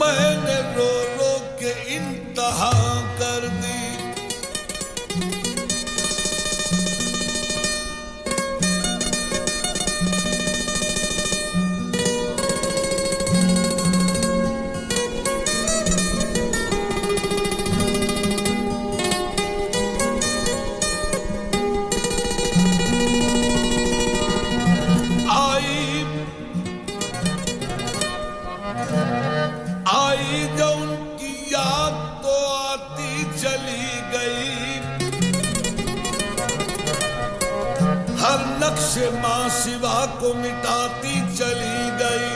मैंने रो रो के इंतहा कर दी. मां सिवा को मिटाती चली गई।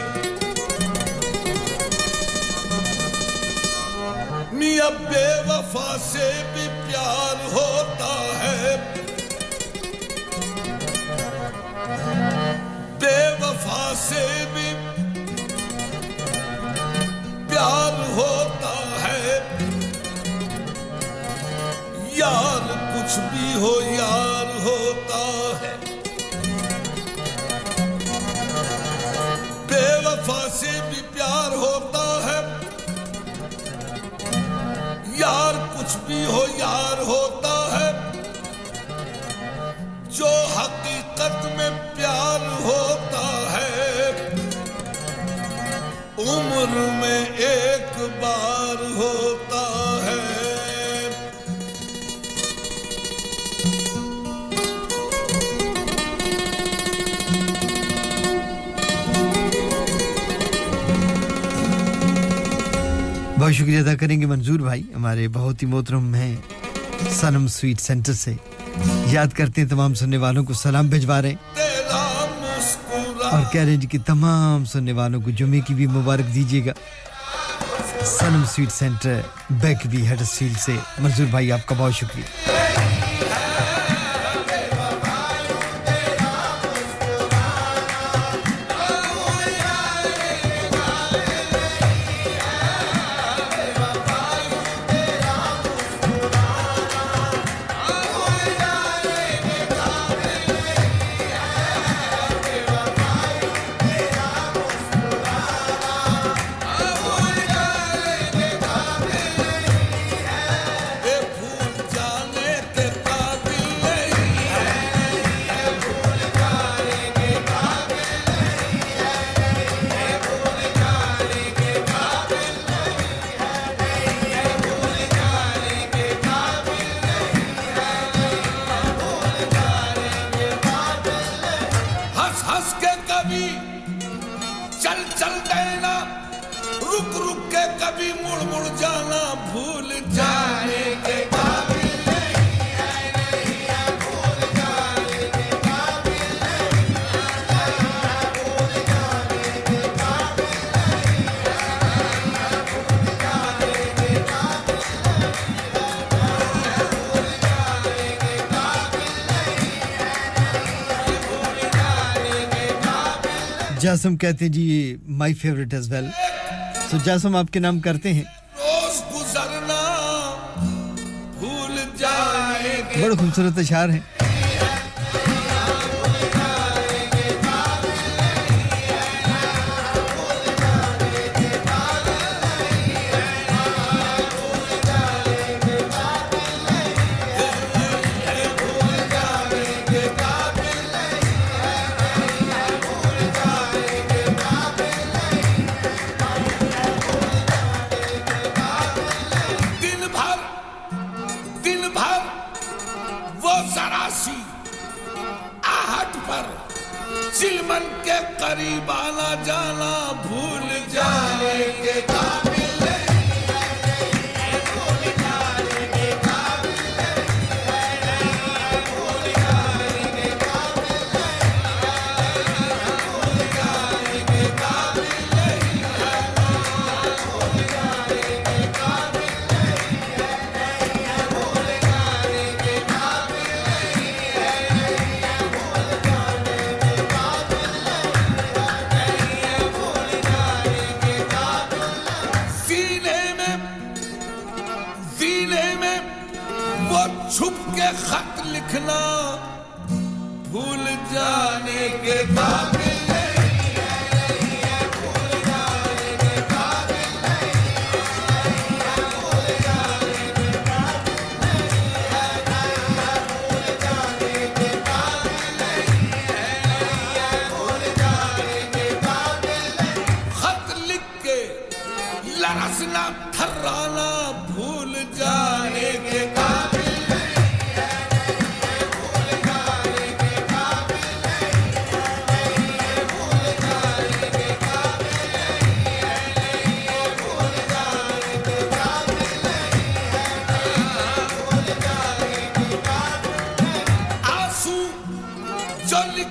मियां बेवफा से भी प्यार होता है, बेवफा से भी प्यार होता है। यार कुछ भी हो यार होता है, बेवफा से भी प्यार होता है। यार कुछ भी हो यार होता है, जो हकीकत में प्यार होता है उम्र में एक बार होता है। बहुत शुक्रिया अदा करेंगे मंजूर भाई, हमारे बहुत ही मोहतरम हैं सनम स्वीट सेंटर से। याद करते हैं तमाम सुनने वालों को सलाम भिजवा रहे हैं और कह रहे हैं कि तमाम सुनने वालों को जुमे की भी मुबारक दीजिएगा। सनम स्वीट सेंटर बैक भी हडर्सफील्ड से मंजूर भाई, आपका बहुत शुक्रिया। जासम कहते हैं जी my favourite as well. So Jasam आपके नाम करते हैं, बड़ा खूबसूरत अशआर है।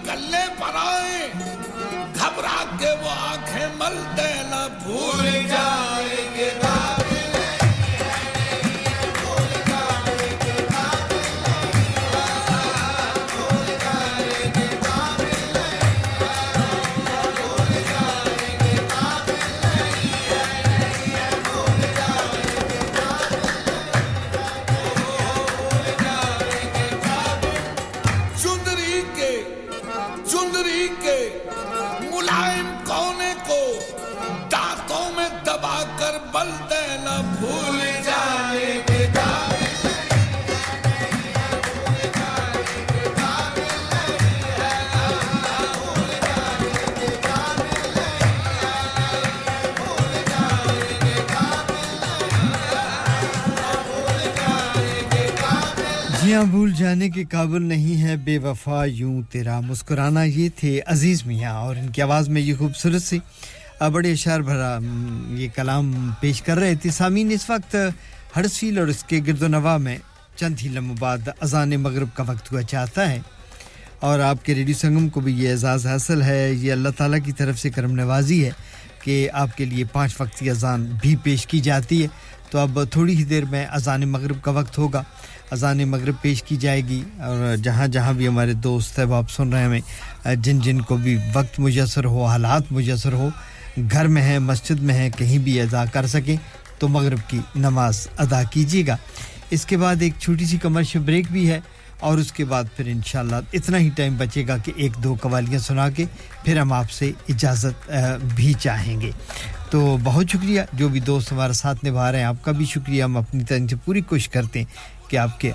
कल्ले भूल जाने के काबिल नहीं है बेवफा यूं तेरा मुस्कुराना। ये थे अजीज मियां और इनकी आवाज में ये खूबसूरत सी बड़े इशार भरा ये कलाम पेश कर रहे थे। सामीन, इस वक्त हडर्सफील्ड और इसके गिरदोनवा में चंद ही लम्हों बाद अजान मगरिब का वक्त हुआ चाहता है और आपके रेडियो संगम को भी ये एजाज़ हासिल है, ये अल्लाह ताला की तरफ से करम नवाजी है कि आपके लिए पांच वक्त की अजान भी पेश की जाती है। तो अब थोड़ी ही देर में अजान मगरिब का वक्त होगा, अज़ान मगरिब पेश की जाएगी और जहाँ जहाँ भी हमारे दोस्त अहबाब सुन रहे हैं, जिन जिन को भी वक्त मुयसर हो, हालात मुयसर हो, घर में हैं, मस्जिद में हैं, कहीं भी अदा कर सकें तो मगरिब की नमाज अदा कीजिएगा। इसके बाद एक छोटी सी कमर्शियल ब्रेक भी है और उसके बाद फिर इंशाल्लाह इतना ही टाइम बचेगा कि एक दो कवालियाँ सुना के फिर हम आपसे इजाज़त भी चाहेंगे। तो बहुत शुक्रिया जो भी दोस्त हमारे साथ निभा रहे हैं, आपका भी शुक्रिया। हम अपनी तरफ से पूरी कोशिश करते हैं कि आपके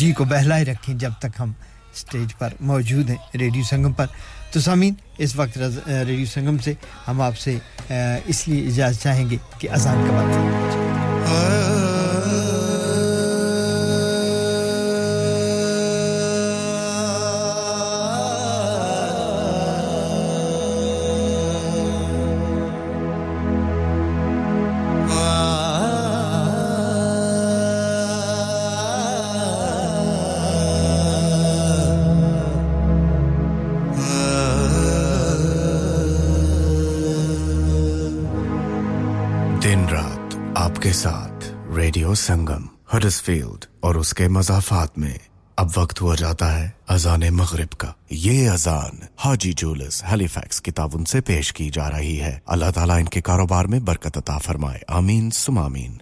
जी को बहलाए रखें जब तक हम स्टेज पर मौजूद हैं रेडियो संगम पर। तो सामीन, इस वक्त रेडियो संगम से हम आपसे इसलिए इजाज़त चाहेंगे कि अज़ान का वक्त संगम हडर्सफील्ड और उसके मज़ाफ़ात में अब वक्त हुआ जाता है अज़ान मग़रिब का। ये अज़ान हाजी जूलर्स हैलीफैक्स की ताउन से पेश की जा रही है। अल्लाह ताला इनके कारोबार में बरकत अता फरमाए, आमीन सुम आमीन।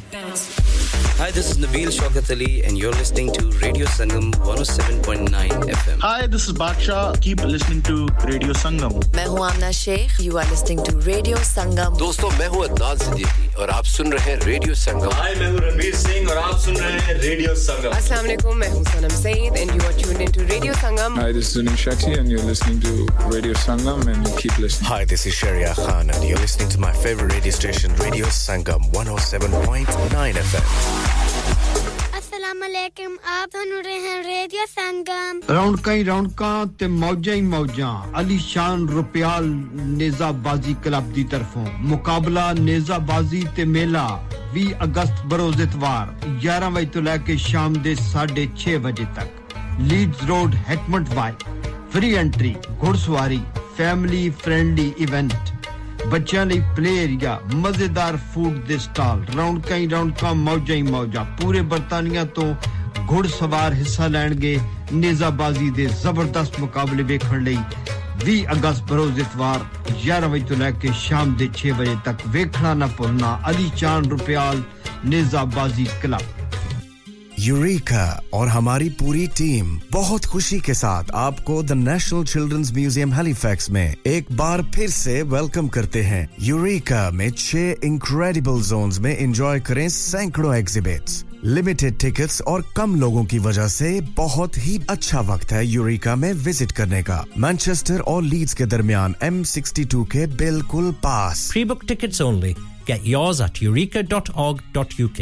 Hi, this is Nabeel Shaukat Ali and you're listening to Radio Sangam 107.9 FM. Hi, this is Baksha. Keep listening to Radio Sangam. मैं हूँ आमना Sheikh. You are listening to Radio Sangam. दोस्तों, मैं हूँ अदनान सिद्दीकी और आप सुन रहे हैं Radio Sangam. Hi, मैं हूँ रणवीर सिंह और आप सुन रहे हैं Radio Sangam. अस्सलाम वालेकुम, मैं हूँ सनम Saeed and you are tuned into Radio Sangam. Hi, this is Zunim Shetty and you're listening to Radio Sangam and keep listening. Hi, this is Sharia Khan and you're listening to my favorite radio station Radio Sangam 107.9 FM. Assalamualaikum aap sun rahe hain radio sangam round ka te mauja hi mauja ali shan rupyal nezabazi club di tarfon muqabla nezabazi te mela 20 august baroz etwar 11 baje to leke sham de 6:30 baje tak Leeds road Hetmond Way free entry ghudswari family friendly event बच्चों ने play area मजेदार food दे stall round का मौजा ही मौजा पूरे बर्तानिया तो घुड़सवार हिस्सा लेंगे नेजाबाजी दे जबरदस्त मुकाबले देखण लई 20 अगस्त बरोज इतवार 11 बजे तो लेके शाम दे 6 बजे तक देखना ना भूलना अली चांद रुपयाल नेजाबाजी क्लब यूरेका और हमारी पूरी टीम बहुत खुशी के साथ आपको the national children's museum Halifax में एक बार फिर से वेलकम करते हैं यूरेका में 6 इनक्रेडिबल जोन्स में एंजॉय करें सैकड़ों एग्जिबिट्स लिमिटेड टिकट्स और कम लोगों की वजह से बहुत ही अच्छा वक्त है यूरेका में विजिट करने का मैनचेस्टर और लीड्स के दरमियान M62 के बिल्कुल पास pre book tickets only get yours at eureka.org.uk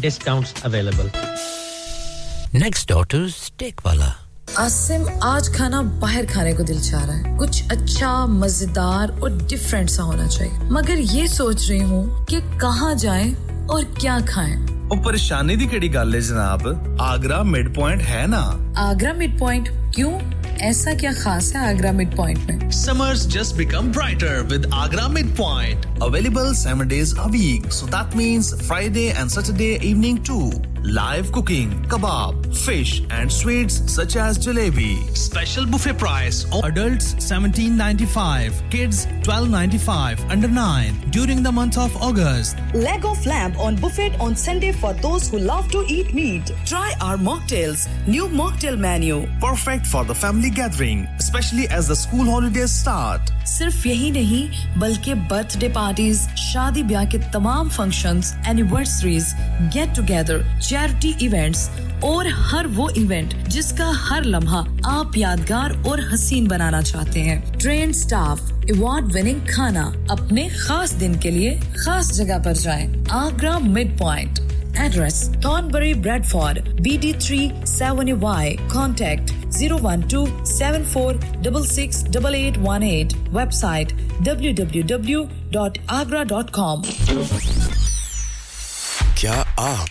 discounts available next door to Steakwala Asim आज खाना बाहर खाने को दिल चाह रहा है कुछ अच्छा मजेदार और डिफरेंट सा होना चाहिए मगर ये सोच रही हूँ कि कहाँ जाएं और क्या खाएं ਉਹ ਪਰੇਸ਼ਾਨੀ ਦੀ ਕਿਹੜੀ ਗੱਲ ਹੈ ਜਨਾਬ ਆਗਰਾ ਮਿਡ ਪੁਆਇੰਟ ਹੈ ਨਾ ਆਗਰਾ ਮਿਡ ਪੁਆਇੰਟ ਕਿਉਂ ਐਸਾ ਕੀ ਖਾਸ ਹੈ ਆਗਰਾ ਮਿਡ ਪੁਆਇੰਟ ਮੇਂ summers just become brighter with Agra mid point available 7 days a week so that means Friday and Saturday evening to Live cooking, kebab, fish and sweets such as jalebi. Special buffet price. Adults $17.95, kids $12.95 under 9 during the month of August. Leg of lamb on buffet on Sunday for those who love to eat meat. Try our mocktails. New mocktail menu. Perfect for the family gathering, especially as the school holidays start. Sirf yahi nahi, balki birthday parties, shaadi biyah ke tamam functions, anniversaries, get together. Charity events और हर वो event जिसका हर लम्हा आप यादगार और हसीन बनाना चाहते हैं trained staff award winning खाना अपने खास दिन के लिए खास जगह पर जाएं Agra Midpoint address Thornbury Bradford BD3 7Y contact 01274668818 website www.agra.com क्या आप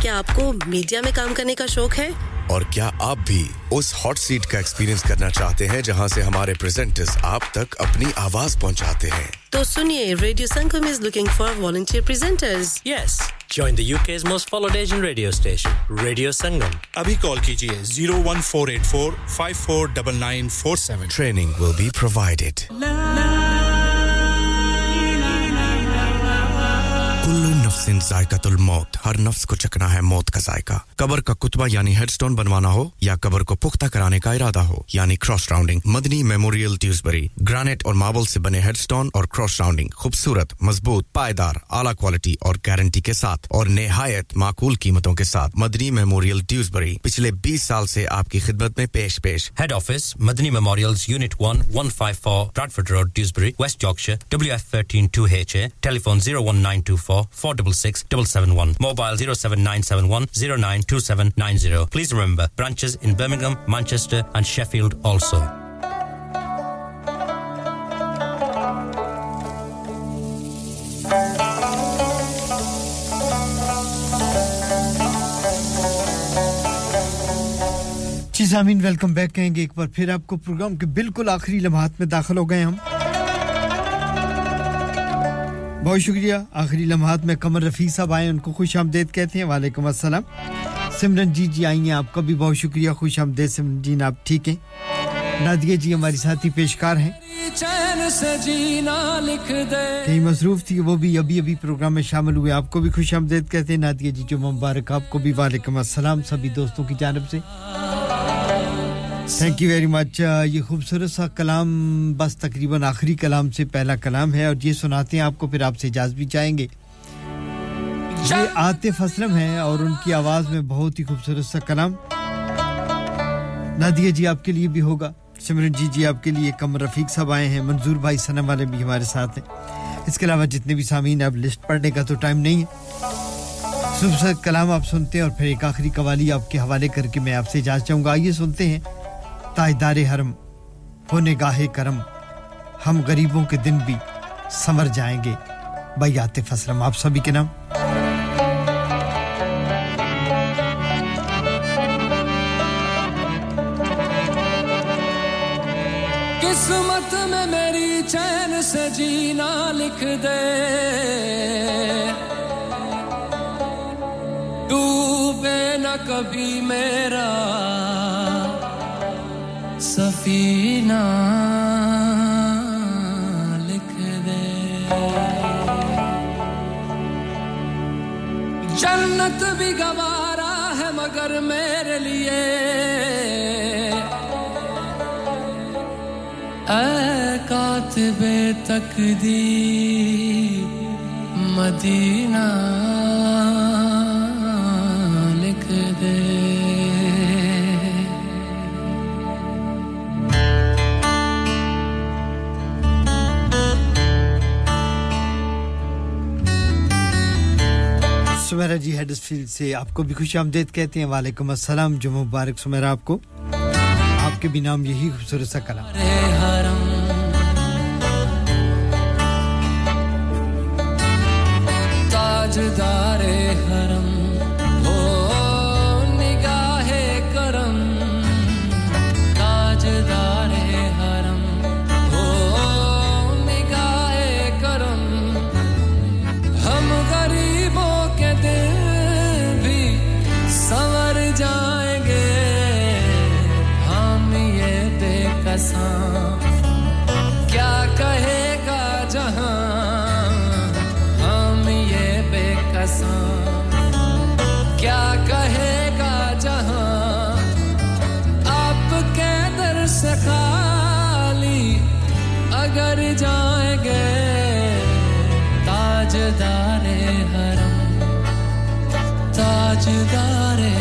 क्या आपको मीडिया में काम करने का शौक है और क्या आप भी उस हॉट सीट का एक्सपीरियंस करना चाहते हैं जहां से हमारे प्रेजेंटर्स आप तक अपनी आवाज पहुंचाते हैं तो सुनिए radio Sangam is looking for volunteer presenters yes join the UK's most followed Asian radio station Radio Sangam abhi call kijiye 01484549947 training will be provided नफ्सिन जायकातुल मौत हर नफ्स को चखना है मौत का जायका कब्र का कुतबा यानी हेडस्टोन बनवाना हो या कब्र को पुख्ता कराने का इरादा हो यानी क्रॉस राउंडिंग मदनी मेमोरियल ड्यूसबरी ग्रेनाइट और मार्बल से बने हेडस्टोन और क्रॉस राउंडिंग खूबसूरत मजबूत पायदार आला क्वालिटी और गारंटी के साथ और निहायत माकूल कीमतों के साथ मदनी मेमोरियल ड्यूसबरी पिछले 20 साल से आपकी खिदमत में पेश head office Madni memorials unit 1 154 Bradford road Dewsbury West Yorkshire WF13 2HA telephone 01924 466 771 mobile 07971 092790 please remember branches in Birmingham Manchester and Sheffield also जी ज़मीन welcome back कहेंगे एक बार फिर आपको प्रोग्राम के बिल्कुल आखिरी लम्हात में दाखिल हो गए हम बहुत शुक्रिया आखिरी लम्हात में कमर रफी साहब आए उनको खुशामदीद कहते हैं वालेकुम अस्सलाम सिमरन जी जी आई हैं आपका भी बहुत शुक्रिया खुशामदीद सिमरन जी आप ठीक हैं नादिया जी हमारे साथी पेशकार हैं कहीं मसरूफ थी वो भी अभी प्रोग्राम में शामिल हुए आपको भी खुशामदीद कहते हैं नादिया जी जो मुबारक आपको भी वालेकुम अस्सलाम सभी दोस्तों की जानिब से थैंक यू वेरी मच ये खूबसूरत सा कलाम बस तकरीबन आखिरी कलाम से पहला कलाम है और ये सुनाते हैं आपको फिर आपसे इजाज़त भी चाहेंगे ये आतिफ असलम हैं और उनकी आवाज़ में बहुत ही खूबसूरत सा कलाम नादिया जी आपके लिए भी होगा सिमरन जी जी आपके लिए कमर रफीक साहब आए हैं मंजूर भाई सनम वाले भी हमारे साथ हैं इसके अलावा जितने भी सामीन अब लिस्ट पढ़ने का तो टाइम नहीं है सुबह से कलाम आप सुनते हैं और फिर एक आखिरी कवाली आपके हवाले करके मैं आपसे इजाज़त चाहूँगा आइए सुनते हैं ताजदारे हरम हो निगाहे करम हम गरीबों के दिन भी समर जाएंगे भाई आतिफ असलम आप सभी के नाम किस्मत में मेरी चैन से जीना लिख दे डूबे ना कभी मेरा सफीना लिख दे जन्नत भी गवारा है मगर मेरे लिए ऐ कातिबे तकदीर मदीना सुमेरा जी हेडर्सफील्ड से आपको भी खुशामदीद कहते हैं वालेकुम अस्सलाम जो मुबारक सुमेरा आपको आपके भी नाम यही खूबसूरत सा कलाम ताजदारे हरम हो निगाहे करम ताजदारे हरम हो निगाहे करम हम गरीबों के दिल भी संवर जाएंगे हम ये बेकसम क्या कहेगा जहां हम ये बेकसम क्या कहेगा जहां आपके दर से खाली अगर जाएंगे ताजदारे हरम ताजदारे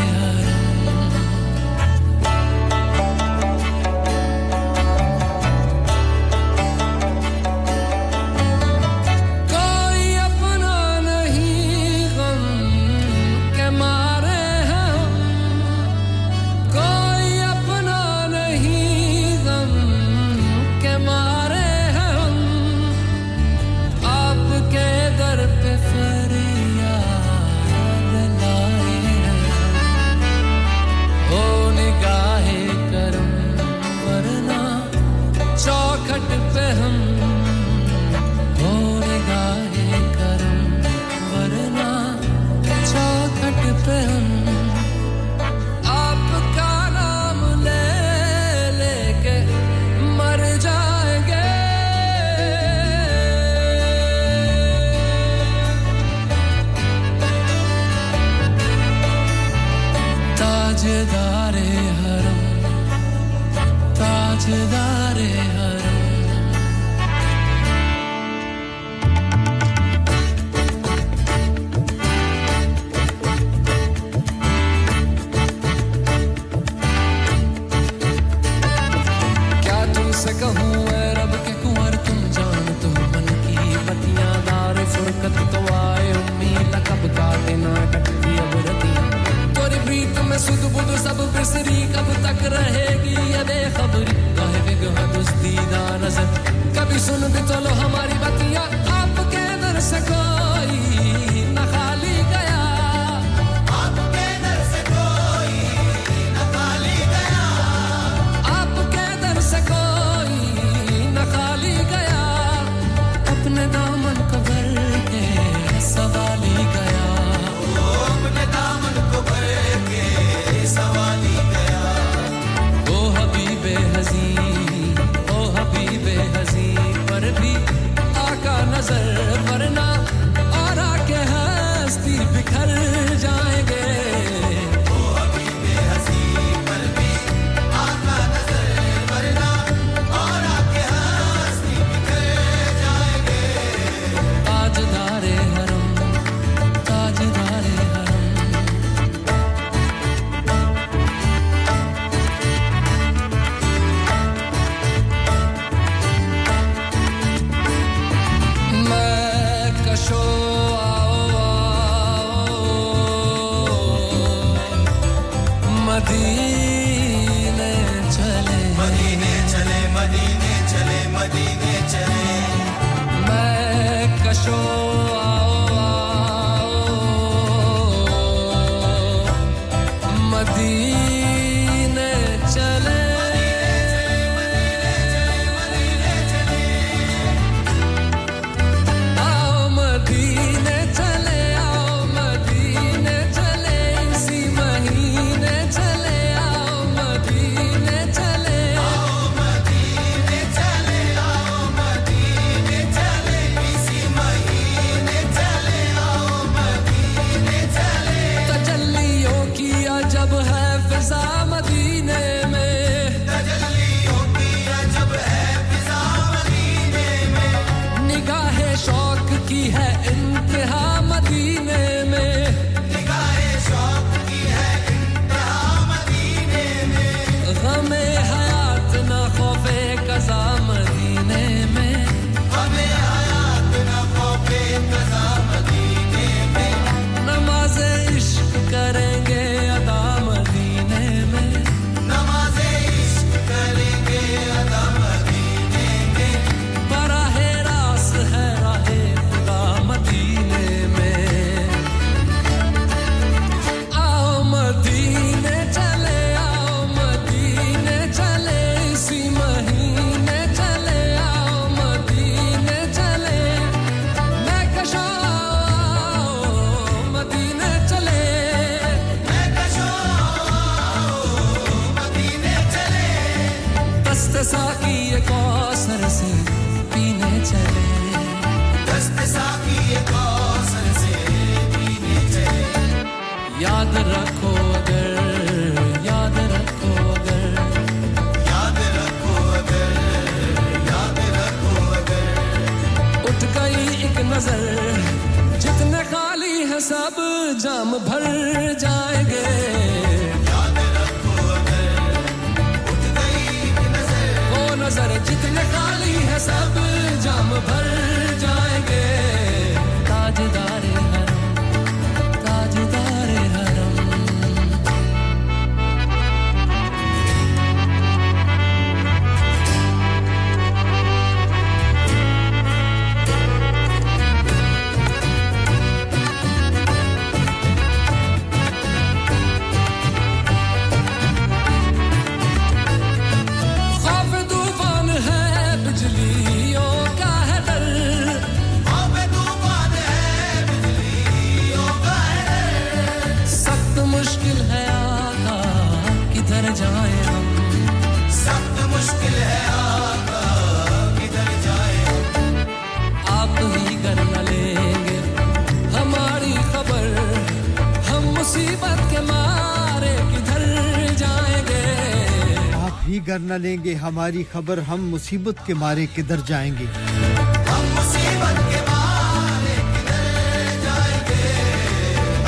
घर न लेंगे हमारी खबर हम मुसीबत के मारे किधर जाएंगे हम मुसीबत के मारे किधर जाएंगे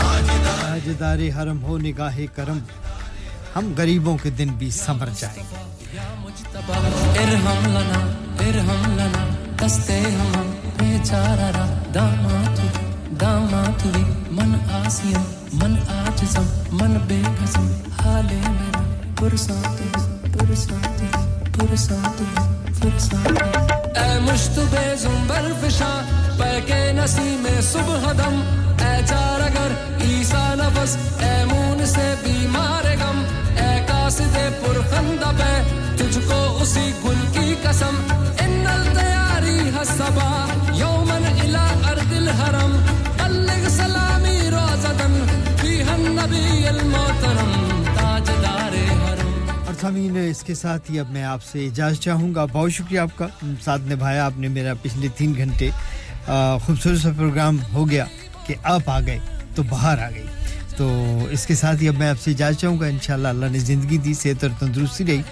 ताजदारे हरम हो निगाहे करम हम गरीबों के दिन भी समर जाएंगे इरहम लना दस्ते हम बेचारा दामातु दामातु मन आसियम मन आजसम मन बेकसम हाले मेरा पुरसात ऐ मुश्तबे जुंबर फिशा पैके नसीम सुबह दम ऐ चारगर ईसा नफस ऐ मून से बीमार गम ऐ कासिदे पुरखंदा पे तुझको उसी गुल की कसम इन्नल तैयारी हसबा यौमन इला अर्दिल हरम बल्लिग सलामी रोज़दन बीहन नबी अल मोहतरम ज़मीन है इसके साथ ही अब मैं आपसे इजाज़त चाहूँगा बहुत शुक्रिया आपका साथ निभाया आपने मेरा पिछले 3 घंटे खूबसूरत सा प्रोग्राम हो गया कि आप आ गए तो बाहर आ गई तो इसके साथ ही अब मैं आपसे इजाज़त चाहूँगा इंशाल्लाह अल्लाह ने ज़िंदगी दी सेहत और तंदुरुस्ती रही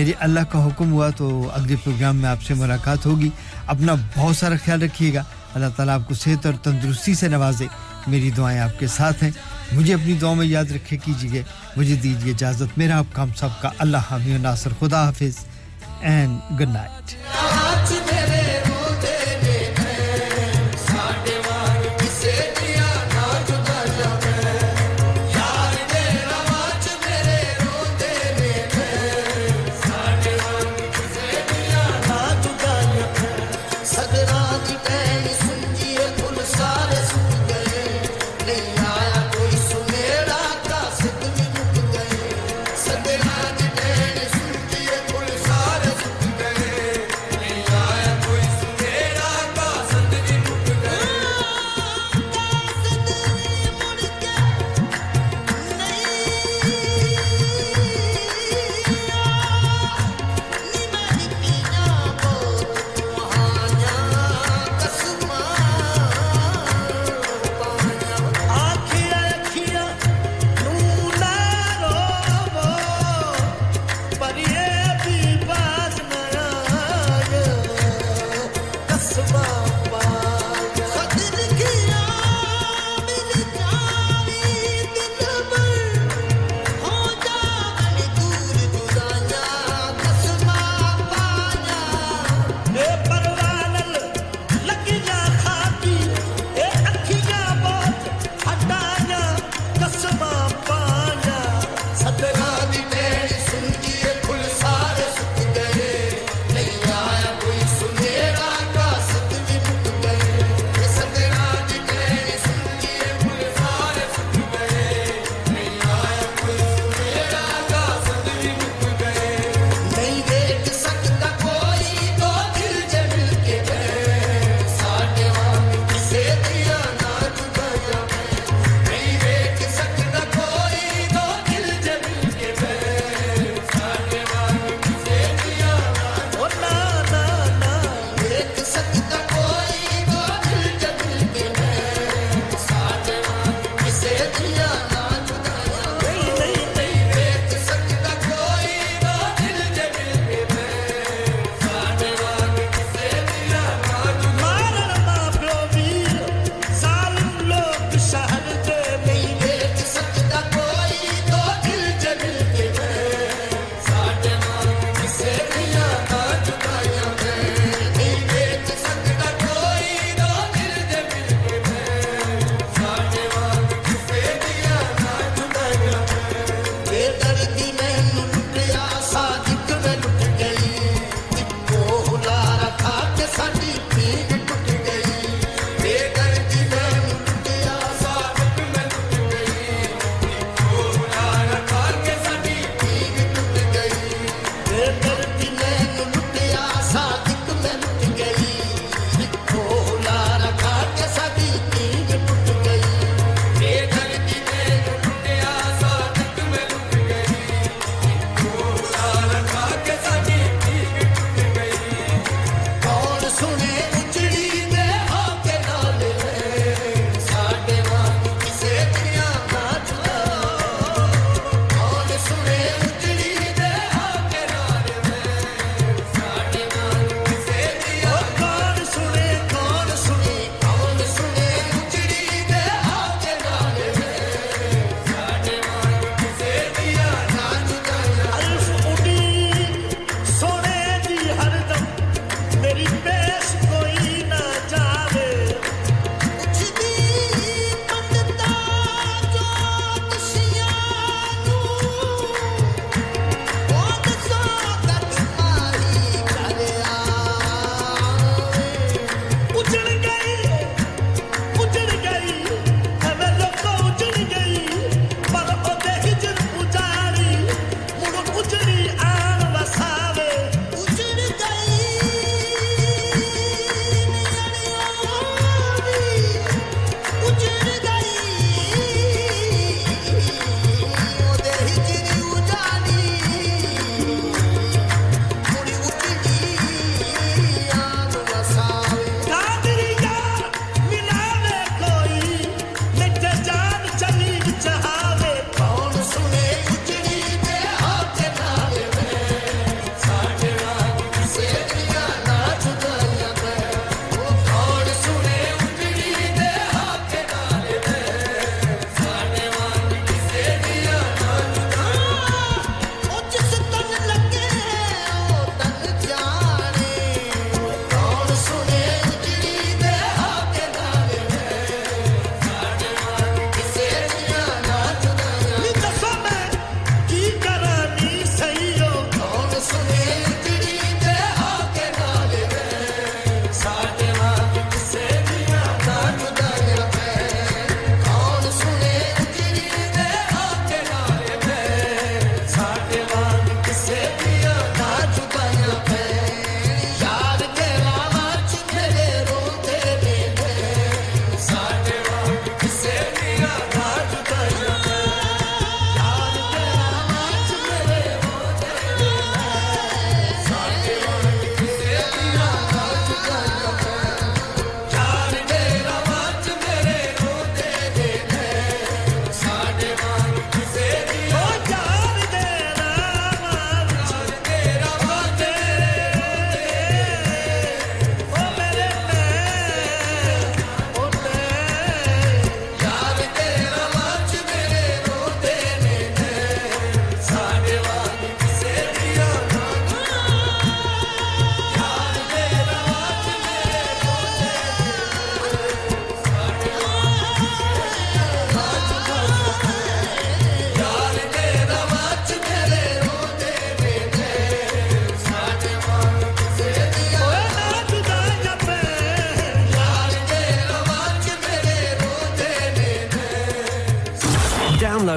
मेरे अल्लाह का हुक्म हुआ तो अगले प्रोग्राम में आपसे मुलाकात होगी अपना बहुत सारा ख्याल रखिएगा अल्लाह ताला आपको सेहत और तंदुरुस्ती से नवाजे मेरी दुआएं आपके साथ हैं मुझे अपनी दुआ में याद रखे कीजिए मुझे दीजिए इजाजत मेरा आपका हम सबका अल्लाह हामी और नासर खुदा हाफिज and good night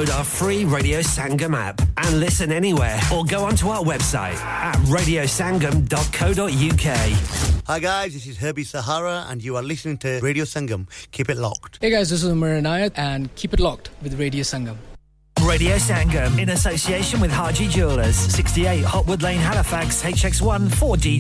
download our free Radio Sangam app and listen anywhere, or go onto our website at radiosangam.co.uk. Hi guys, this is Herbie Sahara and you are listening to Radio Sangam. Keep it locked. Hey guys, this is Umar Anayat and keep it locked with Radio Sangam. Radio Sangam in association with Harji Jewellers, 68 Hotwood Lane, Halifax, HX1 4D.